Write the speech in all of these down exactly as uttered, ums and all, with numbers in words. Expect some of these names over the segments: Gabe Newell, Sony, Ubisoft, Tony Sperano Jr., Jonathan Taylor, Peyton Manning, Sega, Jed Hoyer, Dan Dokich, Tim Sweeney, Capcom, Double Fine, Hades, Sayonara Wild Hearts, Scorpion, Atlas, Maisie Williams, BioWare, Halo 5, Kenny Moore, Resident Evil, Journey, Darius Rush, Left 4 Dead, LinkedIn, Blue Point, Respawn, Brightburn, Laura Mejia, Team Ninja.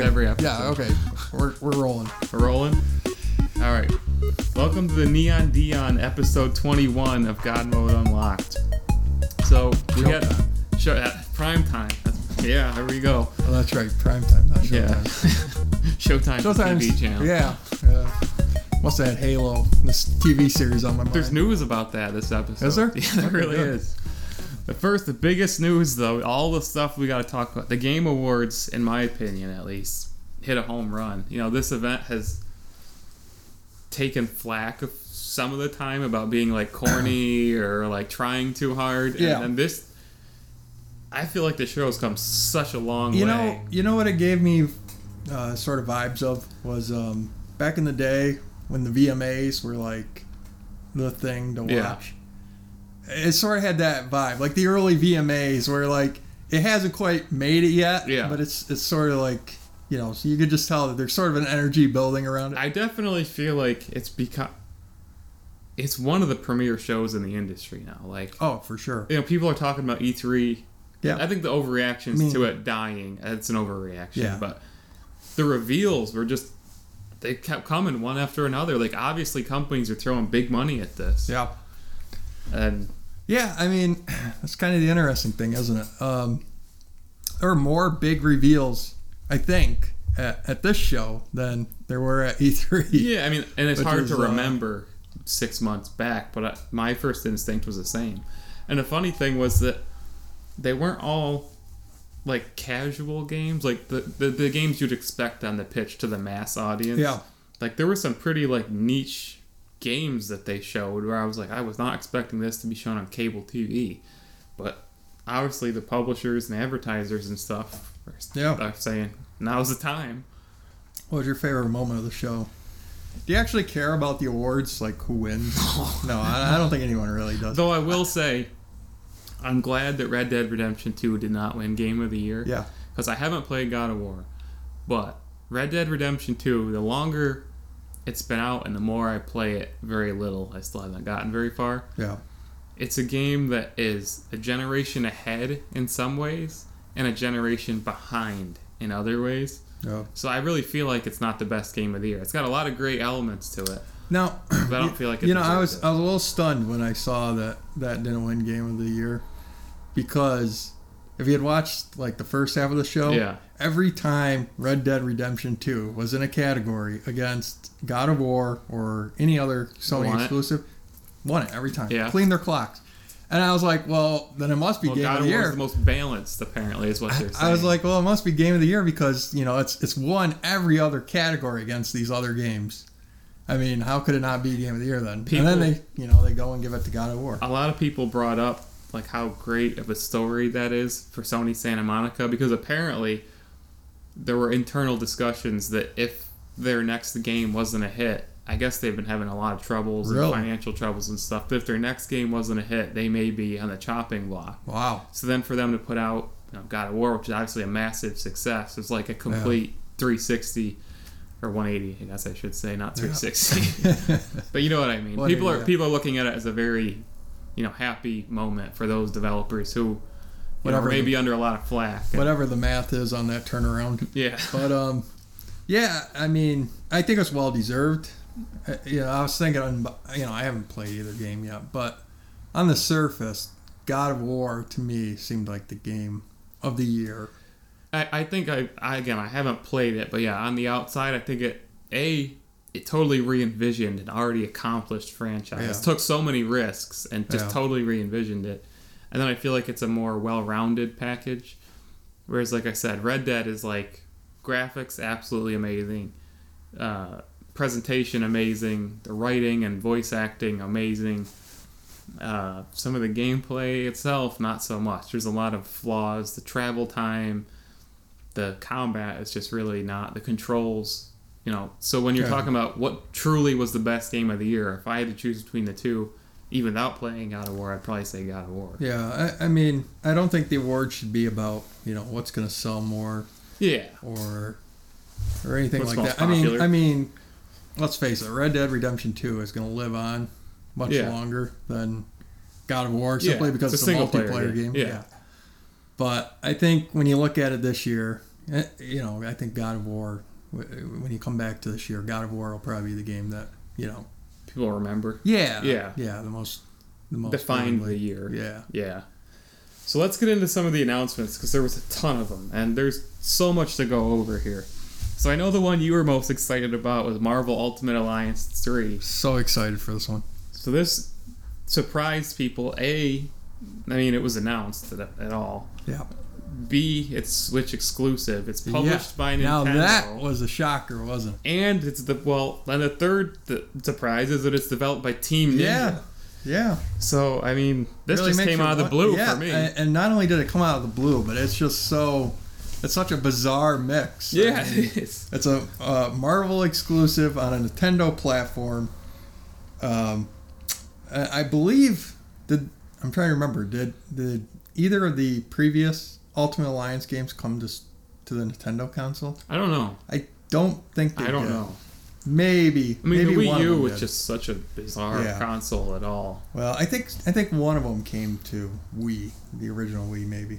okay. every episode. Yeah, okay. We're we're rolling. We're rolling? All right. Welcome to the Neon Dion episode twenty-one of God Mode Unlocked. So, we got show uh, prime time. That's, yeah, there we go. Oh, that's right. Prime time, not showtime. Yeah. Showtime T V channel. Yeah. yeah. Must have had Halo, this T V series on my mind. There's news about that this episode. Is there? Yeah, there okay, really good. is. But first, the biggest news, though, all the stuff we got to talk about. The Game Awards, in my opinion at least, hit a home run. You know, this event has taken flack of some of the time about being, like, corny or, like, trying too hard. Yeah. And, and this, I feel like the show's come such a long you way. Know, you know what it gave me uh, sort of vibes of was um, back in the day, when the V M As were like the thing to watch. Yeah. It sort of had that vibe. Like the early V M As where like it hasn't quite made it yet, yeah. but it's it's sort of like, you know, so you could just tell that there's sort of an energy building around it. I definitely feel like it's become it's one of the premier shows in the industry now. Like oh, for sure. You know, people are talking about E three. Yeah. I think the overreactions I mean, to it dying, it's an overreaction, yeah. but the reveals were just they kept coming one after another. Like, obviously, companies are throwing big money at this. Yeah. And yeah, I mean, that's kind of the interesting thing, isn't it? Um, there are more big reveals, I think, at, at this show than there were at E three. Yeah, I mean, and it's hard was, to remember uh, six months back, but I, my first instinct was the same. And the funny thing was that they weren't all like casual games, like the, the the games you'd expect on the pitch to the mass audience. Yeah. Like there were some pretty like niche games that they showed where I was like, I was not expecting this to be shown on cable T V. But obviously the publishers and advertisers and stuff are, yeah. are saying, now's the time. What was your favorite moment of the show? Do you actually care about the awards, like who wins? No, I, I don't think anyone really does. Though I will say, I'm glad that Red Dead Redemption two did not win Game of the Year. Yeah. Because I haven't played God of War. But Red Dead Redemption two, the longer it's been out and the more I play it, very little. I still haven't gotten very far. Yeah. It's a game that is a generation ahead in some ways and a generation behind in other ways. Yeah. So I really feel like it's not the best Game of the Year. It's got a lot of great elements to it. Now, but I don't feel like it you know, I was it. I was a little stunned when I saw that that didn't win Game of the Year. Because if you had watched like the first half of the show, yeah. every time Red Dead Redemption two was in a category against God of War or any other Sony won exclusive, it. won it every time. Yeah. Clean their clocks. And I was like, well, then it must be well, Game God of the Year. God of War is the most balanced, apparently, is what they're saying. I was like, well, it must be Game of the Year because, you know, it's it's won every other category against these other games. I mean, how could it not be Game of the Year then? People, and then they, you know, they go and give it to God of War. A lot of people brought up like how great of a story that is for Sony Santa Monica, because apparently there were internal discussions that if their next game wasn't a hit, I guess they've been having a lot of troubles really? and financial troubles and stuff, but if their next game wasn't a hit, they may be on the chopping block. Wow. So then for them to put out you know, God of War, which is obviously a massive success, it's like a complete yeah. three sixty or one eighty, I guess I should say, not three sixty. Yeah. But you know what I mean. People are, yeah. people are looking at it as a very... you know, happy moment for those developers who, you whatever know, may be under a lot of flack. Whatever the math is on that turnaround. Yeah. But, um, yeah, I mean, I think it's well-deserved. I, you know, I was thinking, you know, I haven't played either game yet, but on the surface, God of War, to me, seemed like the game of the year. I, I think, I, I again, I haven't played it, but yeah, on the outside, I think it, A... it totally re-envisioned an already accomplished franchise. Yeah. It took so many risks and just yeah. totally re-envisioned it. And then I feel like it's a more well-rounded package. Whereas, like I said, Red Dead is like graphics absolutely amazing, uh, presentation amazing, the writing and voice acting amazing. Uh, some of the gameplay itself, not so much. There's a lot of flaws. The travel time, the combat is just really not. The controls... You know, so when you're yeah. talking about what truly was the best game of the year, if I had to choose between the two, even without playing God of War, I'd probably say God of War. Yeah, I, I mean, I don't think the award should be about, you know, what's going to sell more. Yeah. Or or anything what's like that. Popular. I mean, I mean, let's face it, Red Dead Redemption two is going to live on much yeah. longer than God of War simply yeah, because it's, it's a multiplayer game. game. Yeah. yeah. But I think when you look at it this year, you know, I think God of War, when you come back to this year, God of War will probably be the game that, you know, people remember. Yeah. Yeah. Yeah. The most, the most defined the year. Yeah. Yeah. So let's get into some of the announcements, because there was a ton of them, and there's so much to go over here. So I know the one you were most excited about was Marvel Ultimate Alliance three. So excited for this one. So this surprised people. A, I mean, it was announced at, at all. Yeah. B, it's Switch exclusive. It's published yeah. by Nintendo. Now that was a shocker, wasn't it? And it's the well, and the third th- surprise is that it's developed by Team Ninja. Yeah. Yeah. So I mean, this really just came out of the blue yeah, for me. And not only did it come out of the blue, but it's just so it's such a bizarre mix. Yeah, I mean, it is. It's a uh, Marvel exclusive on a Nintendo platform. Um, I believe did I'm trying to remember did did either of the previous Ultimate Alliance games come to to the Nintendo console? I don't know. I don't think they I don't did. know. Maybe. I mean, maybe the Wii U was did. just such a bizarre yeah. console at all. Well, I think I think one of them came to Wii, the original Wii, maybe.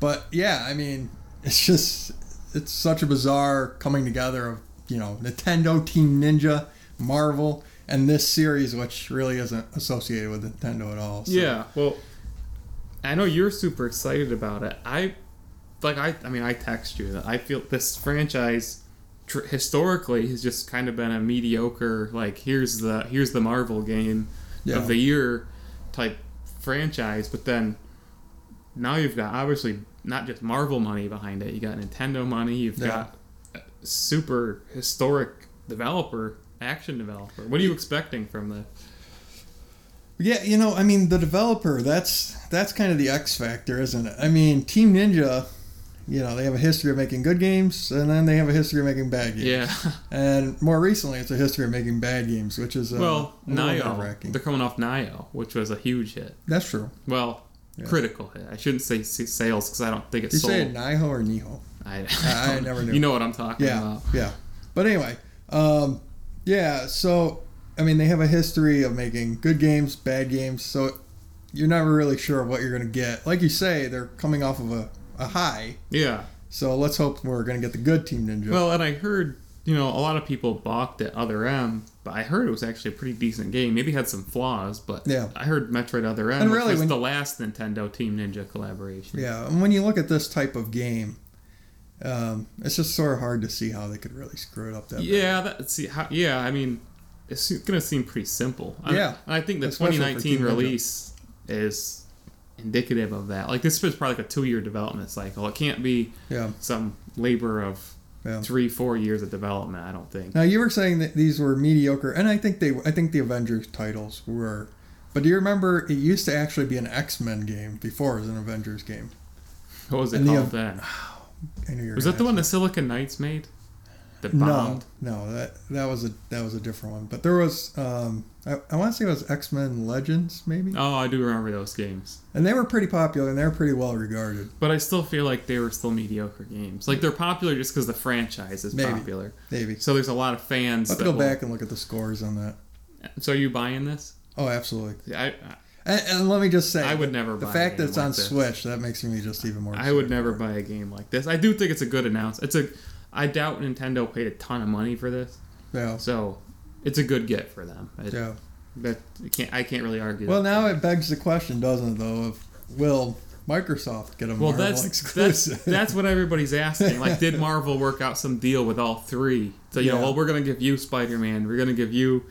But yeah, I mean, it's just it's such a bizarre coming together of, you know, Nintendo, Team Ninja, Marvel, and this series, which really isn't associated with Nintendo at all. So. Yeah. Well, I know you're super excited about it. I like I I mean, I text you that I feel this franchise historically has just kind of been a mediocre, like, here's the here's the Marvel game yeah. of the year type franchise, but then now you've got obviously not just Marvel money behind it, you got Nintendo money, you've yeah. got a super historic developer, action developer. What are you expecting from this? Yeah, you know, I mean, the developer, that's that's kind of the X factor, isn't it? I mean, Team Ninja, you know, they have a history of making good games, and then they have a history of making bad games. Yeah. And more recently, it's a history of making bad games, which is uh, well, N I O. They're coming off N I O, which was a huge hit. That's true. Well, yeah. critical hit. I shouldn't say sales because I don't think it's you sold. You say N I O or N I H O? I, I, I never knew. You know what I'm talking yeah, about. Yeah. But anyway, um, yeah. So I mean, they have a history of making good games, bad games. So you're never really sure what you're going to get. Like you say, they're coming off of a. a high. Yeah. So let's hope we're going to get the good Team Ninja. Well, and I heard, you know, a lot of people balked at Other M, but I heard it was actually a pretty decent game. Maybe it had some flaws, but yeah. I heard Metroid Other M, and really, which was the last Nintendo Team Ninja collaboration. Yeah, and when you look at this type of game, um, it's just sort of hard to see how they could really screw it up that yeah, bad. That, see, how, yeah, I mean, it's going to seem pretty simple. I, yeah. And I think the especially twenty nineteen release Ninja. is... indicative of that. Like, this was probably like a two-year development cycle. It can't be yeah. some labor of yeah. three, four years of development. I don't think. Now, you were saying that these were mediocre, and I think they, I think the Avengers titles were. But do you remember it used to actually be an X-Men game before it was an Avengers game? What was it and called the, then? I knew you were was that the one me. the Silicon Knights made? The bombed? No, no, that that was a that was a different one. But there was, um, I, I want to say it was X-Men Legends, maybe. Oh, I do remember those games. And they were pretty popular, and they were pretty well regarded. But I still feel like they were still mediocre games. Like, they're popular just because the franchise is maybe, popular. Maybe. So there's a lot of fans. Let's that go will... back and look at the scores on that. So are you buying this? Oh, absolutely. I. I and, and let me just say, I would never. The buy fact a game that it's like on this. Switch, that makes me just even more. I would never buy a game like this. I do think it's a good announcement. It's a. I doubt Nintendo paid a ton of money for this. Yeah. So, it's a good get for them. It, yeah. That can't, I can't really argue. Well, that now it begs the question, doesn't it, though, of will Microsoft get a well, Marvel that's, exclusive? That's, that's what everybody's asking. Like, did Marvel work out some deal with all three? So, you yeah. know, well, we're going to give you Spider-Man. We're going to give you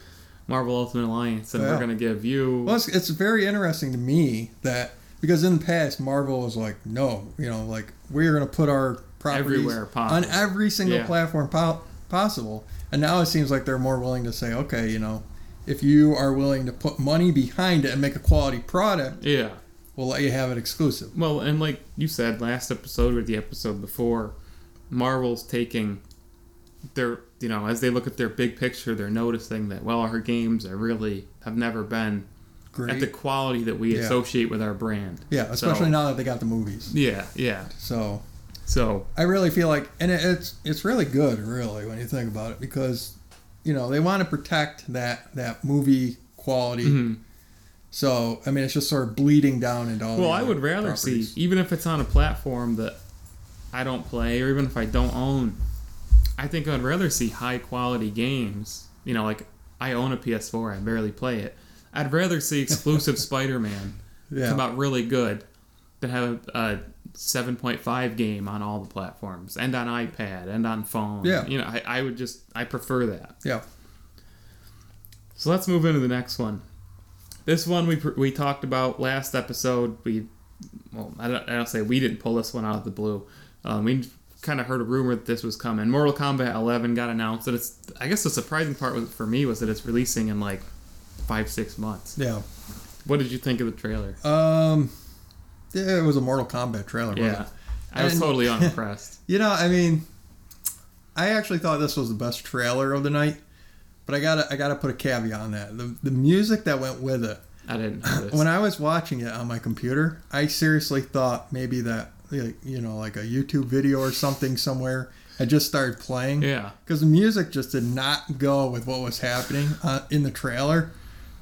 Marvel Ultimate Alliance. And yeah. we're going to give you... Well, it's, it's very interesting to me that... Because in the past, Marvel was like, no. You know, like, we're going to put our... everywhere possible. On every single yeah. platform po- possible. And now it seems like they're more willing to say, okay, you know, if you are willing to put money behind it and make a quality product, yeah, we'll let you have it exclusive. Well, and like you said last episode or the episode before, Marvel's taking their, you know, as they look at their big picture, they're noticing that, well, our games are really have never been great. At the quality that we yeah. associate with our brand. Yeah, especially so, now that they got the movies. Yeah, yeah. So... So I really feel like, and it, it's it's really good, really, when you think about it, because, you know, they want to protect that that movie quality. Mm-hmm. So I mean, it's just sort of bleeding down into all. Well, the I would rather properties. see, even if it's on a platform that I don't play, or even if I don't own, I think I'd rather see high quality games. You know, like I own a P S four, I barely play it. I'd rather see exclusive Spider-Man yeah. come out really good than have a seven point five game on all the platforms, and on iPad, and on phone. Yeah. You know, I, I would just, I prefer that. Yeah. So let's move into the next one. This one we we talked about last episode. We, well, I don't, I don't say we didn't pull this one out of the blue. Um, we kind of heard a rumor that this was coming. Mortal Kombat eleven got announced. That it's, I guess the surprising part was, for me was that it's releasing in like five, six months. Yeah. What did you think of the trailer? Um, yeah, it was a Mortal Kombat trailer, wasn't yeah. it? I was and, totally unimpressed. You know, I mean, I actually thought this was the best trailer of the night. But I gotta, I gotta put a caveat on that. The the music that went with it. I didn't notice. When I was watching it on my computer, I seriously thought maybe that, you know, like a YouTube video or something somewhere had just started playing. Yeah. Because the music just did not go with what was happening uh, in the trailer,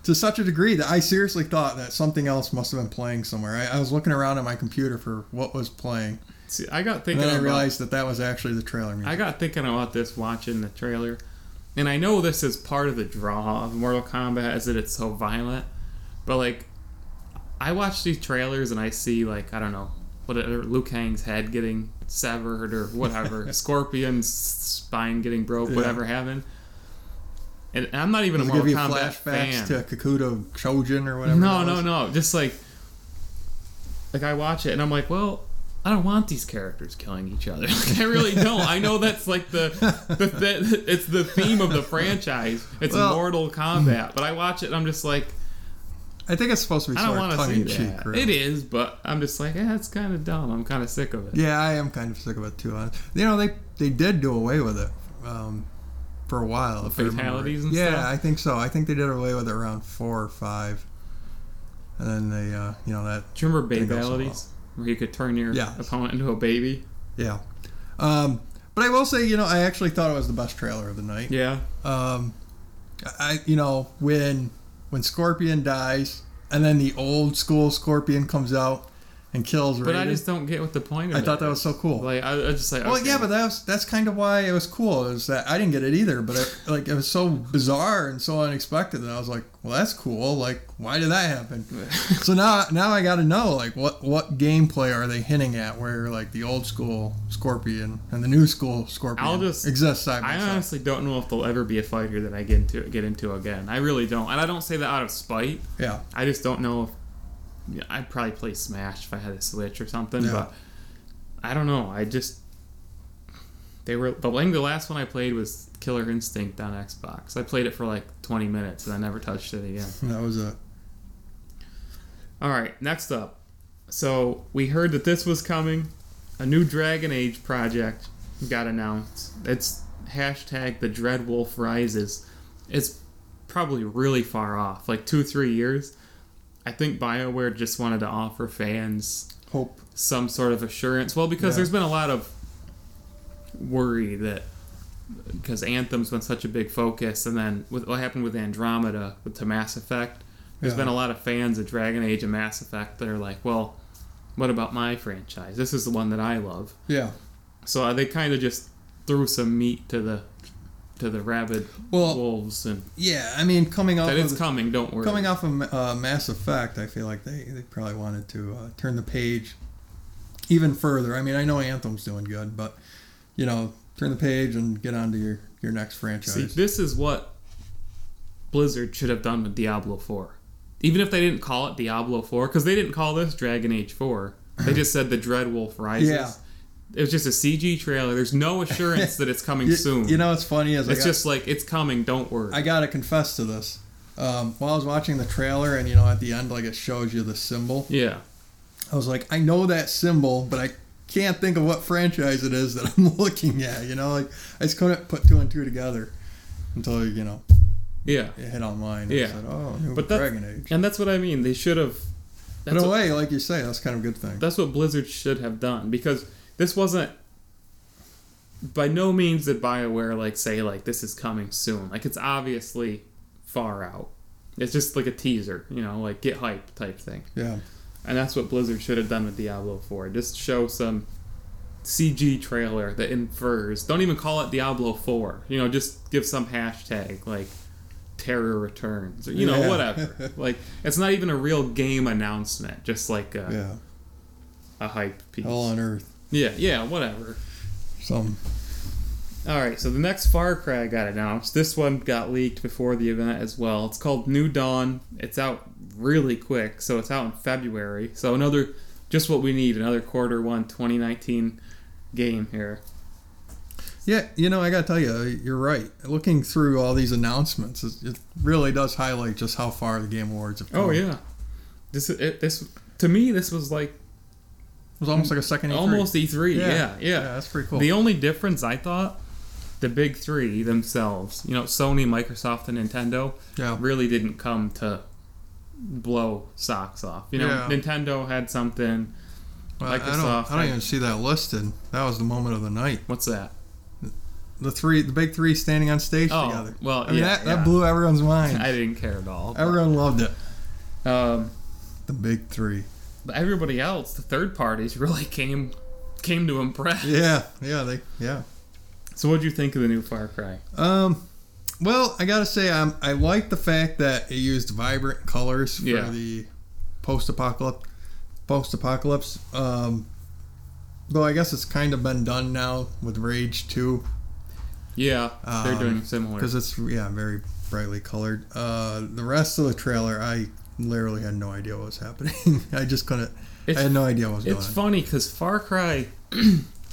to such a degree that I seriously thought that something else must have been playing somewhere. I, I was looking around on my computer for what was playing. See, I got thinking. And then I realized about, that that was actually the trailer music. I got thinking about this watching the trailer. And I know this is part of the draw of Mortal Kombat, is that it's so violent. But, like, I watch these trailers and I see, like, I don't know, whatever, Liu Kang's head getting severed or whatever, Scorpion's spine getting broke, yeah. whatever happened. And I'm not even Does a Mortal give you Kombat flashbacks fan. To Kakuto Chojin or whatever. No, no, no. Just, like, like, I watch it and I'm like, well, I don't want these characters killing each other. Like, I really don't. I know that's like the, the, the it's the theme of the franchise. It's well, Mortal Kombat. But I watch it and I'm just like, I think it's supposed to be sort of tongue in cheek. Really. It is, but I'm just like, yeah, it's kind of dumb. I'm kind of sick of it. Yeah, I am kind of sick of it too. You know, they they did do away with it um, for a while. The fatalities and yeah, stuff? Yeah, I think so. I think they did away with it around four or five. And then they, uh, you know, that... Do you remember fatalities? Where you could turn your yeah. opponent into a baby. Yeah. Um, but I will say, you know, I actually thought it was the best trailer of the night. Yeah. Um, I, you know, when when Scorpion dies, and then the old school Scorpion comes out and kills Raiden. But I just don't get what the point of I it I thought that was so cool. Like, I, I just like... Well, okay. yeah, but that was, that's kind of why it was cool, is that I didn't get it either, but it, like, it was so bizarre and so unexpected that I was like, well, that's cool. Like, why did that happen? So now now I gotta know, like, what, what gameplay are they hinting at where, like, the old school Scorpion and the new school Scorpion I'll just, exist side by side? I honestly don't know if there'll ever be a fight here that I get into, get into again. I really don't. And I don't say that out of spite. Yeah. I just don't know if... I'd probably play Smash if I had a Switch or something, yeah. but I don't know. I just they were the the last one I played was Killer Instinct on Xbox. I played it for like twenty minutes and I never touched it again. That was it. All right, next up. So we heard that this was coming. A new Dragon Age project got announced. It's hashtag The Dread Wolf Rises. It's probably really far off, like two three years. I think BioWare just wanted to offer fans hope, some sort of assurance. Well, because yeah. there's been a lot of worry that because Anthem's been such a big focus, and then with what happened with Andromeda with to Mass Effect, there's yeah. been a lot of fans of Dragon Age and Mass Effect that are like, well, what about my franchise? This is the one that I love. Yeah. So they kind of just threw some meat to the to the rabid well, wolves. And yeah, I mean, coming off that it's of the, coming, don't worry. Coming off of uh, Mass Effect, I feel like they, they probably wanted to uh, turn the page even further. I mean, I know Anthem's doing good, but, you know, turn the page and get on to your, your next franchise. See, this is what Blizzard should have done with Diablo four. Even if they didn't call it Diablo four, because they didn't call this Dragon Age four. They just said The Dread Wolf Rises. Yeah. It was just a C G trailer. There's no assurance that it's coming you, soon. You know what's funny is I it's got, just like it's coming. Don't worry. I gotta confess to this. Um, while I was watching the trailer, and you know, at the end, like it shows you the symbol. Yeah. I was like, I know that symbol, but I can't think of what franchise it is that I'm looking at. You know, like I just couldn't put two and two together until you know. Yeah. It hit online. Yeah. I said, oh, new but Dragon Age. And that's what I mean. They should have. That's in a way, what, like you say, that's kind of a good thing. That's what Blizzard should have done, because this wasn't, by no means did BioWare, like, say, like, this is coming soon. Like, it's obviously far out. It's just like a teaser, you know, like, get hype type thing. Yeah. And that's what Blizzard should have done with Diablo four. Just show some C G trailer that infers, don't even call it Diablo four, you know, just give some hashtag like Terror Returns or you know yeah. whatever. Like, it's not even a real game announcement, just like a, yeah. a hype piece. Hell on earth. Yeah, yeah, whatever. Some. Alright, so the next Far Cry got announced. This one got leaked before the event as well. It's called New Dawn. It's out really quick, so it's out in February. So another, just what we need, another quarter one twenty nineteen game here. Yeah, you know, I got to tell you, you're right. Looking through all these announcements, it really does highlight just how far the Game Awards have come. Oh, yeah. This, it, this to me, this was like... It was almost like a second E three. Almost E three, yeah. Yeah, yeah. yeah that's pretty cool. The only difference, I thought... The big three themselves, you know, Sony, Microsoft, and Nintendo, yeah. really didn't come to blow socks off. You know, yeah. Nintendo had something. Well, Microsoft. I don't, I don't even see that listed. That was the moment of the night. What's that? The three, the big three, standing on stage oh, together. Well, I mean, yeah, that, yeah. that blew everyone's mind. I didn't care at all. Everyone loved it. Um, the big three. But everybody else, the third parties, really came came to impress. Yeah, yeah, they, yeah. So what did you think of the new Far Cry? Um, well, I gotta say, I'm, I like the fact that it used vibrant colors for yeah. the post-apocalypse. Post-apocalypse. Um, though I guess it's kind of been done now with Rage two. Yeah, they're um, doing similar because it's yeah very brightly colored. Uh, the rest of the trailer, I literally had no idea what was happening. I just couldn't. It's, I had no idea what was going on. It's funny because Far Cry,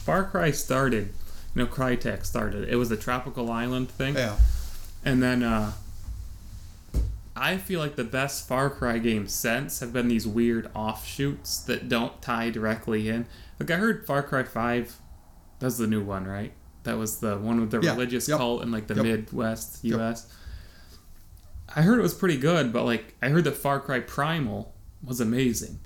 Far Cry started. You know, Crytek started. It was the tropical island thing. Yeah. And then uh, I feel like the best Far Cry games since have been these weird offshoots that don't tie directly in. Like, I heard Far Cry five, that's the new one, right? That was the one with the yeah. religious yep. cult in, like, the yep. Midwest U S. Yep. I heard it was pretty good, but, like, I heard that Far Cry Primal was amazing.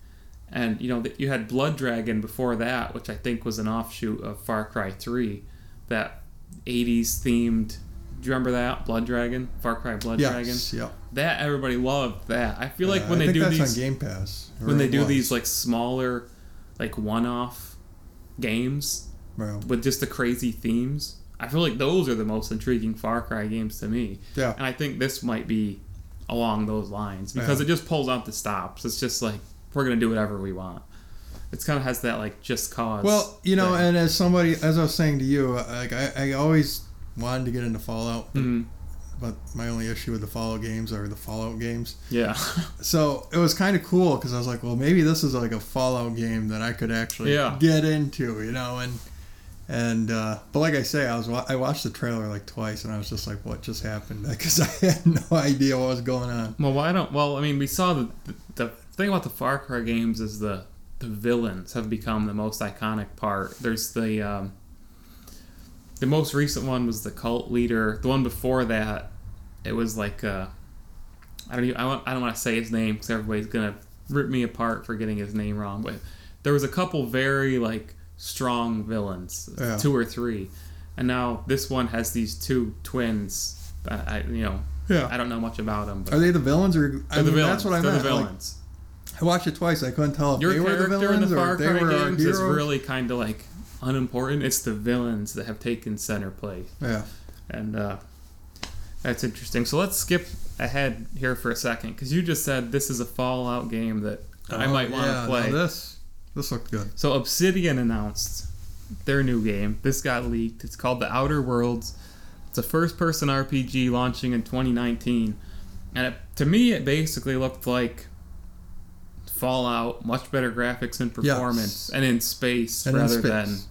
And, you know, that you had Blood Dragon before that, which I think was an offshoot of Far Cry three. That eighties themed, do you remember that? Blood Dragon? Far Cry Blood yes, Dragon? Yeah. That, everybody loved that. I feel like uh, when I they do that's these... on Game Pass. When they do was. these, like, smaller, like, one-off games wow. with just the crazy themes, I feel like those are the most intriguing Far Cry games to me. Yeah. And I think this might be along those lines, because yeah. it just pulls out the stops. It's just like, we're going to do whatever we want. It's kind of has that, like, just cause. Well, you know, thing. And as somebody, as I was saying to you, like, I, I always wanted to get into Fallout, but, mm-hmm. but my only issue with the Fallout games are the Fallout games. Yeah. So it was kind of cool because I was like, well, maybe this is like a Fallout game that I could actually yeah. get into, you know, and and uh, but like I say, I was I watched the trailer like twice, and I was just like, what just happened? Because I had no idea what was going on. Well, why don't? Well, I mean, we saw the the thing about the Far Cry games is the. The villains have become the most iconic part. There's the um, the most recent one was the cult leader. The one before that, it was like uh, I don't even, I want I don't want to say his name because everybody's gonna rip me apart for getting his name wrong. But there was a couple very like strong villains, yeah. two or three, and now this one has these two twins. I, I you know yeah. I don't know much about them. But are they the villains or I mean, the villains? That's what I meant. They're the villains. Like, I watched it twice. I couldn't tell if Your they were the villains in the Far or Cry they were games our heroes. It's really kind of like unimportant. It's the villains that have taken center place. Yeah, and uh, that's interesting. So let's skip ahead here for a second because you just said this is a Fallout game that oh, I might want to yeah, play. No, this this looked good. So Obsidian announced their new game. This got leaked. It's called The Outer Worlds. It's a first-person R P G launching in twenty nineteen, and it, to me, it basically looked like Fallout, much better graphics and performance, yes. and in space and rather in space.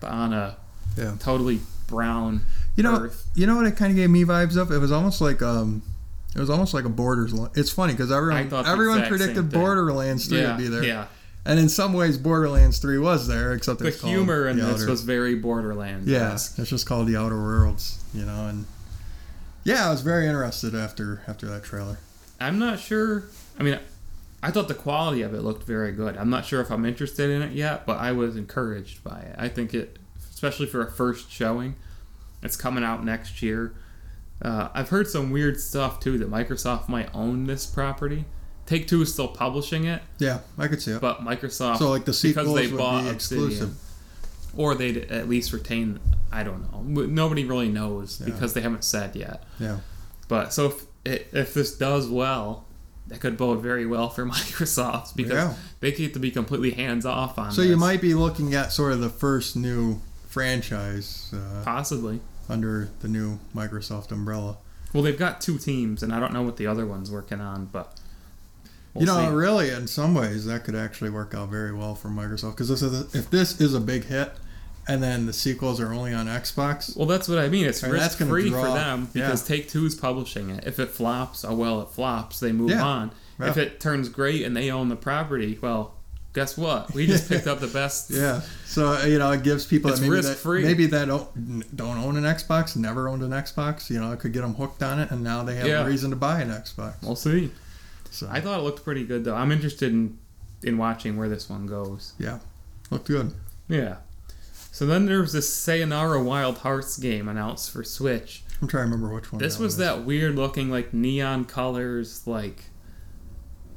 than on a yeah. totally brown. You know, earth. You know what it kind of gave me vibes of? It was almost like um, it was almost like a Borderlands. It's funny because everyone everyone predicted Borderlands three yeah, would be there, yeah. and in some ways, Borderlands three was there, except the humor in this was very Borderlands. Yeah, it's just called The Outer Worlds, you know, and yeah, I was very interested after after that trailer. I'm not sure. I mean. I thought the quality of it looked very good. I'm not sure if I'm interested in it yet, but I was encouraged by it. I think it, especially for a first showing, it's coming out next year. Uh, I've heard some weird stuff, too, that Microsoft might own this property. Take-Two is still publishing it. Yeah, I could see it. But Microsoft, so like the sequels because they would bought be exclusive. Obsidian, or they'd at least retain. I don't know. Nobody really knows yeah. because they haven't said yet. Yeah. But so if it, if this does well, that could bode very well for Microsoft because yeah. they get to be completely hands off on. So this. You might be looking at sort of the first new franchise, uh, possibly under the new Microsoft umbrella. Well, they've got two teams, and I don't know what the other one's working on, but. We'll you know, see. Really, in some ways, that could actually work out very well for Microsoft. Because this is, if this is a big hit, and then the sequels are only on Xbox... Well, that's what I mean. It's risk-free for them, because yeah. Take-Two's publishing it. If it flops, oh, well, it flops. They move yeah. on. Yeah. If it turns great and they own the property, well, guess what? We just picked up the best... Yeah. So, you know, it gives people... It's that maybe risk-free. That, maybe that don't, don't own an Xbox, never owned an Xbox. You know, it could get them hooked on it, and now they have yeah. a reason to buy an Xbox. We'll see. So. I thought it looked pretty good, though. I'm interested in, in watching where this one goes. Yeah. Looked good. Yeah. So then there was this Sayonara Wild Hearts game announced for Switch. I'm trying to remember which one. This that was is. That weird-looking, like, neon colors, like...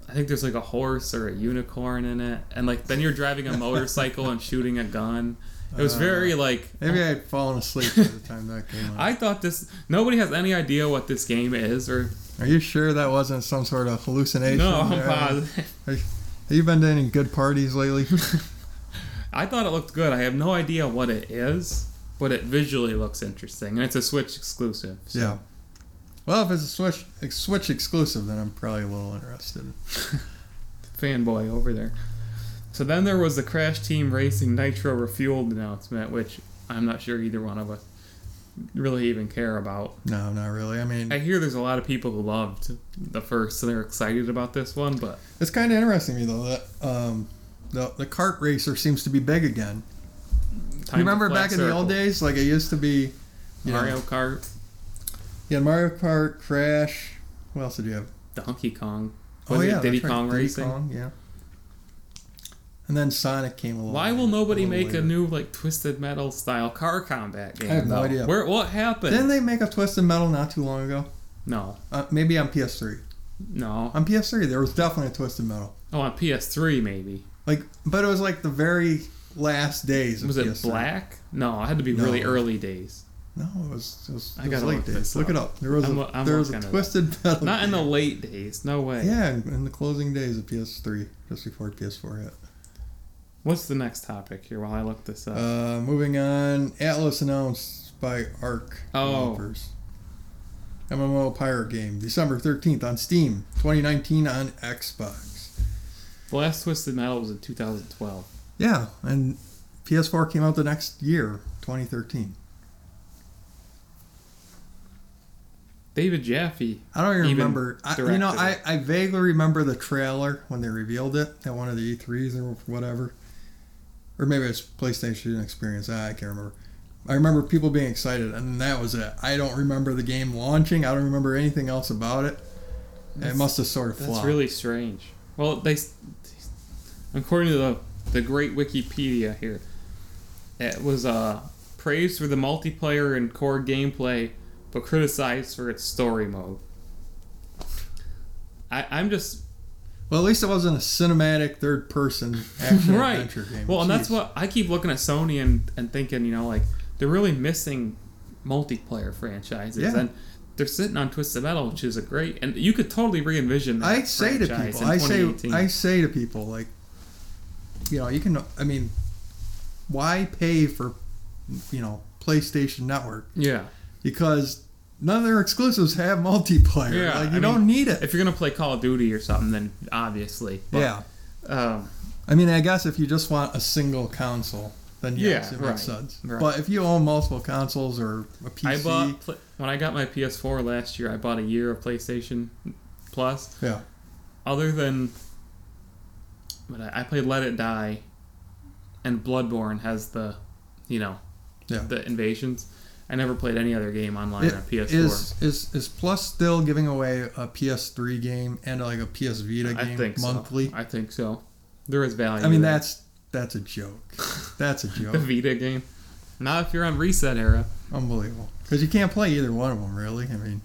I think there's, like, a horse or a unicorn in it. And, like, then you're driving a motorcycle and shooting a gun. It was uh, very, like... Maybe I had fallen asleep by the time that came out. I thought this... Nobody has any idea what this game is, or... Are you sure that wasn't some sort of hallucination? No, I'm positive. Have you been to any good parties lately? I thought it looked good. I have no idea what it is, but it visually looks interesting. And it's a Switch exclusive. So. Yeah. Well, if it's a Switch, a Switch exclusive, then I'm probably a little interested. Fanboy over there. So then there was the Crash Team Racing Nitro Refueled announcement, which I'm not sure either one of us really even care about. No, not really. I mean, I hear there's a lot of people who loved the first, so they're excited about this one. But it's kind of interesting to me though that um, the the kart racer seems to be big again. You remember back circle. in the old days, like it used to be you Mario know, Kart. Yeah, Mario Kart, Crash. What else did you have? Donkey Kong. Was oh yeah, it Diddy right. Kong Diddy Racing. Kong, yeah. And then Sonic came along. Why will nobody a make later. a new, like, Twisted Metal style car combat game? I have no though? idea. Where, what happened? Didn't they make a Twisted Metal not too long ago? No. Uh, maybe on P S three. No. On P S three, there was definitely a Twisted Metal. Oh, on P S three, maybe. Like, but it was, like, the very last days of was P S three. Was it black? No, it had to be no. really early days. No, it was, it was, it I was late look days. Look up. it up. There was I'm, a, I'm there was a Twisted Metal Not game. in the late days. No way. Yeah, in the closing days of P S three, just before P S four hit. What's the next topic here while I look this up? Uh, moving on. Atlas announced by Arc developers. Oh. M M O Pirate Game. December thirteenth on Steam. twenty nineteen on Xbox. The last Twisted Metal was in two thousand twelve. Yeah, and P S four came out the next year, twenty thirteen. David Jaffe. I don't even, even remember. I, you know, I, I vaguely remember the trailer when they revealed it at one of the E threes or whatever. Or maybe it's PlayStation Experience. I can't remember. I remember people being excited, and that was it. I don't remember the game launching. I don't remember anything else about it. That's, it must have sort of flopped. That's really strange. Well, they, according to the the great Wikipedia here, it was uh, praised for the multiplayer and core gameplay, but criticized for its story mode. I, I'm just... Well, at least it wasn't a cinematic third-person action right. adventure game. Well, Jeez. And that's what I keep looking at Sony and, and thinking, you know, like, they're really missing multiplayer franchises. Yeah. And they're sitting on Twisted Metal, which is a great... And you could totally re-envision that I say to people, I say, I say to people, like, you know, you can... I mean, why pay for, you know, PlayStation Network? Yeah. Because... None of their exclusives have multiplayer. Yeah, like, you I don't mean, need it. If you're going to play Call of Duty or something, then obviously. But, yeah. Um, I mean, I guess if you just want a single console, then yes, yeah, it makes sense. Right. But if you own multiple consoles or a P C... I bought, when I got my P S four last year, I bought a year of PlayStation Plus. Yeah. Other than... But I, I played Let It Die, and Bloodborne has the, you know, yeah. the invasions... I never played any other game online it on P S four. Is, is is Plus still giving away a P S three game and like a P S Vita game I think monthly? So. I think so. There is value. I mean, there. that's that's a joke. That's a joke. The Vita game. Not if you're on Reset Era. Unbelievable. Because you can't play either one of them, really. I mean,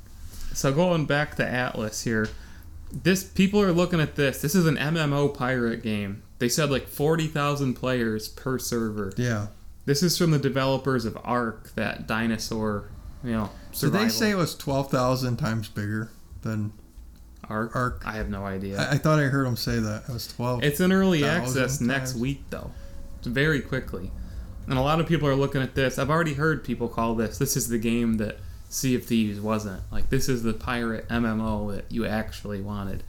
so going back to Atlas here, this people are looking at this. This is an M M O pirate game. They said like forty thousand players per server. Yeah. This is from the developers of Ark, that dinosaur, you know, survival. Did they say it was twelve thousand times bigger than Ark? Ark? I have no idea. I, I thought I heard them say that. It was twelve thousand. It's in early access next week, though. It's very quickly. And a lot of people are looking at this. I've already heard people call this, this is the game that Sea of Thieves wasn't. Like, this is the pirate M M O that you actually wanted.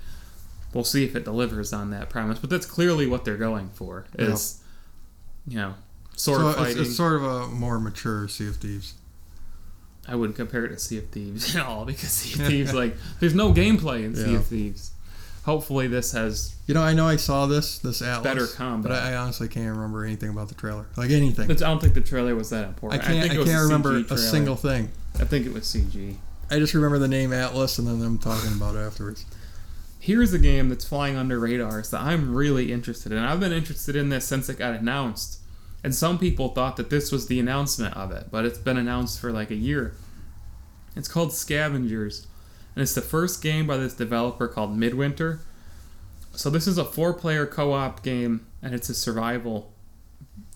We'll see if it delivers on that promise. But that's clearly what they're going for, is, yeah. you know, sword so fighting. It's, it's sort of a more mature Sea of Thieves. I wouldn't compare it to Sea of Thieves at all, because Sea of Thieves, like, there's no gameplay in Sea yeah. of Thieves. Hopefully this has... You know, I know I saw this, this Atlas. Better combat. But I, I honestly can't remember anything about the trailer. Like, anything. It's, I don't think the trailer was that important. I can't, I think I it was can't a remember C G a single thing. I think it was C G. I just remember the name Atlas and then them talking about it afterwards. Here's a game that's flying under radars that I'm really interested in. I've been interested in this since it got announced. And some people thought that this was the announcement of it. But it's been announced for like a year. It's called Scavengers. And it's the first game by this developer called Midwinter. So this is a four-player co-op game, and it's a survival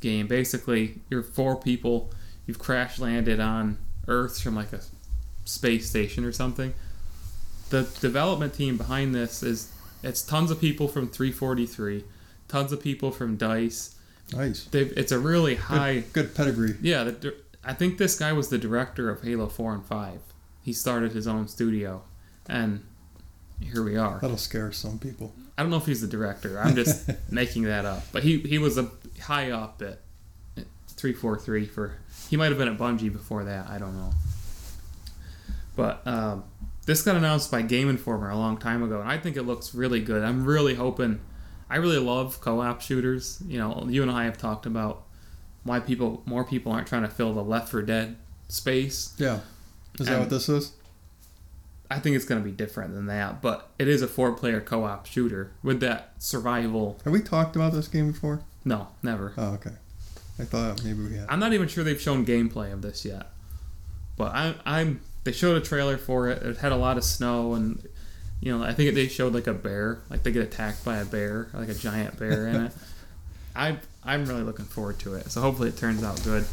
game. Basically, you're four people. You've crash-landed on Earth from like a space station or something. The development team behind this is... It's tons of people from three forty-three. Tons of people from DICE. Nice. They've, it's a really high... Good, good pedigree. Yeah. The, I think this guy was the director of Halo four and five. He started his own studio. And here we are. That'll scare some people. I don't know if he's the director. I'm just making that up. But he, he was a high up at, at three forty-three for... He might have been at Bungie before that. I don't know. But um, this got announced by Game Informer a long time ago, and I think it looks really good. I'm really hoping... I really love co-op shooters. You know, you and I have talked about why people, more people aren't trying to fill the Left four Dead space. Yeah. Is and that what this is? I think it's going to be different than that, but it is a four-player co-op shooter with that survival. Have we talked about this game before? No, never. Oh, okay. I thought maybe we had. I'm not even sure they've shown gameplay of this yet, but I, I'm. They showed a trailer for it. It had a lot of snow, and you know, I think they showed like a bear, like they get attacked by a bear, like a giant bear in it. I I'm really looking forward to it. So hopefully it turns out good.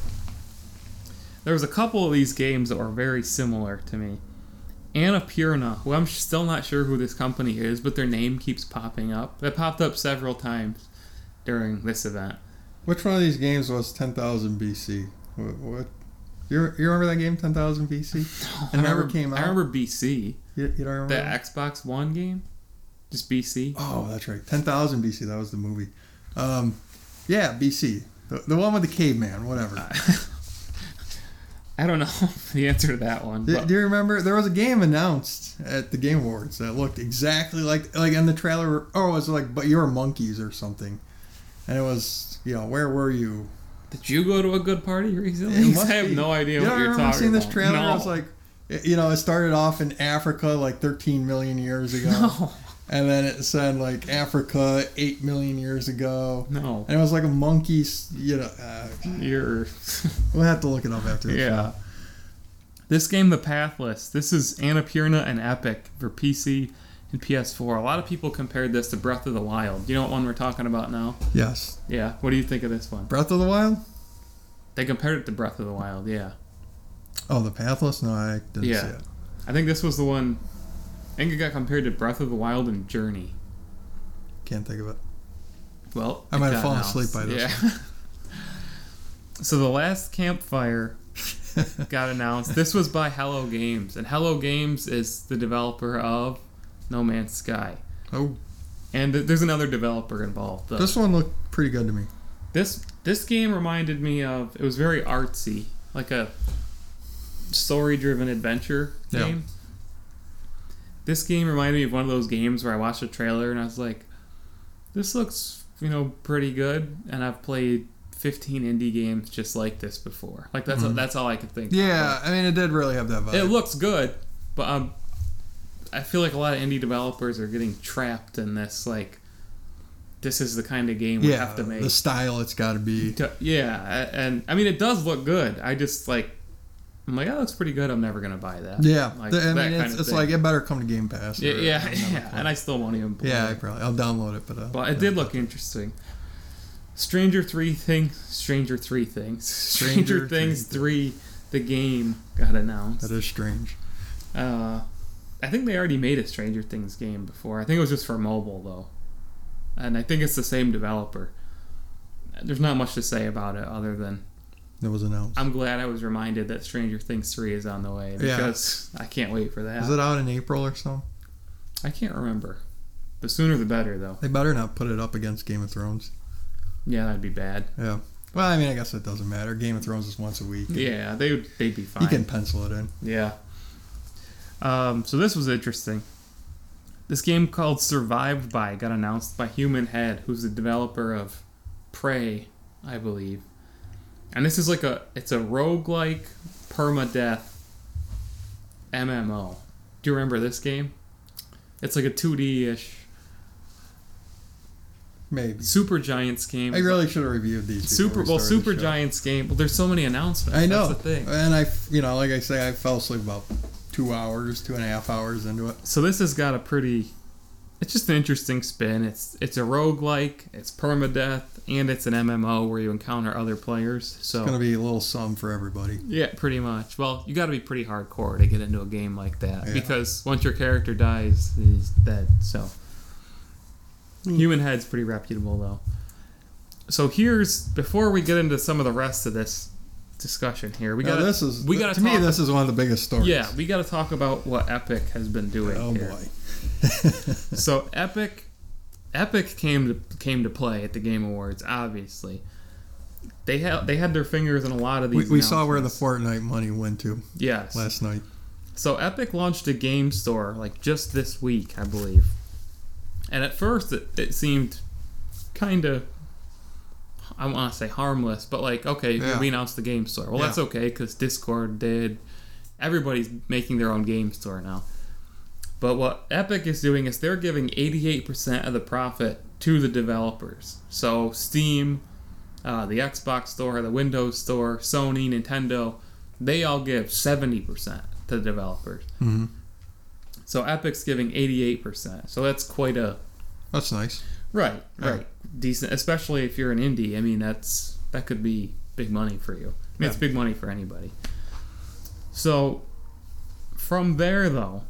There was a couple of these games that were very similar to me. Annapurna, who I'm still not sure who this company is, but their name keeps popping up. It popped up several times during this event. Which one of these games was ten thousand B C? What? what? You you remember that game, ten thousand B C? No, I remember, came out. I remember B C. You, you don't remember the that? Xbox One game? Just B C? Oh, that's right. ten thousand B C, that was the movie. Um, yeah, B C. The, the one with the caveman, whatever. Uh, I don't know the answer to that one. Do, do you remember? There was a game announced at the Game Awards that looked exactly like, like in the trailer. Oh, it was like, but you were monkeys or something. And it was, you know, where were you? Did you go to a good party recently? I have be. no idea you what you're talking about. I've seen this trailer. No. I was like, you know, it started off in Africa like thirteen million years ago. No. And then it said like Africa eight million years ago. No. And it was like a monkey, you know. Uh, you're. We'll have to look it up after this. Yeah. Show. This game, The Pathless, this is Annapurna and Epic for P C and P S four. A lot of people compared this to Breath of the Wild. You know what one we're talking about now? Yes. Yeah. What do you think of this one? Breath of the Wild? They compared it to Breath of the Wild, yeah. Oh, The Pathless? No, I didn't yeah. see it. I think this was the one... I think it got compared to Breath of the Wild and Journey. Can't think of it. Well, I might have fallen announced. asleep by this yeah. one. So The Last Campfire got announced. This was by Hello Games. And Hello Games is the developer of... No Man's Sky. Oh. And th- there's another developer involved, though. This one looked pretty good to me. This this game reminded me of... It was very artsy. Like a story-driven adventure yeah. game. This game reminded me of one of those games where I watched a trailer and I was like, this looks, you know, pretty good. And I've played fifteen indie games just like this before. Like, that's mm-hmm. a, that's all I could think yeah, of. Yeah, I mean, it did really have that vibe. It looks good, but... um. I feel like a lot of indie developers are getting trapped in this, like, this is the kind of game we yeah, have to make. The style it's got to be. Yeah, and, I mean, it does look good. I just, like, I'm like, oh, that's pretty good. I'm never going to buy that. Yeah. Like, I mean, it's, it's like, it better come to Game Pass. Yeah, yeah, yeah. And I still won't even play yeah, it. Yeah, I probably, I'll download it. But, I'll, but it did look interesting. Stranger Three Things, Stranger Three Things, Stranger, Stranger Things Three, the game got announced. That is strange. Uh, I think they already made a Stranger Things game before. I think it was just for mobile though, and I think it's the same developer. There's not much to say about it other than that was announced. I'm glad I was reminded that Stranger Things three is on the way because yeah. I can't wait for that. Is it out in April or so? I can't remember. The sooner the better, though. They better not put it up against Game of Thrones. Yeah, that'd be bad. Yeah. Well, I mean, I guess it doesn't matter. Game of Thrones is once a week. Yeah, they they'd be fine. You can pencil it in. Yeah. Um. So this was interesting. This game called Survived By got announced by Human Head, who's the developer of Prey, I believe. And this is like a, it's a roguelike permadeath M M O. Do you remember this game? It's like a two D-ish. Maybe. Supergiant's game. I really should have reviewed these. Super Well, Supergiant's game. Well, there's so many announcements. I know. That's the thing. And I, you know, like I say, I fell asleep about two hours, two and a half hours into it. So this has got a pretty... It's just an interesting spin. It's it's a roguelike, it's permadeath, and it's an M M O where you encounter other players. So it's going to be a little sum for everybody. Yeah, pretty much. Well, you got to be pretty hardcore to get into a game like that yeah. because once your character dies, he's dead. So mm. Human Head's pretty reputable, though. So here's, before we get into some of the rest of this discussion here, we got this is we th- to me this is one of the biggest stories. Yeah, we got to talk about what Epic has been doing. Oh here. boy. So Epic, Epic came to came to play at the Game Awards. Obviously, they had they had their fingers in a lot of these. We, we saw where the Fortnite money went to. Yes, last night. So Epic launched a game store like just this week, I believe. And at first, it, it seemed kind of, I want to say harmless, but like okay, yeah. we announced the game store. Well, yeah. that's okay because Discord did. Everybody's making their own game store now. But what Epic is doing is they're giving eighty-eight percent of the profit to the developers. So Steam, uh, the Xbox Store, the Windows Store, Sony, Nintendo, they all give seventy percent to the developers. Mm-hmm. So Epic's giving eighty-eight percent. So that's quite a... That's nice. Right, right. Yeah. Decent, especially if you're an indie. I mean, that's that could be big money for you. I mean, yeah. It's big money for anybody. So from there, though...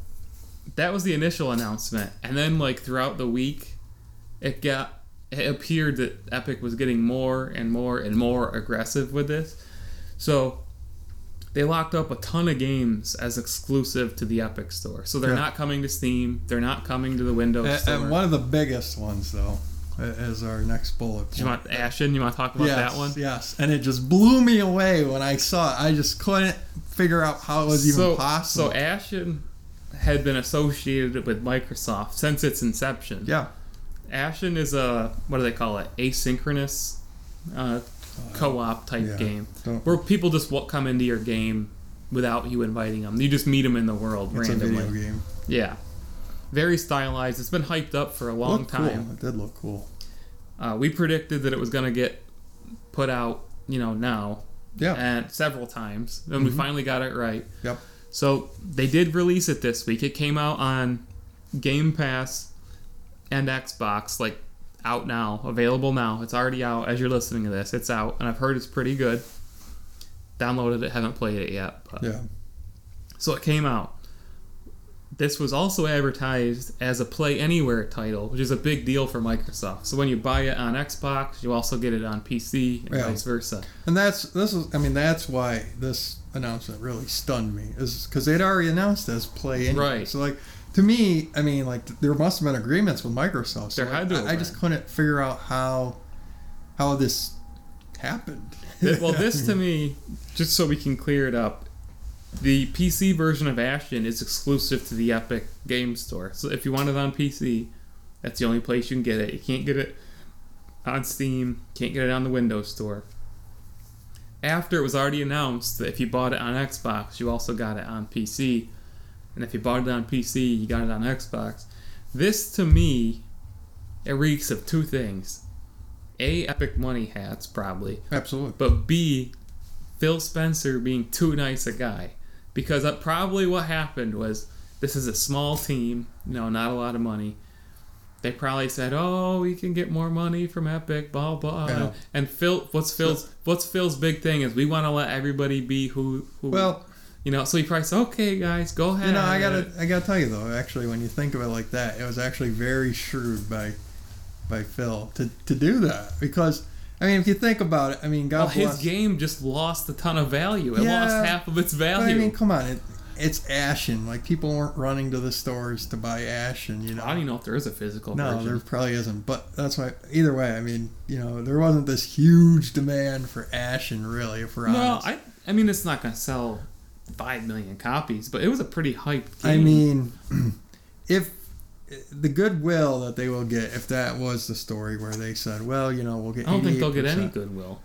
That was the initial announcement, and then like throughout the week, it got it appeared that Epic was getting more and more and more aggressive with this. So they locked up a ton of games as exclusive to the Epic Store. So they're yeah. not coming to Steam, they're not coming to the Windows and, Store. And one of the biggest ones though is our next bullet point. You want Ashen? You want to talk about yes, that one? Yes, and it just blew me away when I saw it. I just couldn't figure out how it was so, even possible. So Ashen had been associated with Microsoft since its inception. Yeah. Ashen is a, what do they call it, asynchronous uh, co-op type yeah. game Don't. where people just come into your game without you inviting them. You just meet them in the world it's randomly. It's a video game. Yeah. Very stylized. It's been hyped up for a long Looked time. Cool. It did look cool. Uh, we predicted that it was going to get put out, you know, now. Yeah. And several times. And mm-hmm. we finally got it right. Yep. So they did release it this week. It came out on Game Pass and Xbox, like out now, available now. It's already out as you're listening to this. It's out, and I've heard it's pretty good. Downloaded it, haven't played it yet. But. Yeah. So it came out. This was also advertised as a Play Anywhere title, which is a big deal for Microsoft. So when you buy it on Xbox, you also get it on P C and yeah. vice versa. And that's this is I mean that's why this announcement really stunned me, is because they'd already announced this Play Anywhere. Right. So like to me, I mean like there must have been agreements with Microsoft. So there like, had to. I, I just couldn't figure out how how this happened. Well, this to me, just so we can clear it up, the P C version of Ashen is exclusive to the Epic Games Store. So if you want it on P C, that's the only place you can get it. You can't get it on Steam, can't get it on the Windows Store. After it was already announced that if you bought it on Xbox, you also got it on P C. And if you bought it on P C, you got it on Xbox. This, to me, it reeks of two things. A, Epic money hats, probably. Absolutely. But B, Phil Spencer being too nice a guy. Because probably what happened was, this is a small team, you know, not a lot of money. they probably said, "Oh, we can get more money from Epic, blah blah." Yeah. And Phil, what's Phil's what's Phil's big thing is we want to let everybody be who who. Well, you know, so he probably said, "Okay, guys, go ahead." You know, I gotta I gotta tell you though, actually, when you think of it like that, it was actually very shrewd by by Phil to to do that because. I mean, if you think about it, I mean, God well, bless. His game just lost a ton of value. It yeah, lost half of its value. I mean, come on. It, it's Ashen. Like, people weren't running to the stores to buy Ashen, you know. I don't even know if there is a physical no, version. No, there probably isn't. But that's why, either way, I mean, you know, there wasn't this huge demand for Ashen, really, if we're no, honest. No, I, I mean, it's not going to sell five million copies, but it was a pretty hyped game. I mean, if... the goodwill that they will get if that was the story where they said, well, you know, we'll get I don't think they'll get any goodwill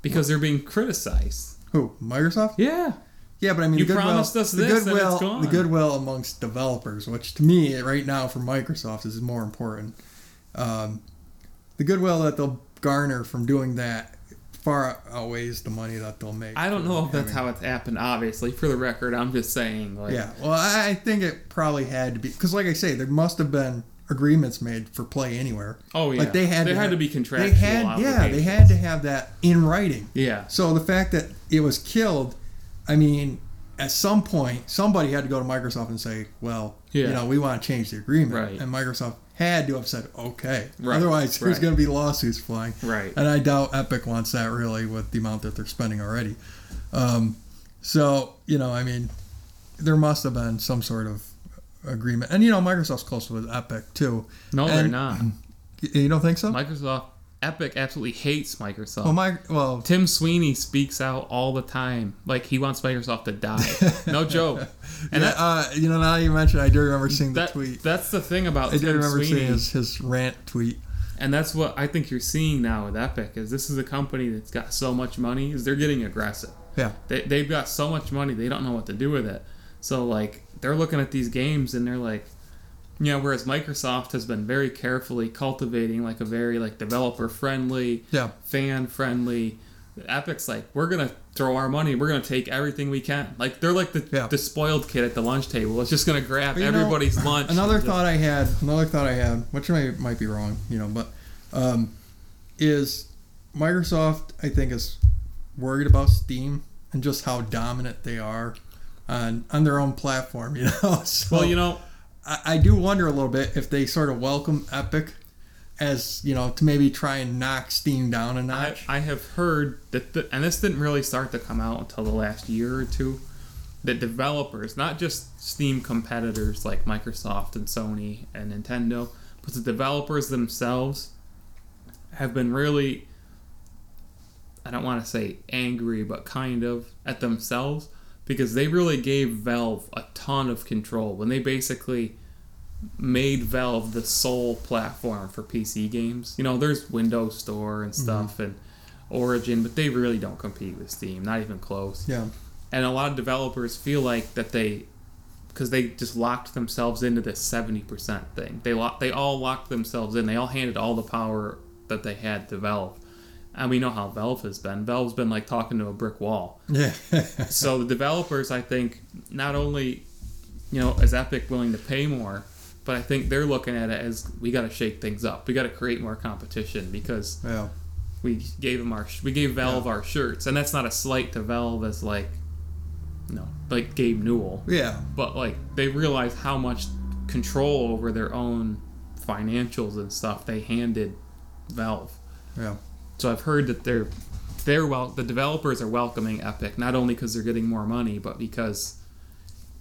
because they're being criticized. Who? Microsoft? Yeah. Yeah, but I mean, you the goodwill, promised us this the goodwill, and it's gone. The goodwill amongst developers, which to me right now for Microsoft is more important. Um, the goodwill that they'll garner from doing that far outweighs the money that they'll make. I don't know if that's how it's happened, obviously. For the record, I'm just saying. Like, yeah, well, I think it probably had to be... because, like I say, there must have been agreements made for Play Anywhere. Oh, yeah. Like they had, they to, had have, to be contractual they had, Yeah, they had to have that in writing. Yeah. So the fact that it was killed, I mean, at some point, somebody had to go to Microsoft and say, well, yeah. you know, we want to change the agreement. Right. And Microsoft... had to have said okay. Right. Otherwise, there's right. going to be lawsuits flying. Right. And I doubt Epic wants that really with the amount that they're spending already. Um, so, you know, I mean, there must have been some sort of agreement. And, you know, Microsoft's close with Epic, too. No, and, they're not. You don't think so? Microsoft, Epic absolutely hates Microsoft. Well, my, well, Tim Sweeney speaks out all the time. Like, he wants Microsoft to die. No joke. And yeah, uh, you know, now that you mention it, I do remember seeing the that, tweet. That's the thing about I Tim Sweeney. I do remember Sweeney. seeing his, his rant tweet. And that's what I think you're seeing now with Epic, is this is a company that's got so much money, is they're getting aggressive. Yeah. They, they've got so much money, they don't know what to do with it. So, like, they're looking at these games, and they're like... you know, whereas Microsoft has been very carefully cultivating like a very like developer friendly, yeah. fan friendly. Epic's like, we're gonna throw our money, we're gonna take everything we can. Like they're like the, yeah. the spoiled kid at the lunch table. It's just gonna grab but, everybody's know, lunch. Another thought just... I had, another thought I had, which might might be wrong, you know, but um, is Microsoft I think is worried about Steam and just how dominant they are on on their own platform, you know. So, well, you know. I do wonder a little bit if they sort of welcome Epic as, you know, to maybe try and knock Steam down a notch. I, I have heard that, the, and this didn't really start to come out until the last year or two, that developers, not just Steam competitors like Microsoft and Sony and Nintendo, but the developers themselves have been really, I don't want to say angry, but kind of at themselves. Because they really gave Valve a ton of control when they basically made Valve the sole platform for P C games. You know, there's Windows Store and stuff mm-hmm. and Origin, but they really don't compete with Steam, not even close. Yeah. And a lot of developers feel like that they, because they just locked themselves into this seventy percent thing. They lock, they all locked themselves in. They all handed all the power that they had to Valve. And we know how Valve has been. Valve's been like talking to a brick wall. Yeah. So the developers, I think, not only, you know, is Epic willing to pay more, but I think they're looking at it as we got to shake things up. We got to create more competition because yeah. we gave them our we gave Valve yeah. our shirts, and that's not a slight to Valve as like, you know, like Gabe Newell. Yeah. But like they realize how much control over their own financials and stuff they handed Valve. Yeah. So I've heard that they're, they're well, the developers are welcoming Epic, not only because they're getting more money, but because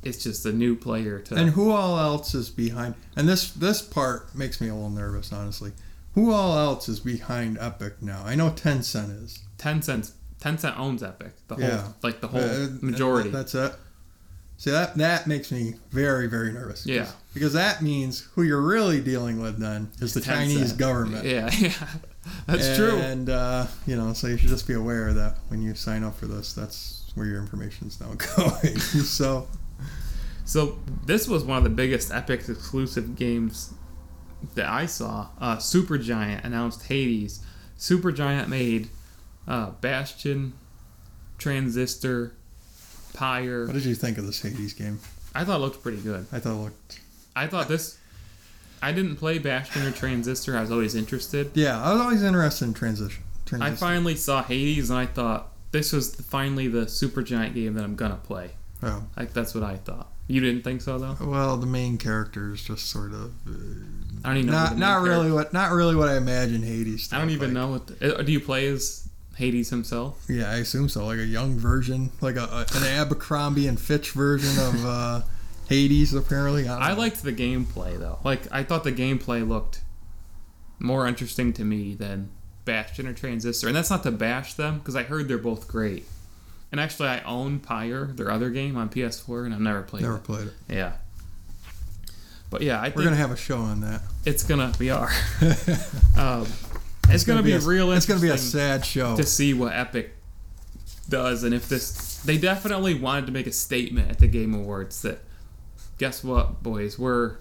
it's just a new player to... And who all else is behind... And this, this part makes me a little nervous, honestly. Who all else is behind Epic now? I know Tencent is. Tencent's, Tencent owns Epic. The whole, yeah. Like the whole uh, majority. That's it. See, that that makes me very, very nervous. Yeah. Because that means who you're really dealing with then is the Tencent. Chinese government. Yeah, yeah. That's and, true. And, uh, you know, so you should just be aware that when you sign up for this, that's where your information's now going. so so this was one of the biggest Epic exclusive games that I saw. Uh, Supergiant announced Hades. Supergiant made uh, Bastion, Transistor, Pyre. What did you think of this Hades game? I thought it looked pretty good. I thought it looked... I thought this... I didn't play Bastion or Transistor. I was always interested. Yeah, I was always interested in Transition. Transistor. I finally saw Hades, and I thought, this was finally the Supergiant game that I'm going to play. Oh. Like, that's what I thought. You didn't think so, though? Well, the main character is just sort of... Uh, I don't even know. Not, not, really what, not really what I imagined Hades to I don't even like. know. what. The, do you play as Hades himself? Yeah, I assume so. Like a young version. Like a, a an Abercrombie and Fitch version of... Uh, Hades, apparently. I, I liked the gameplay, though. Like, I thought the gameplay looked more interesting to me than Bastion or Transistor. And that's not to bash them, because I heard they're both great. And actually, I own Pyre, their other game, on P S four, and I've never played never it. Never played it. Yeah. But, yeah, I think... We're going to have a show on that. It's going to... We are. um, it's it's going to be, be a, real interesting... It's going to be a sad show. ...to see what Epic does, and if this... They definitely wanted to make a statement at the Game Awards that... Guess what, boys? We're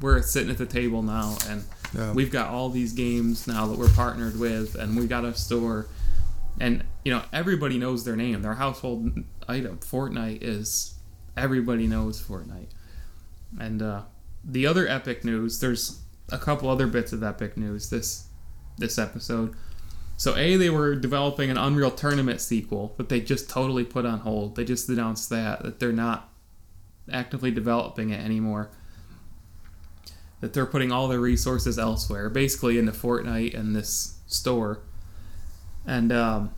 we're sitting at the table now, and yeah. we've got all these games now that we're partnered with, and we got a store, and you know everybody knows their name, their household item. Fortnite is everybody knows Fortnite, and uh, the other Epic news. There's a couple other bits of Epic news this this episode. So A, they were developing an Unreal Tournament sequel, but they just totally put on hold. They just announced that that they're not actively developing it anymore, that they're putting all their resources elsewhere, basically into Fortnite and this store. And um,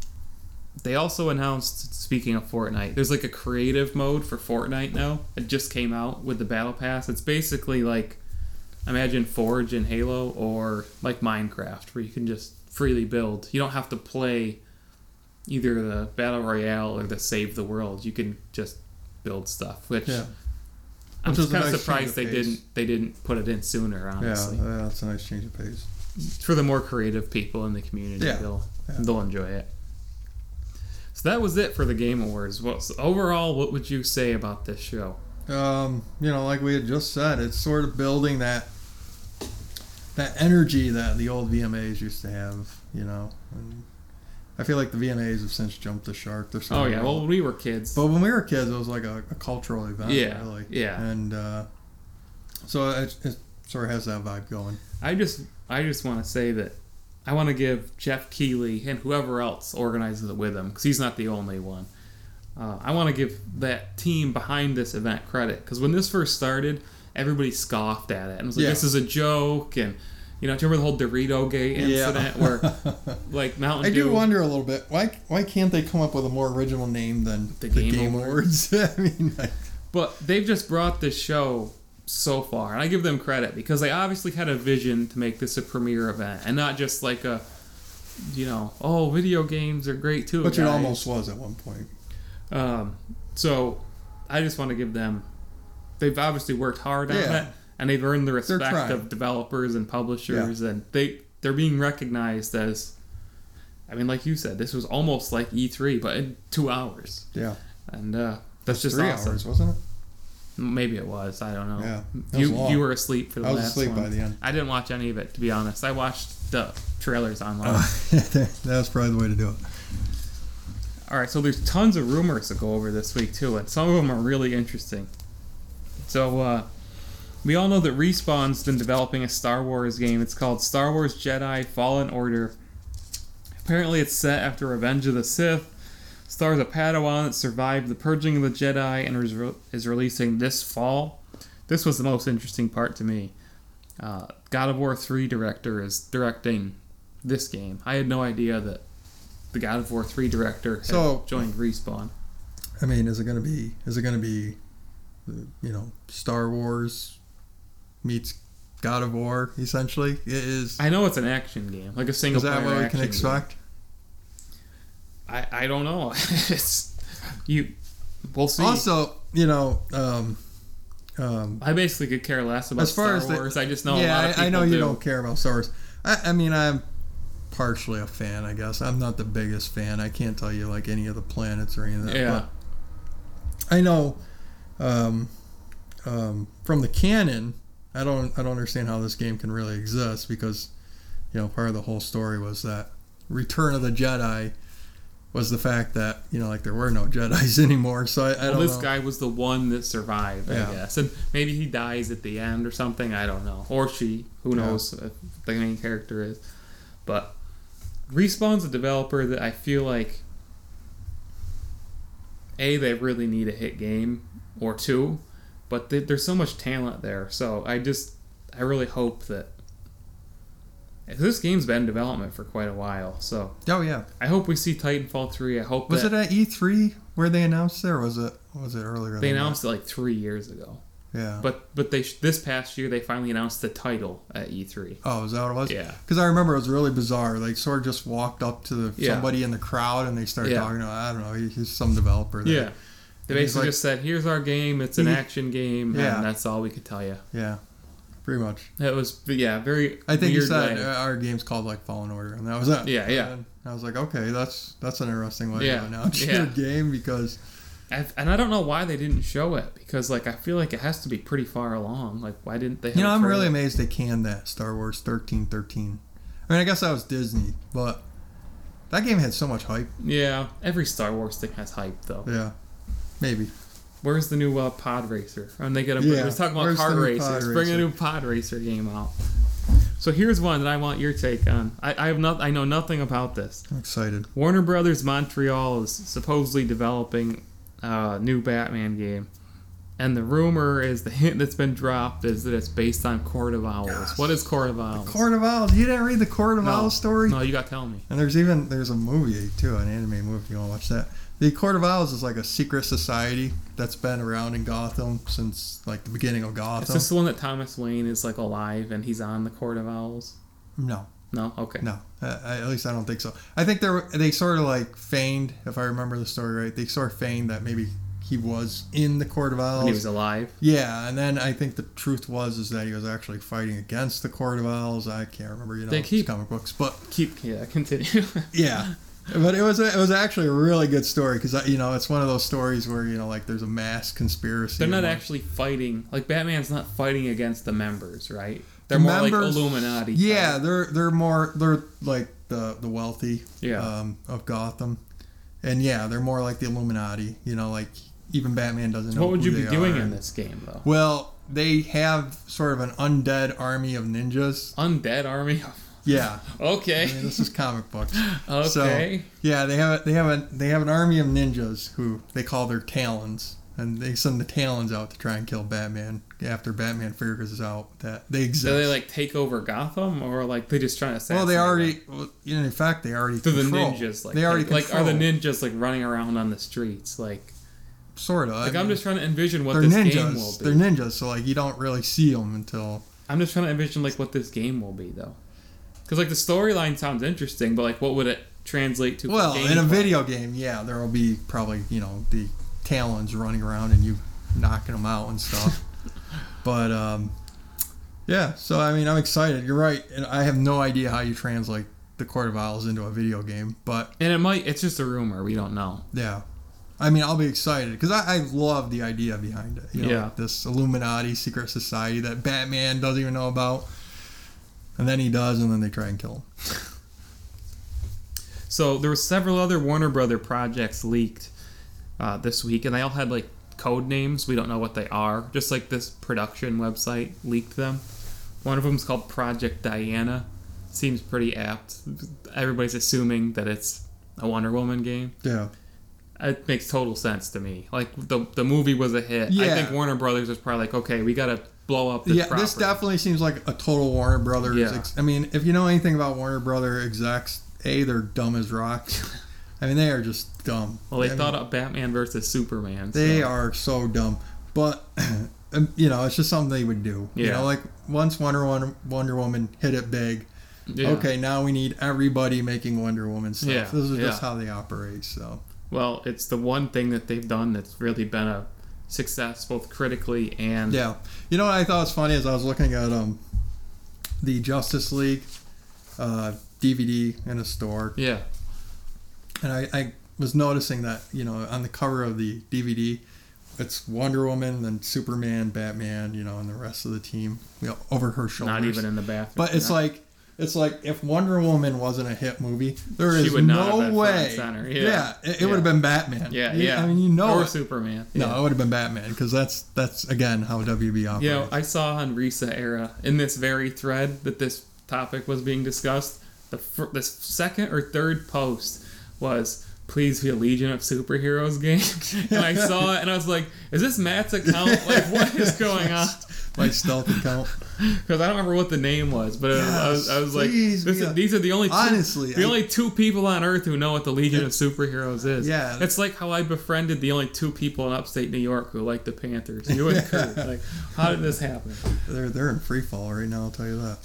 they also announced, speaking of Fortnite, there's like a creative mode for Fortnite now. It just came out with the Battle Pass. It's basically like, imagine Forge and Halo, or like Minecraft, where you can just freely build. You don't have to play either the Battle Royale or the Save the World. You can just build stuff, which yeah. I'm which just kind of nice surprised they pace. didn't they didn't put it in sooner, honestly. Yeah, that's a nice change of pace. For the more creative people in the community, yeah. they'll yeah. they'll enjoy it. So that was it for the Game Awards. Well, so overall, what would you say about this show? Um, you know, like we had just said, it's sort of building that that energy that the old V M As used to have, you know. And, I feel like the V M As have since jumped the shark. They're so oh, yeah. Well, when we were kids. But when we were kids, it was like a, a cultural event, yeah, really. Yeah. And uh, so it, it sort of has that vibe going. I just I just want to say that I want to give Jeff Keighley and whoever else organizes it with him, because he's not the only one. Uh, I want to give that team behind this event credit, because when this first started, everybody scoffed at it and was like, yeah. this is a joke, and... You know, do you remember the whole Dorito Gate incident yeah. where, like, Mountain I Dew... I do wonder a little bit, why why can't they come up with a more original name than The, the Game, Game Awards? Awards? I mean, like... But they've just brought this show so far, and I give them credit, because they obviously had a vision to make this a premier event, and not just like a, you know, oh, video games are great too, Which guys. It almost was at one point. Um, so, I just want to give them... They've obviously worked hard on yeah. it. And they've earned the respect of developers and publishers, yeah. and they, they're being recognized as, I mean, like you said, this was almost like E three, but in two hours. Yeah. And uh, that's just three awesome. hours, wasn't it? Maybe it was. I don't know. Yeah, you you were asleep for the I was last asleep one. by the end. I didn't watch any of it, to be honest. I watched the trailers online. Uh, that was probably the way to do it. All right, so there's tons of rumors to go over this week, too, and some of them are really interesting. So, uh... we all know that Respawn's been developing a Star Wars game. It's called Star Wars Jedi Fallen Order. Apparently it's set after Revenge of the Sith. Stars a Padawan that survived the purging of the Jedi and is, re- is releasing this fall. This was the most interesting part to me. Uh, God of War three director is directing this game. I had no idea that the God of War three director had so, joined Respawn. I mean, is it going to be, is it going to be, you know, Star Wars... meets God of War, essentially. It is. I know it's an action game, like a single. Is that player what we can expect? Game. I I don't know. it's you. We'll see. Also, you know, um, um, I basically could care less about as far Star as Wars. The, I just know. Yeah, a lot of people I know you do. don't care about Star Wars. I, I mean, I'm partially a fan, I guess. I'm not the biggest fan. I can't tell you like any of the planets or anything. Yeah. But I know um, um, from the canon. I don't I don't understand how this game can really exist because, you know, part of the whole story was that Return of the Jedi was the fact that, you know, like, there were no Jedis anymore, so I, I well, don't this know. This guy was the one that survived, yeah. I guess. And maybe he dies at the end or something, I don't know. Or she, who yeah. knows if the main character is. But Respawn's a developer that I feel like, A, they really need a hit game, or two, but they, there's so much talent there, so I just, I really hope that, this game's been in development for quite a while, so. Oh, yeah. I hope we see Titanfall three. I hope Was that, it at E three where they announced it, or was it, was it earlier? They announced that? it like three years ago. Yeah. But but they this past year, they finally announced the title at E three. Oh, is that what it was? Yeah. Because I remember it was really bizarre. They sort of just walked up to the, yeah. somebody in the crowd, and they started yeah. talking, I don't know, he's some developer there. Yeah. They and basically like, just said, here's our game, it's an he, action game, yeah. and that's all we could tell you. Yeah. Pretty much. It was, yeah, very I think weird you said way. Our game's called, like, Fallen Order, and that was it. Yeah, yeah. And I was like, okay, that's that's an interesting way yeah. to announce yeah. your game, because... I've, and I don't know why they didn't show it, because, like, I feel like it has to be pretty far along. Like, why didn't they have You know, I'm really it? amazed they canned that Star Wars thirteen thirteen. I mean, I guess that was Disney, but that game had so much hype. Yeah, every Star Wars thing has hype, though. Yeah, maybe. Where's the new uh, pod racer? And they got a. Yeah. Let's talk about pod racers. pod racers. Bring a new pod racer game out. So here's one that I want your take on. I, I have not. I know nothing about this. I'm excited. Warner Brothers Montreal is supposedly developing a new Batman game, and the rumor is the hint that's been dropped is that it's based on Court of Owls. Gosh. What is Court of Owls? The Court of Owls. You didn't read the Court of no. Owls story? No, you got to tell me. And there's even there's a movie too, an anime movie. You want to watch that? The Court of Owls is like a secret society that's been around in Gotham since like the beginning of Gotham. Is this the one that Thomas Wayne is like alive and he's on the Court of Owls? No. No? Okay. No. Uh, at least I don't think so. I think they were, they sort of like feigned, if I remember the story right, they sort of feigned that maybe he was in the Court of Owls. When he was alive? Yeah, and then I think the truth was is that he was actually fighting against the Court of Owls. I can't remember, you know, they keep, it's comic books. But keep, yeah, continue. yeah. But it was it was actually a really good story because, you know, it's one of those stories where, you know, like there's a mass conspiracy. They're not among... actually fighting. Like, Batman's not fighting against the members, right? They're the more members, like Illuminati. Yeah, type. they're they're more, they're like the, the wealthy yeah. um, of Gotham. And yeah, they're more like the Illuminati. You know, like even Batman doesn't so know who they are. What would you be doing in this game, though? Well, they have sort of an undead army of ninjas. Undead army of Yeah. Okay. I mean, this is comic books. okay. So, yeah, they have a, they have a, they have an army of ninjas who they call their Talons, and they send the Talons out to try and kill Batman after Batman figures out that they exist. Do they like take over Gotham, or like they just trying to assassinate? Well, they already. Well, you know, in fact, they already. So control. the ninjas like they already like control. Are the ninjas like running around on the streets like. Sort of. Like I mean, I'm just trying to envision what this ninjas. game will be. They're ninjas, so like you don't really see them until. I'm just trying to envision like what this game will be though. Because, like, the storyline sounds interesting, but, like, what would it translate to? Well, in a video game, yeah, there will be probably, you know, the Talons running around and you knocking them out and stuff. but, um, yeah, so, I mean, I'm excited. You're right. And I have no idea how you translate the Court of Owls into a video game, but... And it might... It's just a rumor. We don't know. Yeah. I mean, I'll be excited, because I, I love the idea behind it. You know, yeah. Like this Illuminati secret society that Batman doesn't even know about. And then he does, and then they try and kill him. So there were several other Warner Brother projects leaked uh, this week, and they all had like code names. We don't know what they are. Just like this production website leaked them. One of them is called Project Diana. Seems pretty apt. Everybody's assuming that it's a Wonder Woman game. Yeah. It makes total sense to me. Like, the the movie was a hit. Yeah. I think Warner Brothers was probably like, okay, we got to... blow up this yeah property. This definitely seems like a total Warner Brothers yeah. ex- I mean, if you know anything about Warner Brother execs, A, they're dumb as rocks. I mean, they are just dumb. Well, they I thought mean, up Batman versus Superman, so. They are so dumb, but you know, it's just something they would do. Yeah. You know, like once Wonder Woman, Wonder Woman hit it big, yeah. okay, now we need everybody making Wonder Woman stuff. Yeah. This is yeah. just how they operate. So well, it's the one thing that they've done that's really been a success, both critically and... Yeah. You know what I thought was funny is I was looking at um the Justice League uh, D V D in a store. Yeah. And I, I was noticing that, you know, on the cover of the D V D, it's Wonder Woman, then Superman, Batman, you know, and the rest of the team, you know, over her shoulders. Not even in the bathroom. But it's yeah. like, It's like if Wonder Woman wasn't a hit movie, there she is would not no have way. Center. Yeah, yeah it, it yeah. would have been Batman. Yeah, you, yeah. I mean, you know, or it. Superman. Yeah. No, it would have been Batman because that's that's again how W B operates. Yeah, you know, I saw on Risa Era in this very thread that this topic was being discussed. The fr- the second or third post was, please be a Legion of Superheroes game. And I saw it and I was like, is this Matt's account? Like, what is going on? My stealth account. Because I don't remember what the name was, but yes, I was, I was like, this is, these are the only two, honestly, the I, only two people on Earth who know what the Legion of Superheroes is. Yeah, it's like how I befriended the only two people in upstate New York who like the Panthers. You and yeah. Kurt. Like, how did this happen? They're they're in free fall right now. I'll tell you that.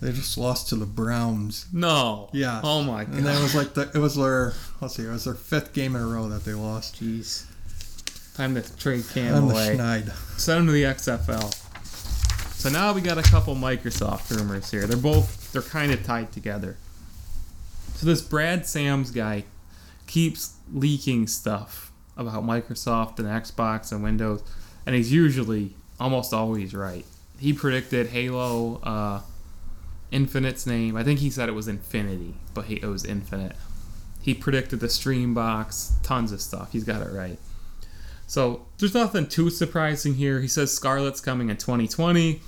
They just lost to the Browns. No. Yeah. Oh my god. And that was like the, it was their let's see, it was their fifth game in a row that they lost. Jeez. Time to trade Cam away. Time to Schneid. Send them to the X F L. So now we got a couple Microsoft rumors here. They're both they're kind of tied together. So this Brad Sams guy keeps leaking stuff about Microsoft and Xbox and Windows, and he's usually almost always right. He predicted Halo. Uh, Infinite's name. I think he said it was Infinity, but he, it was Infinite. He predicted the stream box, tons of stuff. He's got it right. So there's nothing too surprising here. He says Scarlet's coming in twenty twenty.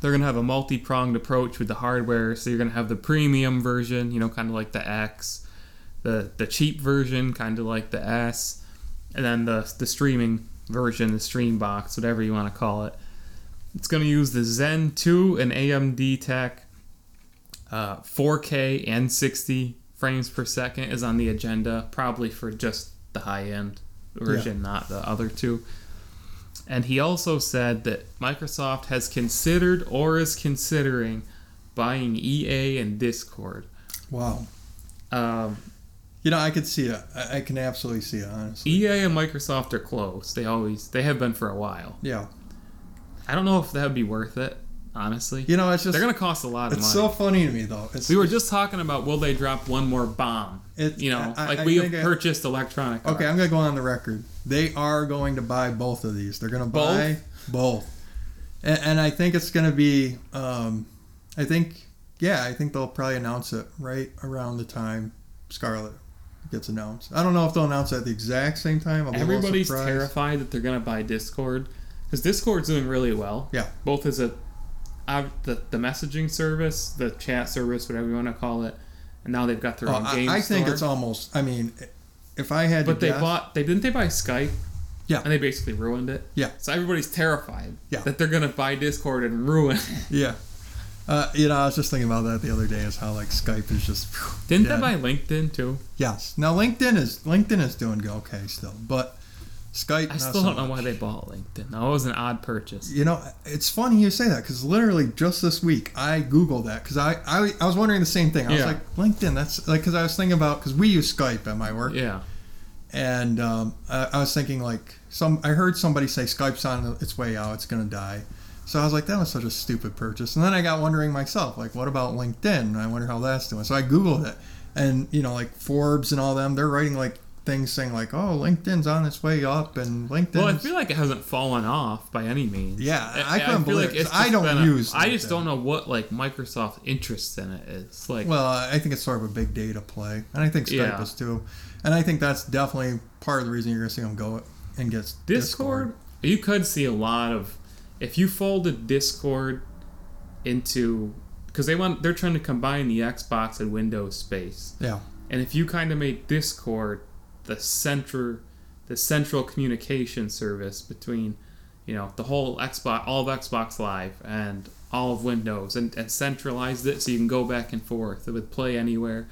They're going to have a multi-pronged approach with the hardware. So you're going to have the premium version, you know, kind of like the X, the the cheap version, kind of like the S, and then the the streaming version, the stream box, whatever you want to call it. It's going to use the Zen two and A M D tech. Uh, four K and sixty frames per second is on the agenda, probably for just the high-end version, yeah. not the other two. And he also said that Microsoft has considered or is considering buying E A and Discord. Wow. Um, you know, I could see it. I can absolutely see it, honestly. E A and Microsoft are close. They always, they have been for a while. Yeah. I don't know if that would be worth it, honestly. You know, it's just... They're going to cost a lot of it's money. It's so funny to me, though. It's, we were just talking about, will they drop one more bomb? It, you know, I, like I, we I have purchased I, electronic Okay, art. I'm going to go on the record. They are going to buy both of these. They're going to buy both. both. And, and I think it's going to be... Um, I think... Yeah, I think they'll probably announce it right around the time Scarlet gets announced. I don't know if they'll announce it at the exact same time. I'll be Everybody's a little surprised. Terrified that they're going to buy Discord. Because Discord's doing really well. Yeah. Both as a uh, the, the messaging service, the chat service, whatever you want to call it, and now they've got their own oh, game I, I store. I think it's almost. I mean, if I had. But to they guess, bought. They didn't they buy Skype? Yeah. And they basically ruined it. Yeah. So everybody's terrified. Yeah. That they're gonna buy Discord and ruin it. Yeah. Uh, you know, I was just thinking about that the other day. Is how like Skype is just. Whew, didn't dead. They buy LinkedIn too? Yes. Now LinkedIn is LinkedIn is doing okay still, but. Skype. I still so don't know much. Why they bought LinkedIn. That was an odd purchase. You know, it's funny you say that because literally just this week I Googled that because I, I I was wondering the same thing. I yeah. was like, LinkedIn, that's like because I was thinking about because we use Skype at my work. Yeah. And um, I, I was thinking like some I heard somebody say Skype's on its way out. It's going to die. So I was like, that was such a stupid purchase. And then I got wondering myself, like, what about LinkedIn? And I wonder how that's doing. So I Googled it and, you know, like Forbes and all them, they're writing like, things saying like, oh, LinkedIn's on its way up and LinkedIn. Well, I feel like it hasn't fallen off by any means. Yeah, I, I couldn't I believe like it. I don't use a, I just don't know what like Microsoft's interest in it is. Like, well, I think it's sort of a big data play. And I think Skype yeah. is too. And I think that's definitely part of the reason you're going to see them go and get Discord. Discord. You could see a lot of... If you folded Discord into... Because they want, they're trying to combine the Xbox and Windows space. Yeah. And if you kind of made Discord... the center, the central communication service between, you know, the whole Xbox, all of Xbox Live and all of Windows, and, and centralized it so you can go back and forth with Play Anywhere.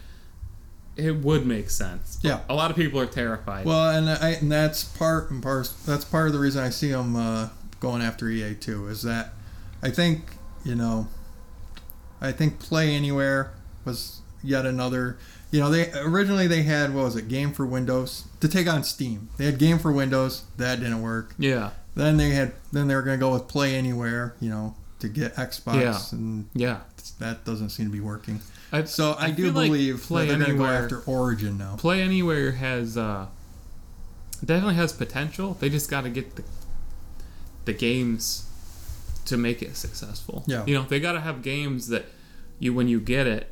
It would make sense. Yeah, a lot of people are terrified. Well, and I, and that's part and part that's part of the reason I see them uh, going after E A too. Is that I think you know, I think Play Anywhere was yet another. You know, they originally they had, what was it, Game for Windows to take on Steam. They had Game for Windows. That didn't work. Yeah. Then they had then they were going to go with Play Anywhere, you know, to get Xbox. Yeah. And yeah. That doesn't seem to be working. I, so I, I do believe like Play that they're going to go after Origin now. Play Anywhere has, uh, definitely has potential. They just got to get the the games to make it successful. Yeah. You know, they got to have games that you when you get it,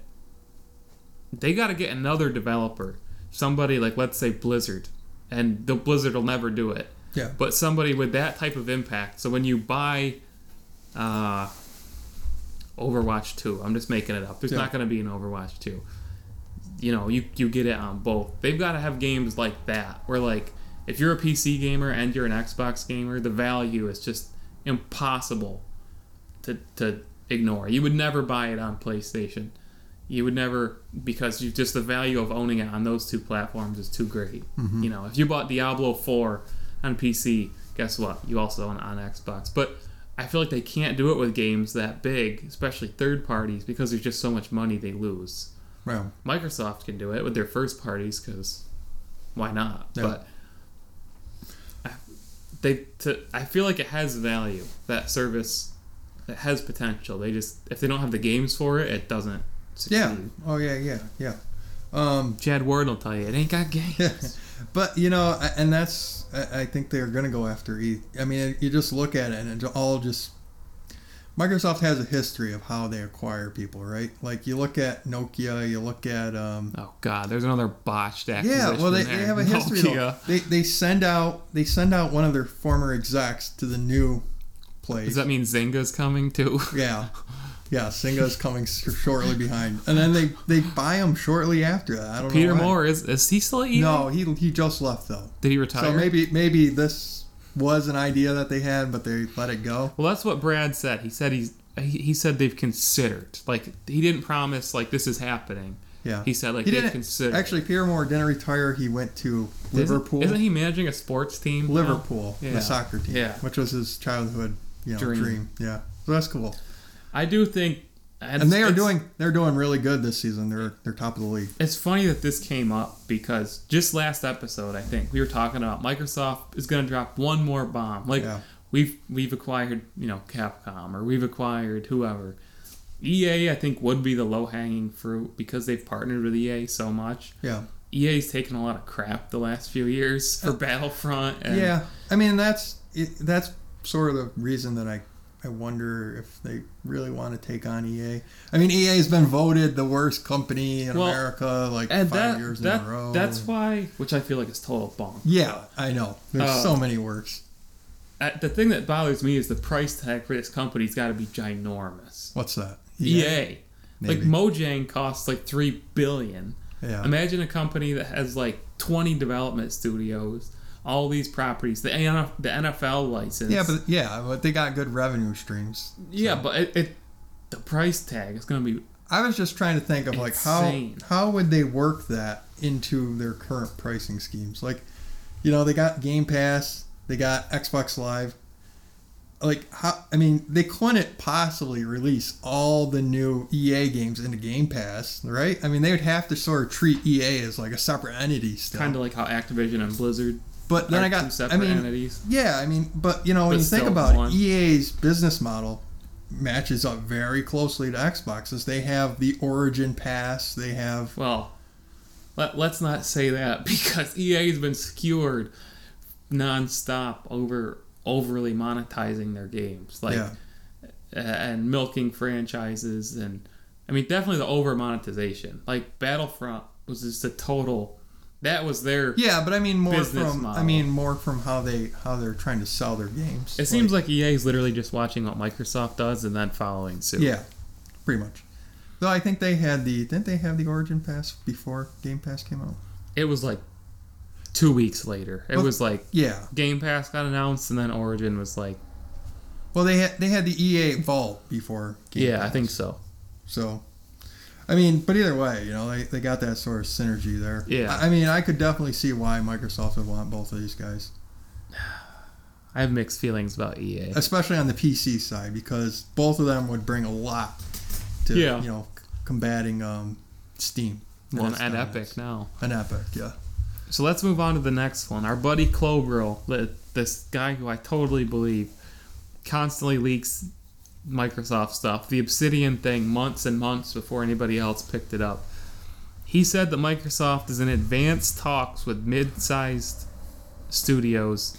they got to get another developer, somebody like, let's say, Blizzard, and the Blizzard will never do it. Yeah. But somebody with that type of impact. So when you buy uh, Overwatch two, I'm just making it up. There's yeah. not going to be an Overwatch two. You know, you you get it on both. They've got to have games like that, where, like, if you're a P C gamer and you're an Xbox gamer, the value is just impossible to to ignore. You would never buy it on PlayStation. You would never, because you just the value of owning it on those two platforms is too great. Mm-hmm. You know, if you bought Diablo four on P C, guess what? You also own it on Xbox. But I feel like they can't do it with games that big, especially third parties, because there's just so much money they lose. Wow. Microsoft can do it with their first parties, because why not? Yeah. But I, they, to, I feel like it has value. That service, it has potential. They just, if they don't have the games for it, it doesn't succeed. Yeah. Oh yeah, yeah, yeah. Um, Chad Ward will tell you it ain't got games. Yeah. But you know, and that's, I think they're going to go after. E- I mean, you just look at it, and it all just. Microsoft has a history of how they acquire people, right? Like, you look at Nokia, you look at... Um, oh, God, there's another botched acquisition. Yeah, well, they, they have a history, though. They, they send out they send out one of their former execs to the new place. Does that mean Zynga's coming, too? Yeah. Yeah, Zynga's coming shortly behind. And then they, they buy him shortly after that. I don't Peter know Peter Moore, is is he still eating? No, he he just left, though. Did he retire? So maybe maybe this... was an idea that they had, but they let it go. Well, that's what Brad said. He said he's he, he said they've considered. Like, he didn't promise like this is happening. Yeah. He said like he they've considered. Actually, Pierre Moore didn't retire. He went to Liverpool. Isn't, isn't he managing a sports team? Liverpool, yeah. The soccer team, yeah. Which was his childhood, you know, dream. dream. Yeah. So that's cool. I do think, and, and they are doing they're doing really good this season. They're they're top of the league. It's funny that this came up, because just last episode, I think, we were talking about Microsoft is going to drop one more bomb. Like, yeah. we've we've acquired, you know, Capcom, or we've acquired whoever. E A, I think, would be the low-hanging fruit, because they've partnered with E A so much. Yeah. E A's taken a lot of crap the last few years for uh, Battlefront. And yeah. I mean, that's it, that's sort of the reason that I I wonder if they really want to take on E A. I mean, E A has been voted the worst company in well, America like five that, years that, in a row. That's why, which I feel like is total bonk. Yeah, I know. There's uh, so many worse. Uh, the thing that bothers me is the price tag for this company's got to be ginormous. What's that? E A. E A. Like, Mojang costs like three billion dollars. Yeah. Imagine a company that has like twenty development studios. All these properties, the N F L license. Yeah, but yeah, but they got good revenue streams. So. Yeah, but it, it the price tag is going to be. I was just trying to think of insane. like how how would they work that into their current pricing schemes? Like, you know, they got Game Pass, they got Xbox Live. Like, how? I mean, they couldn't possibly release all the new E A games into Game Pass, right? I mean, they would have to sort of treat E A as like a separate entity still. Kind of like how Activision and Blizzard. But then I got, I mean, entities. yeah, I mean, but, you know, but when you think about one. it, E A's business model matches up very closely to Xbox's. They have the Origin Pass, they have... Well, let, let's not say that, because E A's been skewered nonstop over overly monetizing their games. Like, yeah. And milking franchises, and, I mean, definitely the over-monetization. Like, Battlefront was just a total... That was their yeah, but I mean more from model. I mean more from how they how they're trying to sell their games. It like, seems like E A is literally just watching what Microsoft does and then following suit. Yeah, pretty much. Though I think they had the didn't they have the Origin Pass before Game Pass came out? It was like two weeks later. It well, was like yeah, Game Pass got announced and then Origin was like. Well, they had they had the E A Vault before. Game yeah, Pass. I think so. So. I mean, but either way, you know, they, they got that sort of synergy there. Yeah. I mean, I could definitely see why Microsoft would want both of these guys. I have mixed feelings about E A. Especially on the P C side, because both of them would bring a lot to, yeah. you know, combating um, Steam. Well, and an Epic now. An Epic, yeah. So let's move on to the next one. Our buddy Clobrill, this guy who I totally believe, constantly leaks... Microsoft stuff, the Obsidian thing, months and months before anybody else picked it up. He said that Microsoft is in advanced talks with mid-sized studios.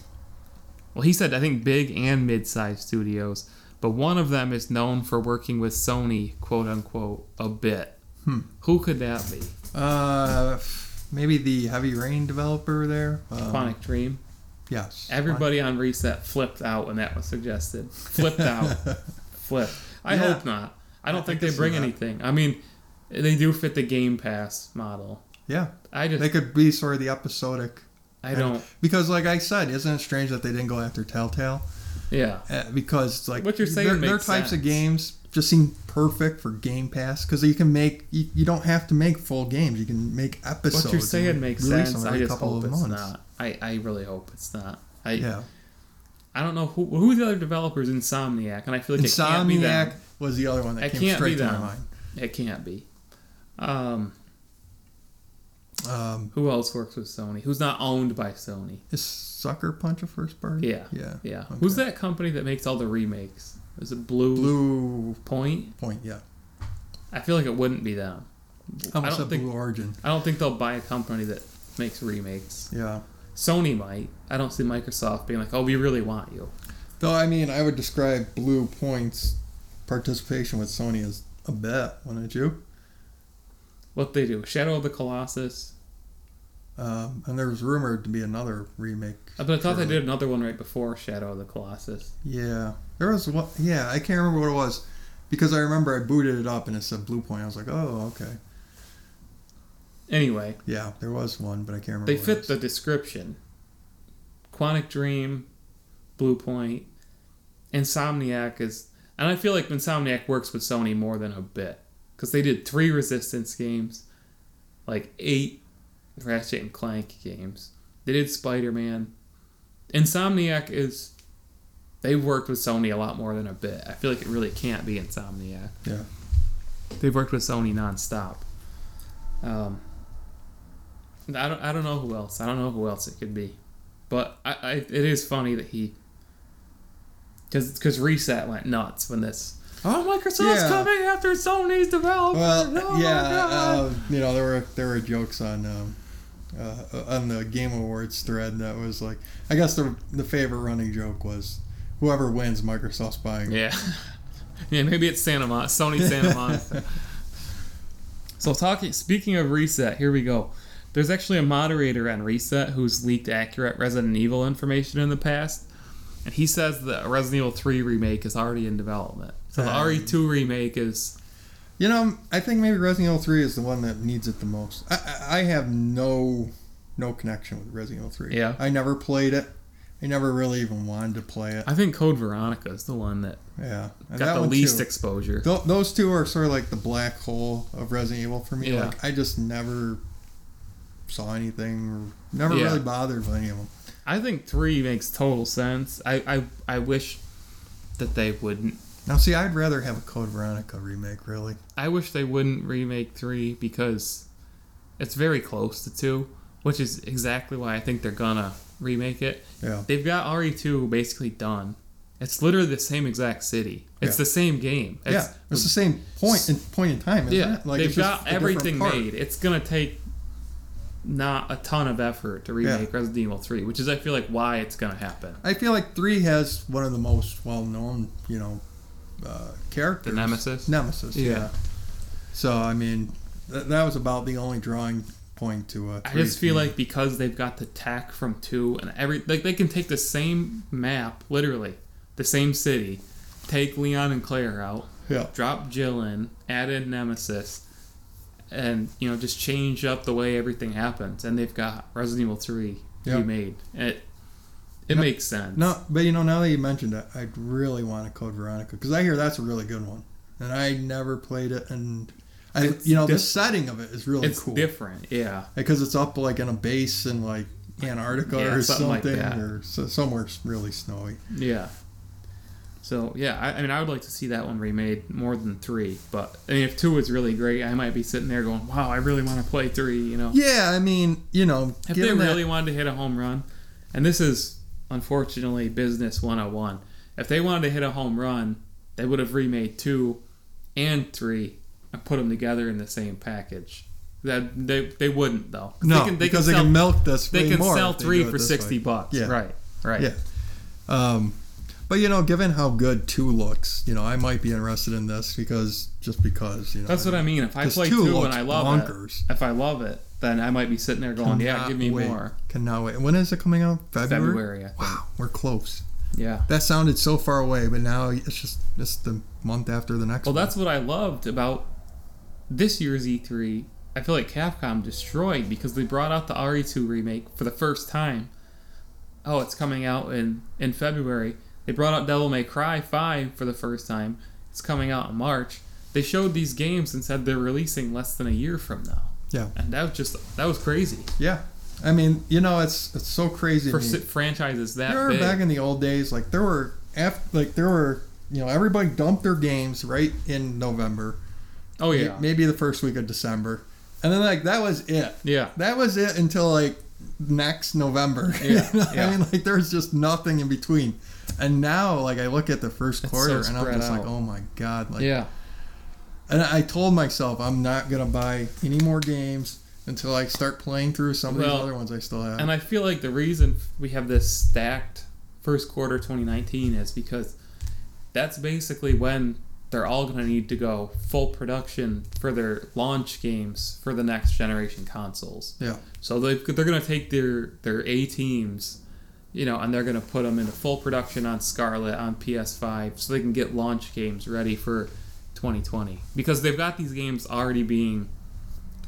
Well, he said, I think big and mid-sized studios but one of them is known for working with Sony, quote unquote, a bit. Hmm. Who could that be? Uh, maybe the Heavy Rain developer there. Um, Quantic Dream. Yes. Everybody Quantic. on Reset flipped out when that was suggested. Flipped out. Flipped. I yeah. hope not. I don't I think, think they bring anything. I mean, they do fit the Game Pass model. Yeah. I just they could be sort of the episodic. I don't and, because, like I said, isn't it strange that they didn't go after Telltale? Yeah, uh, because like what you're saying, their, makes their types sense. Of games just seem perfect for Game Pass because you can make you, you don't have to make full games; you can make episodes. What you're saying makes sense. I just hope it's months. not. I, I really hope it's not. I yeah. I don't know who who the other developers. Insomniac, and I feel like Insomniac it can't be them. was the other one that it came straight to my mind. It can't be. Um. Um, Who else works with Sony? Who's not owned by Sony? Is Sucker Punch a first party? Yeah. Yeah. Yeah. Okay. Who's that company that makes all the remakes? Is it Blue Blue Point? Point, yeah. I feel like it wouldn't be them. How much of Blue Origin? I don't think they'll buy a company that makes remakes. Yeah. Sony might. I don't see Microsoft being like, oh, we really want you. Though, I mean, I would describe Blue Point's participation with Sony as a bet, wouldn't you? What they do? Shadow of the Colossus. Um, and there was rumored to be another remake. But I thought surely. they did another one right before Shadow of the Colossus. Yeah. There was one. Yeah, I can't remember what it was. Because I remember I booted it up and it said Blue Point. I was like, oh, okay. Anyway. Yeah, there was one, but I can't remember They what fit it was. the description. Quantic Dream, Blue Point, Insomniac is... And I feel like Insomniac works with Sony more than a bit. Because they did three Resistance games, like eight Ratchet and Clank games. They did Spider-Man. Insomniac is... They've worked with Sony a lot more than a bit. I feel like it really can't be Insomniac. Yeah. They've worked with Sony nonstop. Um, I don't, I don't know who else. I don't know who else it could be. But I, I it is funny that he... Because Reset went nuts when this... Oh, Microsoft's yeah. coming after Sony's developers. Well, oh, yeah, uh, you know there were there were jokes on um, uh, on the Game Awards thread that was like, I guess the the favorite running joke was, whoever wins, Microsoft's buying. Yeah, yeah, maybe it's Santa Mon- Sony Santa Monica. So talking, speaking of Reset, here we go. There's actually a moderator on Reset who's leaked accurate Resident Evil information in the past, and he says that Resident Evil three remake is already in development. So the um, R E two remake is... You know, I think maybe Resident Evil three is the one that needs it the most. I I have no no connection with Resident Evil three. Yeah. I never played it. I never really even wanted to play it. I think Code Veronica is the one that yeah. got that the least too. exposure. Th- those two are sort of like the black hole of Resident Evil for me. Yeah. Like, I just never saw anything or never yeah. really bothered with any of them. I think three makes total sense. I, I, I wish that they wouldn't. Now, see, I'd rather have a Code Veronica remake, really. I wish they wouldn't remake three because it's very close to two, which is exactly why I think they're gonna remake it. Yeah. They've got R E two basically done. It's literally the same exact city. It's yeah. the same game. It's, yeah, it's the same point in, point in time, isn't yeah, it? Like, they've it's got everything made. It's gonna take not a ton of effort to remake yeah. Resident Evil three, which is, I feel like, why it's gonna happen. I feel like three has one of the most well-known, you know, Uh, characters. The Nemesis? Nemesis, yeah. yeah. So, I mean, th- that was about the only drawing point to uh I just feel like because they've got the tech from two and every... Like, they can take the same map, literally, the same city, take Leon and Claire out, yeah. drop Jill in, add in Nemesis, and, you know, just change up the way everything happens. And they've got Resident Evil three yeah. remade. And it... It no, makes sense. No, but you know, now that you mentioned it, I'd really want a Code Veronica because I hear that's a really good one, and I never played it. And I, it's you know, diff- the setting of it is really it's cool. It's different, yeah, because it's up like in a base in like Antarctica yeah, or something, something like or so, somewhere really snowy. Yeah. So yeah, I, I mean, I would like to see that one remade more than three. But I mean, if two is really great, I might be sitting there going, "Wow, I really want to play three." You know? Yeah, I mean, you know, if they really that- wanted to hit a home run, and this is. Unfortunately, business one oh one. If they wanted to hit a home run, they would have remade two and three and put them together in the same package. That they they wouldn't though. No, they can, they because can sell, they can milk this. They can more sell three they for sixty way. bucks. Yeah. Right, right. Yeah. Um, But, you know, given how good two looks, you know, I might be interested in this because, just because, you know. That's what I mean. If I play two and I love bonkers. it, if I love it, then I might be sitting there going, yeah, give me wait. more. Cannot wait. When is it coming out? February? February, I think. Wow, we're close. Yeah. That sounded so far away, but now it's just, it's the month after the next well, one. Well, that's what I loved about this year's E three. I feel like Capcom destroyed because they brought out the R E two remake for the first time. Oh, it's coming out in, in February. They brought out Devil May Cry five for the first time. It's coming out in March. They showed these games and said they're releasing less than a year from now. Yeah. And that was just, that was crazy. Yeah. I mean, you know, it's it's so crazy. For si- franchises that there big. There were, back in the old days, like there were, after, like there were, you know, everybody dumped their games right in November. Oh, yeah. Maybe the first week of December. And then, like, that was it. Yeah. That was it until, like, next November. Yeah. You know yeah. I mean, like, there's just nothing in between. And now, like, I look at the first it's quarter so and I'm just out. like, oh, my God. Like, yeah. And I told myself I'm not going to buy any more games until I start playing through some of well, these other ones I still have. And I feel like the reason we have this stacked first quarter twenty nineteen is because that's basically when they're all going to need to go full production for their launch games for the next generation consoles. Yeah. So they've, they're going to take their, their A teams, you know, and they're going to put them into full production on Scarlet, on P S five, so they can get launch games ready for twenty twenty. Because they've got these games already being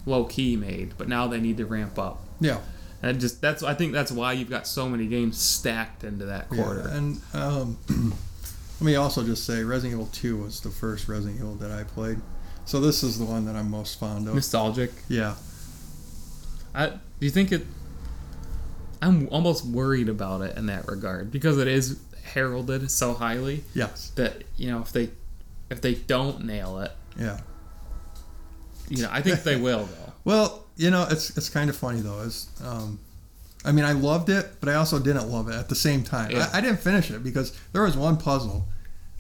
low-key made, but now they need to ramp up. Yeah. And just that's I think that's why you've got so many games stacked into that quarter. Yeah, and... Um, let me also just say, Resident Evil two was the first Resident Evil that I played. So this is the one that I'm most fond of. Nostalgic? Yeah. I, do you think it... I'm almost worried about it in that regard, because it is heralded so highly. Yes. That, you know, if they if they don't nail it... Yeah. You know, I think they will, though. Well, you know, it's it's kind of funny, though. It's, um, I mean, I loved it, but I also didn't love it at the same time. Yeah. I, I didn't finish it because there was one puzzle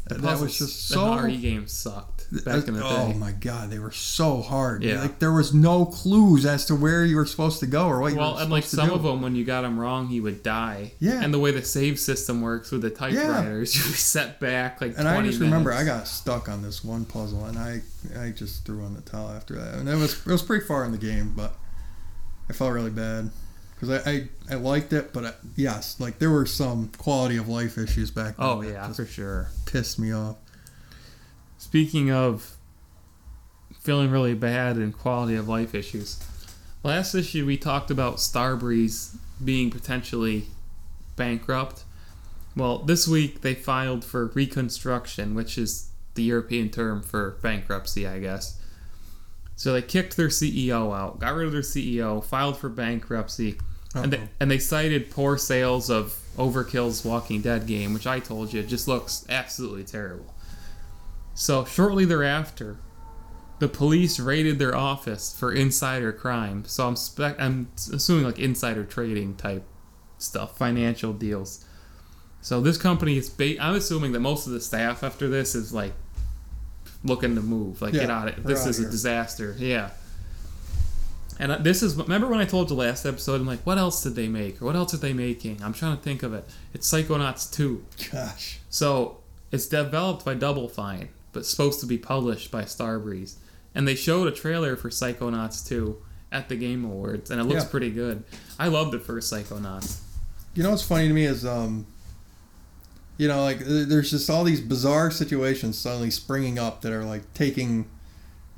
the that was just so... The R E games sucked back in the oh day. Oh, my God. They were so hard. Yeah. Like, there was no clues as to where you were supposed to go or what well, you were supposed to do. Well, and, like, some do. of them, when you got them wrong, he would die. Yeah. And the way the save system works with the typewriters, yeah. you set back, like, and twenty minutes. And I just minutes. remember I got stuck on this one puzzle, and I I just threw on the towel after that. And it was, it was pretty far in the game, but I felt really bad. Because I, I, I liked it, but I, yes, like there were some quality of life issues back then. Oh, yeah, for sure. Pissed me off. Speaking of feeling really bad and quality of life issues, last issue we talked about Starbreeze being potentially bankrupt. Well, this week they filed for reconstruction, which is the European term for bankruptcy, I guess. So they kicked their C E O out, got rid of their C E O, filed for bankruptcy. Uh-oh. And they and they cited poor sales of Overkill's Walking Dead game, which I told you just looks absolutely terrible. So shortly thereafter, the police raided their office for insider crime. So I'm spec I'm assuming like insider trading type stuff, financial deals. So this company is ba- I'm assuming that most of the staff after this is like looking to move, like yeah, get out of it. This is a disaster. Yeah. And this is, remember when I told you last episode, I'm like, what else did they make? Or what else are they making? I'm trying to think of it. It's Psychonauts two. Gosh. So it's developed by Double Fine, but supposed to be published by Starbreeze. And they showed a trailer for Psychonauts two at the Game Awards, and it looks yeah. pretty good. I love the first Psychonauts. You know what's funny to me is, um, you know, like, there's just all these bizarre situations suddenly springing up that are, like, taking,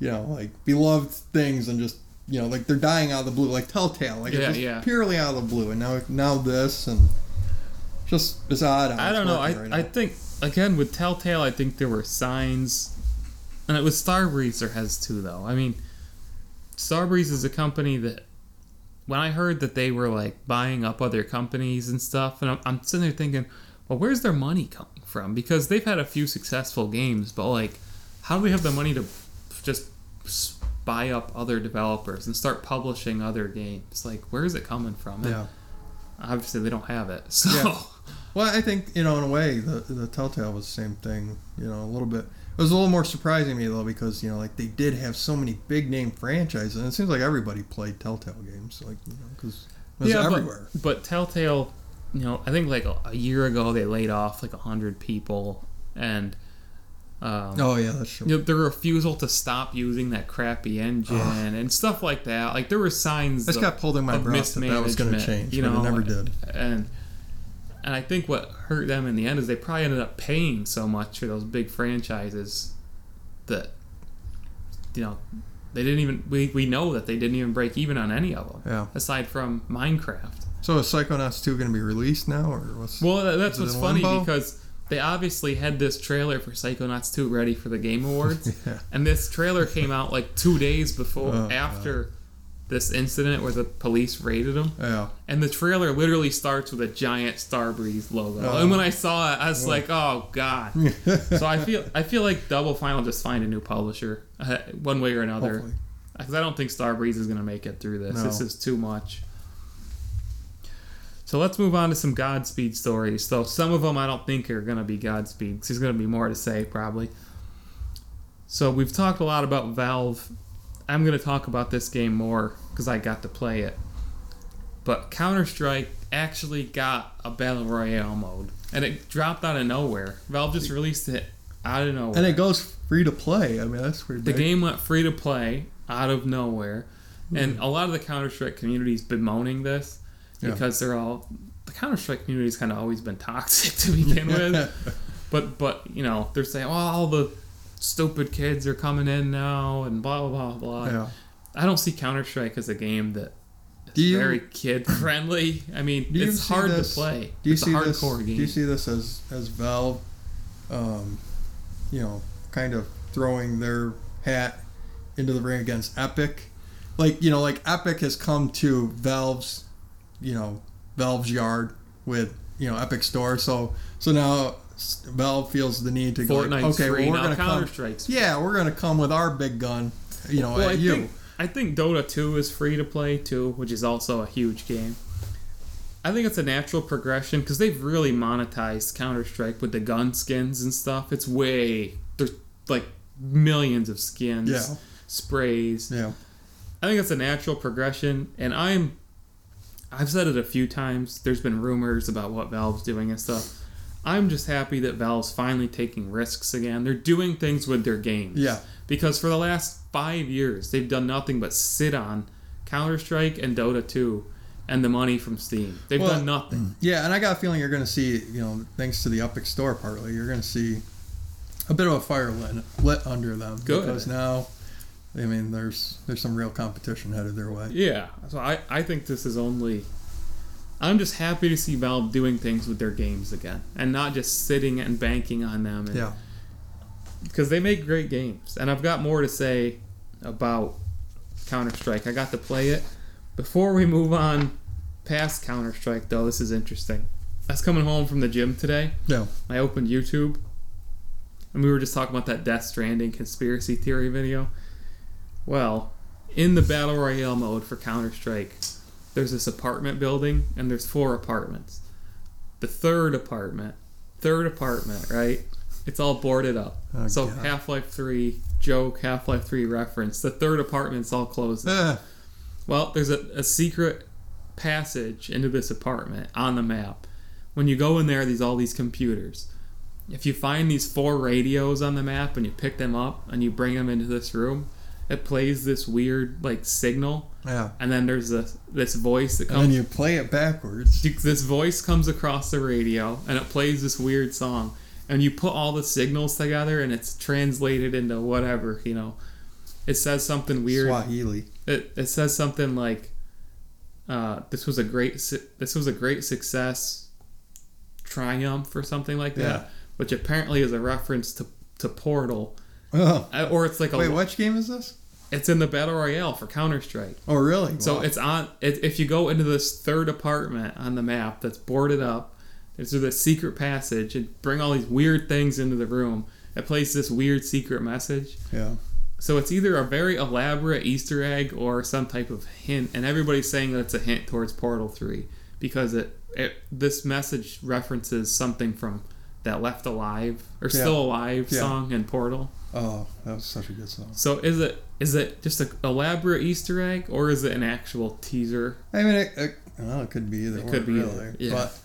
you know, like, beloved things and just, you know, like, they're dying out of the blue. Like, Telltale. Like, yeah, it's just yeah. purely out of the blue. And now now this and just it's odd. I don't know. I, right I think, again, with Telltale, I think there were signs. And it was Starbreeze there has, too, though. I mean, Starbreeze is a company that, when I heard that they were, like, buying up other companies and stuff, and I'm, I'm sitting there thinking... Well, where's their money coming from? Because they've had a few successful games, but, like, how do we have the money to just buy up other developers and start publishing other games? Like, where is it coming from? And yeah. Obviously, they don't have it, so... Yeah. Well, I think, you know, in a way, the, the Telltale was the same thing, you know, a little bit. It was a little more surprising to me, though, because, you know, like, they did have so many big-name franchises, and it seems like everybody played Telltale games, like, you know, because it was yeah, everywhere. But, but Telltale... you know, I think like a year ago they laid off like one hundred people, and um, oh yeah, that's true. You know, their refusal to stop using that crappy engine Ugh. and stuff like that. Like there were signs. I just of, got pulled in my breath that that was going to change, you know, but it never did. And and I think what hurt them in the end is they probably ended up paying so much for those big franchises that, you know, they didn't even we, we know that they didn't even break even on any of them. Yeah. Aside from Minecraft. So is Psychonauts two going to be released now, or what's? Well, that's what's funny limbo? Because they obviously had this trailer for Psychonauts two ready for the Game Awards, yeah. and this trailer came out like two days before oh, after yeah. this incident where the police raided them. Yeah. And the trailer literally starts with a giant Starbreeze logo. Oh. And when I saw it, I was oh. like, "Oh God!" So I feel I feel like Double Fine will just find a new publisher, uh, one way or another, because I don't think Starbreeze is going to make it through this. No. This is too much. So let's move on to some Godspeed stories. So some of them I don't think are going to be Godspeed, because there's going to be more to say probably. So we've talked a lot about Valve. I'm going to talk about this game more because I got to play it. But Counter-Strike actually got a Battle Royale mode, and it dropped out of nowhere. Valve just released it out of nowhere. And it goes free to play. I mean, that's weird. The right? game went free to play out of nowhere. Mm. And a lot of the Counter-Strike community's bemoaning this. Because they're all... The Counter-Strike community's kind of always been toxic to begin with. But, but you know, they're saying, oh, all the stupid kids are coming in now and blah, blah, blah, blah. Yeah. I don't see Counter-Strike as a game that is you, very kid-friendly. I mean, it's hard this, to play. Do you it's see a hardcore this, game. Do you see this as, as Valve, um, you know, kind of throwing their hat into the ring against Epic? Like, you know, like Epic has come to Valve's... you know, Valve's yard with, you know, Epic Store. So so now Valve feels the need to Fortnite's go, okay, free, well, we're going to come. Strike's yeah, we're going to come with our big gun, you know, well, at I you. Think, I think Dota two is free to play, too, which is also a huge game. I think it's a natural progression, because they've really monetized Counter-Strike with the gun skins and stuff. It's way... There's, like, millions of skins, yeah. sprays. Yeah. I think it's a natural progression, and I'm... I've said it a few times. There's been rumors about what Valve's doing and stuff. I'm just happy that Valve's finally taking risks again. They're doing things with their games. Yeah. Because for the last five years, they've done nothing but sit on Counter-Strike and Dota two and the money from Steam. They've well, done nothing. Yeah, and I got a feeling you're going to see, you know, thanks to the Epic Store partly, you're going to see a bit of a fire lit, lit under them. Good. Because now... I mean, there's there's some real competition headed their way. Yeah. So I, I think this is only... I'm just happy to see Valve doing things with their games again. And not just sitting and banking on them. And, yeah. Because they make great games. And I've got more to say about Counter-Strike. I got to play it. Before we move on past Counter-Strike, though, this is interesting. I was coming home from the gym today. Yeah. I opened YouTube. And we were just talking about that Death Stranding conspiracy theory video. Well, in the Battle Royale mode for Counter-Strike, there's this apartment building, and there's four apartments. The third apartment, third apartment, right? It's all boarded up. Oh, so God. Half-Life three, joke, Half-Life three reference. The third apartment's all closed up. Uh. Well, there's a, a secret passage into this apartment on the map. When you go in there, there's all these computers. If you find these four radios on the map, and you pick them up, and you bring them into this room... It plays this weird like signal, yeah. And then there's a this voice that comes. And then you play it backwards. This voice comes across the radio, and it plays this weird song. And you put all the signals together, and it's translated into whatever, you know. It says something weird. Swahili. It it says something like, uh, "This was a great this was a great success, triumph," or something like that, yeah. Which apparently is a reference to to Portal. Oh. Or it's like a... Wait, which game is this? It's in the Battle Royale for Counter-Strike. Oh, really? So wow. it's on... It, if you go into this third apartment on the map that's boarded up, there's this secret passage, and bring all these weird things into the room. It plays this weird secret message. Yeah. So it's either a very elaborate Easter egg or some type of hint, and everybody's saying that it's a hint towards Portal three, because it, it this message references something from that Left Alive, or yeah. Still Alive yeah. song in Portal. Oh, that was such a good song. So is it is it just an elaborate Easter egg, or is it an actual teaser? I mean, it, it, well, it could be either. It could be really. Either. Yeah. But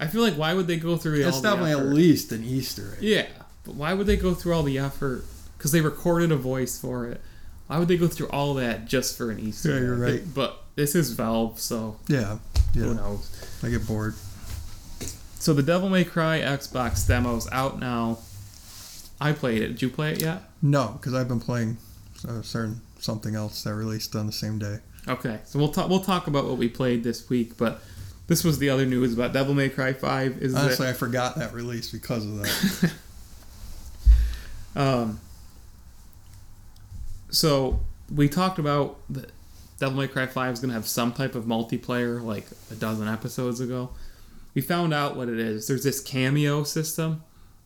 I feel like why would they go through all the effort? That's definitely at least an Easter egg. Yeah. But why would they go through all the effort? Because they recorded a voice for it. Why would they go through all that just for an Easter egg? Yeah, you're right. It, but this is Valve, so... Yeah. yeah. Who knows? I get bored. So the Devil May Cry Xbox demo's out now. I played it. Did you play it yet? No, because I've been playing a certain something else that released on the same day. Okay, so we'll talk. We'll talk about what we played this week, but this was the other news about Devil May Cry five. Is honestly, it? I forgot that release because of that. um. So we talked about that Devil May Cry five is going to have some type of multiplayer, like a dozen episodes ago. We found out what it is. There's this cameo system